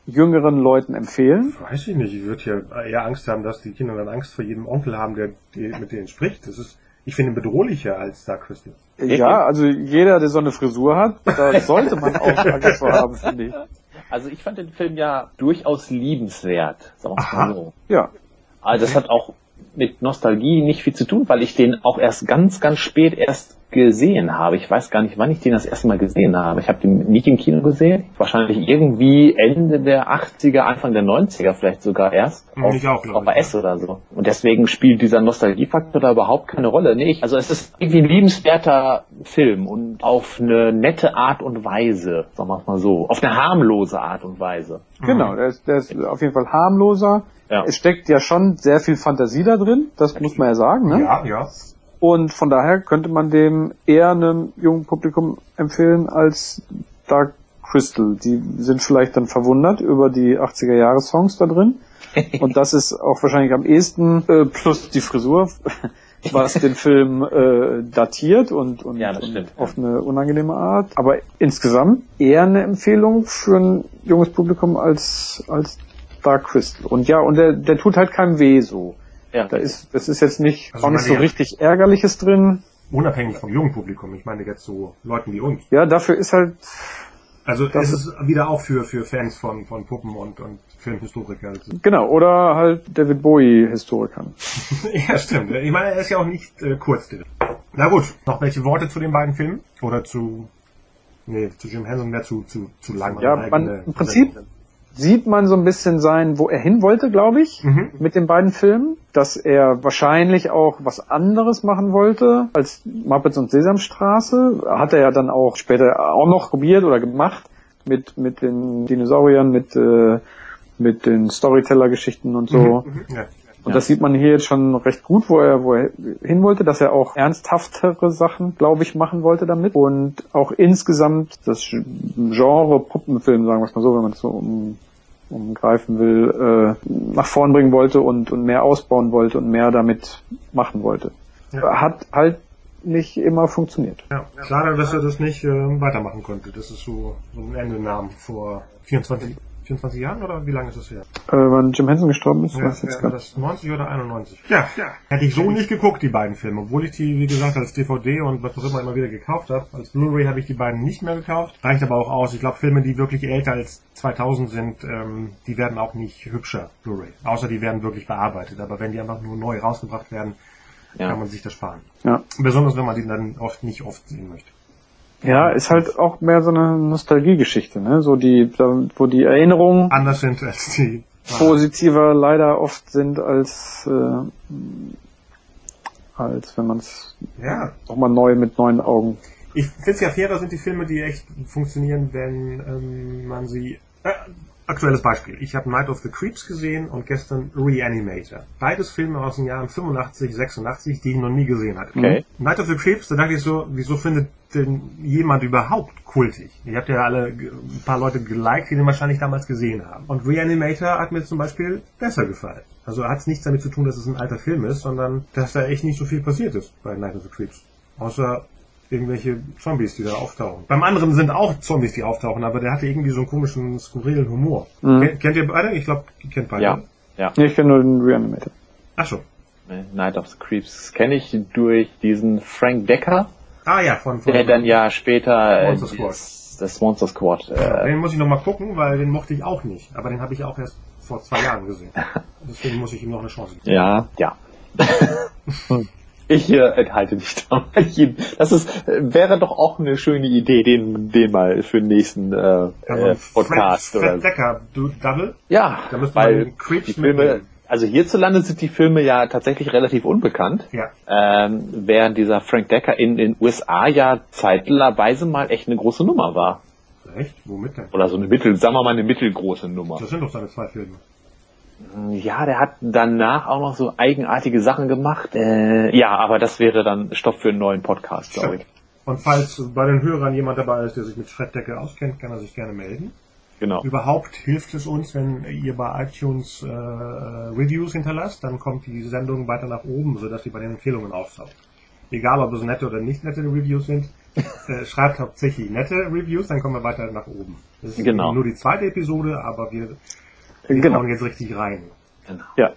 jüngeren Leuten empfehlen. Weiß ich nicht. Ich würde ja eher Angst haben, dass die Kinder dann Angst vor jedem Onkel haben, der die, mit denen spricht. Das ist... Ich finde ihn bedrohlicher als Dark Crystal. Ja, also jeder, der so eine Frisur hat, da sollte man auch Angst vor haben, finde ich. Also ich fand den Film ja durchaus liebenswert, sagen wir mal so. Ja. Also das hat auch mit Nostalgie nicht viel zu tun, weil ich den auch erst ganz, ganz spät erst gesehen habe. Ich weiß gar nicht, wann ich den das erste Mal gesehen habe. Ich habe den nicht im Kino gesehen. Wahrscheinlich irgendwie Ende der achtziger, Anfang der neunziger vielleicht sogar erst. Auf, ich auch, auf V H S oder so. Und deswegen spielt dieser Nostalgiefaktor da überhaupt keine Rolle. Nee, ich, also es ist irgendwie ein liebenswerter Film und auf eine nette Art und Weise, sagen wir es mal so. Auf eine harmlose Art und Weise. Genau, der ist, der ist auf jeden Fall harmloser. Ja. Es steckt ja schon sehr viel Fantasie da drin, das muss man ja sagen, ne? Ja, ja. Und von daher könnte man dem eher einem jungen Publikum empfehlen als Dark Crystal. Die sind vielleicht dann verwundert über die achtziger-Jahre-Songs da drin. Und das ist auch wahrscheinlich am ehesten, äh, plus die Frisur, was den Film äh, datiert und, und, ja, und auf eine unangenehme Art. Aber insgesamt eher eine Empfehlung für ein junges Publikum als als Dark Crystal. Und ja, und der, der tut halt keinem weh so. Ja. Da ist, das ist jetzt nicht, also auch nicht so richtig Ärgerliches drin. Unabhängig vom jungen Publikum. Ich meine jetzt so Leuten wie uns. Ja, dafür ist halt... Also das ist es wieder auch für, für Fans von, von Puppen und, und Filmhistoriker. Genau, oder halt David Bowie-Historikern. Ja, stimmt. Ich meine, er ist ja auch nicht äh, kurz. Na gut, noch welche Worte zu den beiden Filmen? Oder zu... Nee, zu Jim Henson wäre zu, zu, zu lang. Ja, man, im Prinzip sieht man so ein bisschen sein, wo er hin wollte, glaube ich, mhm. mit den beiden Filmen. Dass er wahrscheinlich auch was anderes machen wollte als Muppets und Sesamstraße. Hat er ja dann auch später auch noch probiert oder gemacht mit mit den Dinosauriern, mit äh, mit den Storyteller-Geschichten und so. Mhm. Ja. Und ja. Das sieht man hier jetzt schon recht gut, wo er, wo er hin wollte, dass er auch ernsthaftere Sachen, glaube ich, machen wollte damit. Und auch insgesamt das Genre Puppenfilm, sagen wir es mal so, wenn man es so um, umgreifen will, äh, nach vorn bringen wollte und, und mehr ausbauen wollte und mehr damit machen wollte. Ja. Hat halt nicht immer funktioniert. Ja, schade, dass er das nicht äh, weitermachen konnte. Das ist so, so ein Endenamen vor vierundzwanzig Jahren oder wie lange ist das her? Äh, wann Jim Henson gestorben ist? Ja, weiß jetzt ja, das neunzig oder einundneunzig. Ja, ja, hätte ich so nicht geguckt, die beiden Filme. Obwohl ich die, wie gesagt, als D V D und was auch immer immer wieder gekauft habe. Als Blu-ray habe ich die beiden nicht mehr gekauft. Reicht aber auch aus. Ich glaube, Filme, die wirklich älter als zweitausend sind, ähm, die werden auch nicht hübscher, Blu-ray. Außer die werden wirklich bearbeitet. Aber wenn die einfach nur neu rausgebracht werden, ja. kann man sich das sparen. Ja. Besonders, wenn man die dann oft nicht oft sehen möchte. Ja, ist halt auch mehr so eine Nostalgie-Geschichte, ne? So die, wo die Erinnerungen anders sind als die positiver leider oft sind als äh, als wenn man es ja. nochmal neu mit neuen Augen. Ich finde es ja fairer sind die Filme, die echt funktionieren, wenn ähm, man sie. Äh, aktuelles Beispiel: Ich habe Night of the Creeps gesehen und gestern Reanimator. Beides Filme aus den Jahren fünfundachtzig, sechsundachtzig, die ich noch nie gesehen hatte. Okay. Night of the Creeps, da dachte ich so, wieso findet denn jemand überhaupt kultig? Ihr habt ja alle ein paar Leute geliked, die den wahrscheinlich damals gesehen haben. Und Reanimator hat mir zum Beispiel besser gefallen. Also hat es nichts damit zu tun, dass es ein alter Film ist, sondern dass da echt nicht so viel passiert ist bei Night of the Creeps. Außer irgendwelche Zombies, die da auftauchen. Beim anderen sind auch Zombies, die auftauchen, aber der hatte irgendwie so einen komischen, skurrilen Humor. Mhm. Kennt, kennt ihr beide? Ich glaube, ihr kennt beide. Ja, ja. Ich kenne nur den Reanimator. Ach so. Night of the Creeps kenne ich durch diesen Frank Decker. Ah ja, von, von der dann ja später Monster Squad. Das, das Monster Squad. Äh, den muss ich nochmal gucken, weil den mochte ich auch nicht. Aber den habe ich auch erst vor zwei Jahren gesehen. Deswegen muss ich ihm noch eine Chance geben. Ja, ja. Ich äh, enthalte mich da. Das ist, äh, wäre doch auch eine schöne Idee, den, den mal für den nächsten äh, also äh, Podcast. Fred, Fred oder Decker, du Double? Ja, da müsste weil man Creeps die Filme, mitnehmen. Also hierzulande sind die Filme ja tatsächlich relativ unbekannt. Ja. Ähm, während dieser Frank Decker in den U S A ja zeitweise mal echt eine große Nummer war. Echt? Womit denn? Oder so eine mittel, sagen wir mal eine mittelgroße Nummer. Das sind doch seine zwei Filme. Ja, der hat danach auch noch so eigenartige Sachen gemacht. Äh, ja, aber das wäre dann Stoff für einen neuen Podcast, glaube ich. Und falls bei den Hörern jemand dabei ist, der sich mit Fred Decker auskennt, kann er sich gerne melden. Genau. Überhaupt hilft es uns, wenn ihr bei iTunes äh, Reviews hinterlasst, dann kommt die Sendung weiter nach oben, sodass sie bei den Empfehlungen auftaucht. Egal, ob es nette oder nicht nette Reviews sind, äh, schreibt hauptsächlich nette Reviews, dann kommen wir weiter nach oben. Das ist genau. Nur die zweite Episode, aber wir... Wir genau. Jetzt richtig rein. Genau. Ja.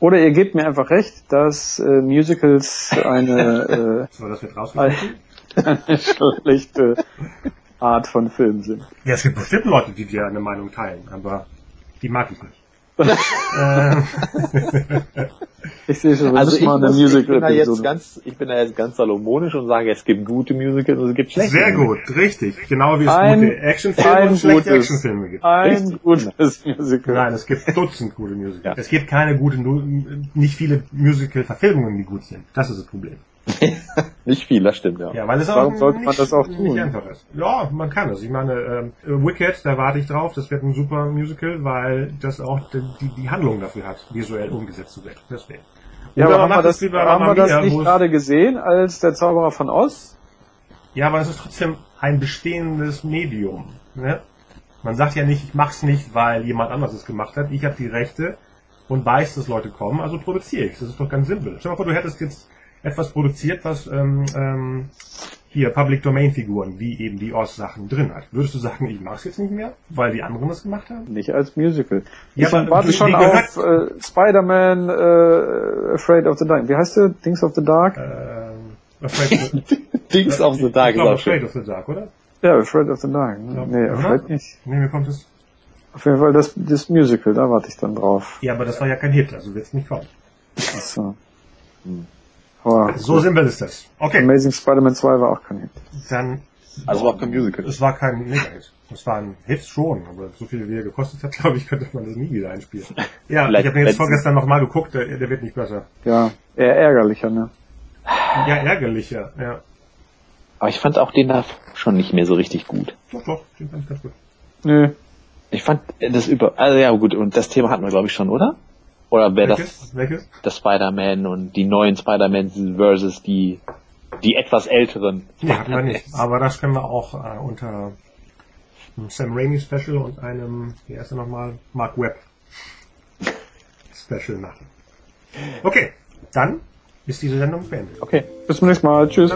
Oder ihr gebt mir einfach recht, dass äh, Musicals eine, äh, so, das wird eine schlechte Art von Film sind. Ja, es gibt bestimmt Leute, die dir eine Meinung teilen, aber die mag ich nicht. Ich sehe schon, also ich, mal eine muss, Musical- ich, bin da jetzt ganz, ich bin da jetzt ganz salomonisch und sage, es gibt gute Musicals und es gibt schlechte. Sehr gut, richtig. Genau wie es ein, gute Actionfilme und schlechte gutes, Actionfilme gibt. Ein richtig. Gutes Musical. Nein, es gibt Dutzend gute Musicals. Ja. Es gibt keine guten, nicht viele Musical-Verfilmungen, die gut sind. Das ist das Problem. Nicht viel, das stimmt, ja. Ja, weil es Warum auch sollte nicht, man das auch tun? Nicht einfach ist. Ja, man kann das. Ich meine, äh, Wicked, da warte ich drauf, das wird ein super Musical, weil das auch die, die, die Handlung dafür hat, visuell umgesetzt zu werden. Deswegen. Ja, aber haben wir das, das, haben wir das nicht gerade gesehen als der Zauberer von Oz? Ja, aber es ist trotzdem ein bestehendes Medium. Ne? Man sagt ja nicht, ich mach's nicht, weil jemand anders es gemacht hat. Ich habe die Rechte und weiß, dass Leute kommen, also produziere ich. Das ist doch ganz simpel. Stell dir mal vor, du hättest jetzt etwas produziert, was ähm, ähm, hier Public-Domain-Figuren, wie eben die Oz-Sachen drin hat. Würdest du sagen, ich mach's jetzt nicht mehr, weil die anderen das gemacht haben? Nicht als Musical. Ja, ich aber, warte du, schon auf äh, Spider-Man äh, Afraid of the Dark. Wie heißt der? Things of the Dark? Äh, afraid Things of the Dark. Ich glaube, Afraid of the Dark, oder? Ja, Afraid of the Dark. Ne? Glaub, nee, Afraid nicht. Nee, mir kommt das... Auf jeden Fall das, das Musical, da warte ich dann drauf. Ja, aber das war ja kein Hit, also wird's nicht kommen. Achso. Hm. Oh, so gut. Simpel ist das. Okay. Amazing Spider-Man zwei war auch kein Hit. Dann, also war auch kein Musical. Es war kein Mega-Hit. Es waren Hits schon, aber so viel wie er gekostet hat, glaube ich, könnte man das nie wieder einspielen. Ja, vielleicht, ich habe mir jetzt vorgestern nochmal geguckt, der, der wird nicht besser. Ja, eher ärgerlicher, ne? Ja, ärgerlicher, ja. Aber ich fand auch den da schon nicht mehr so richtig gut. Doch, doch, den fand ich ganz gut. Nö. Nee. Ich fand das über... Also ja, gut, und das Thema hatten wir, glaube ich, schon, oder? Oder wäre das, das Spider-Man und die neuen Spider-Man versus die, die etwas älteren? Nee, hatten wir nicht. Aber das können wir auch äh, unter einem Sam Raimi Special und einem, wie heißt er nochmal, Mark Webb Special machen. Okay, dann ist diese Sendung beendet. Okay, bis zum nächsten Mal. Tschüss.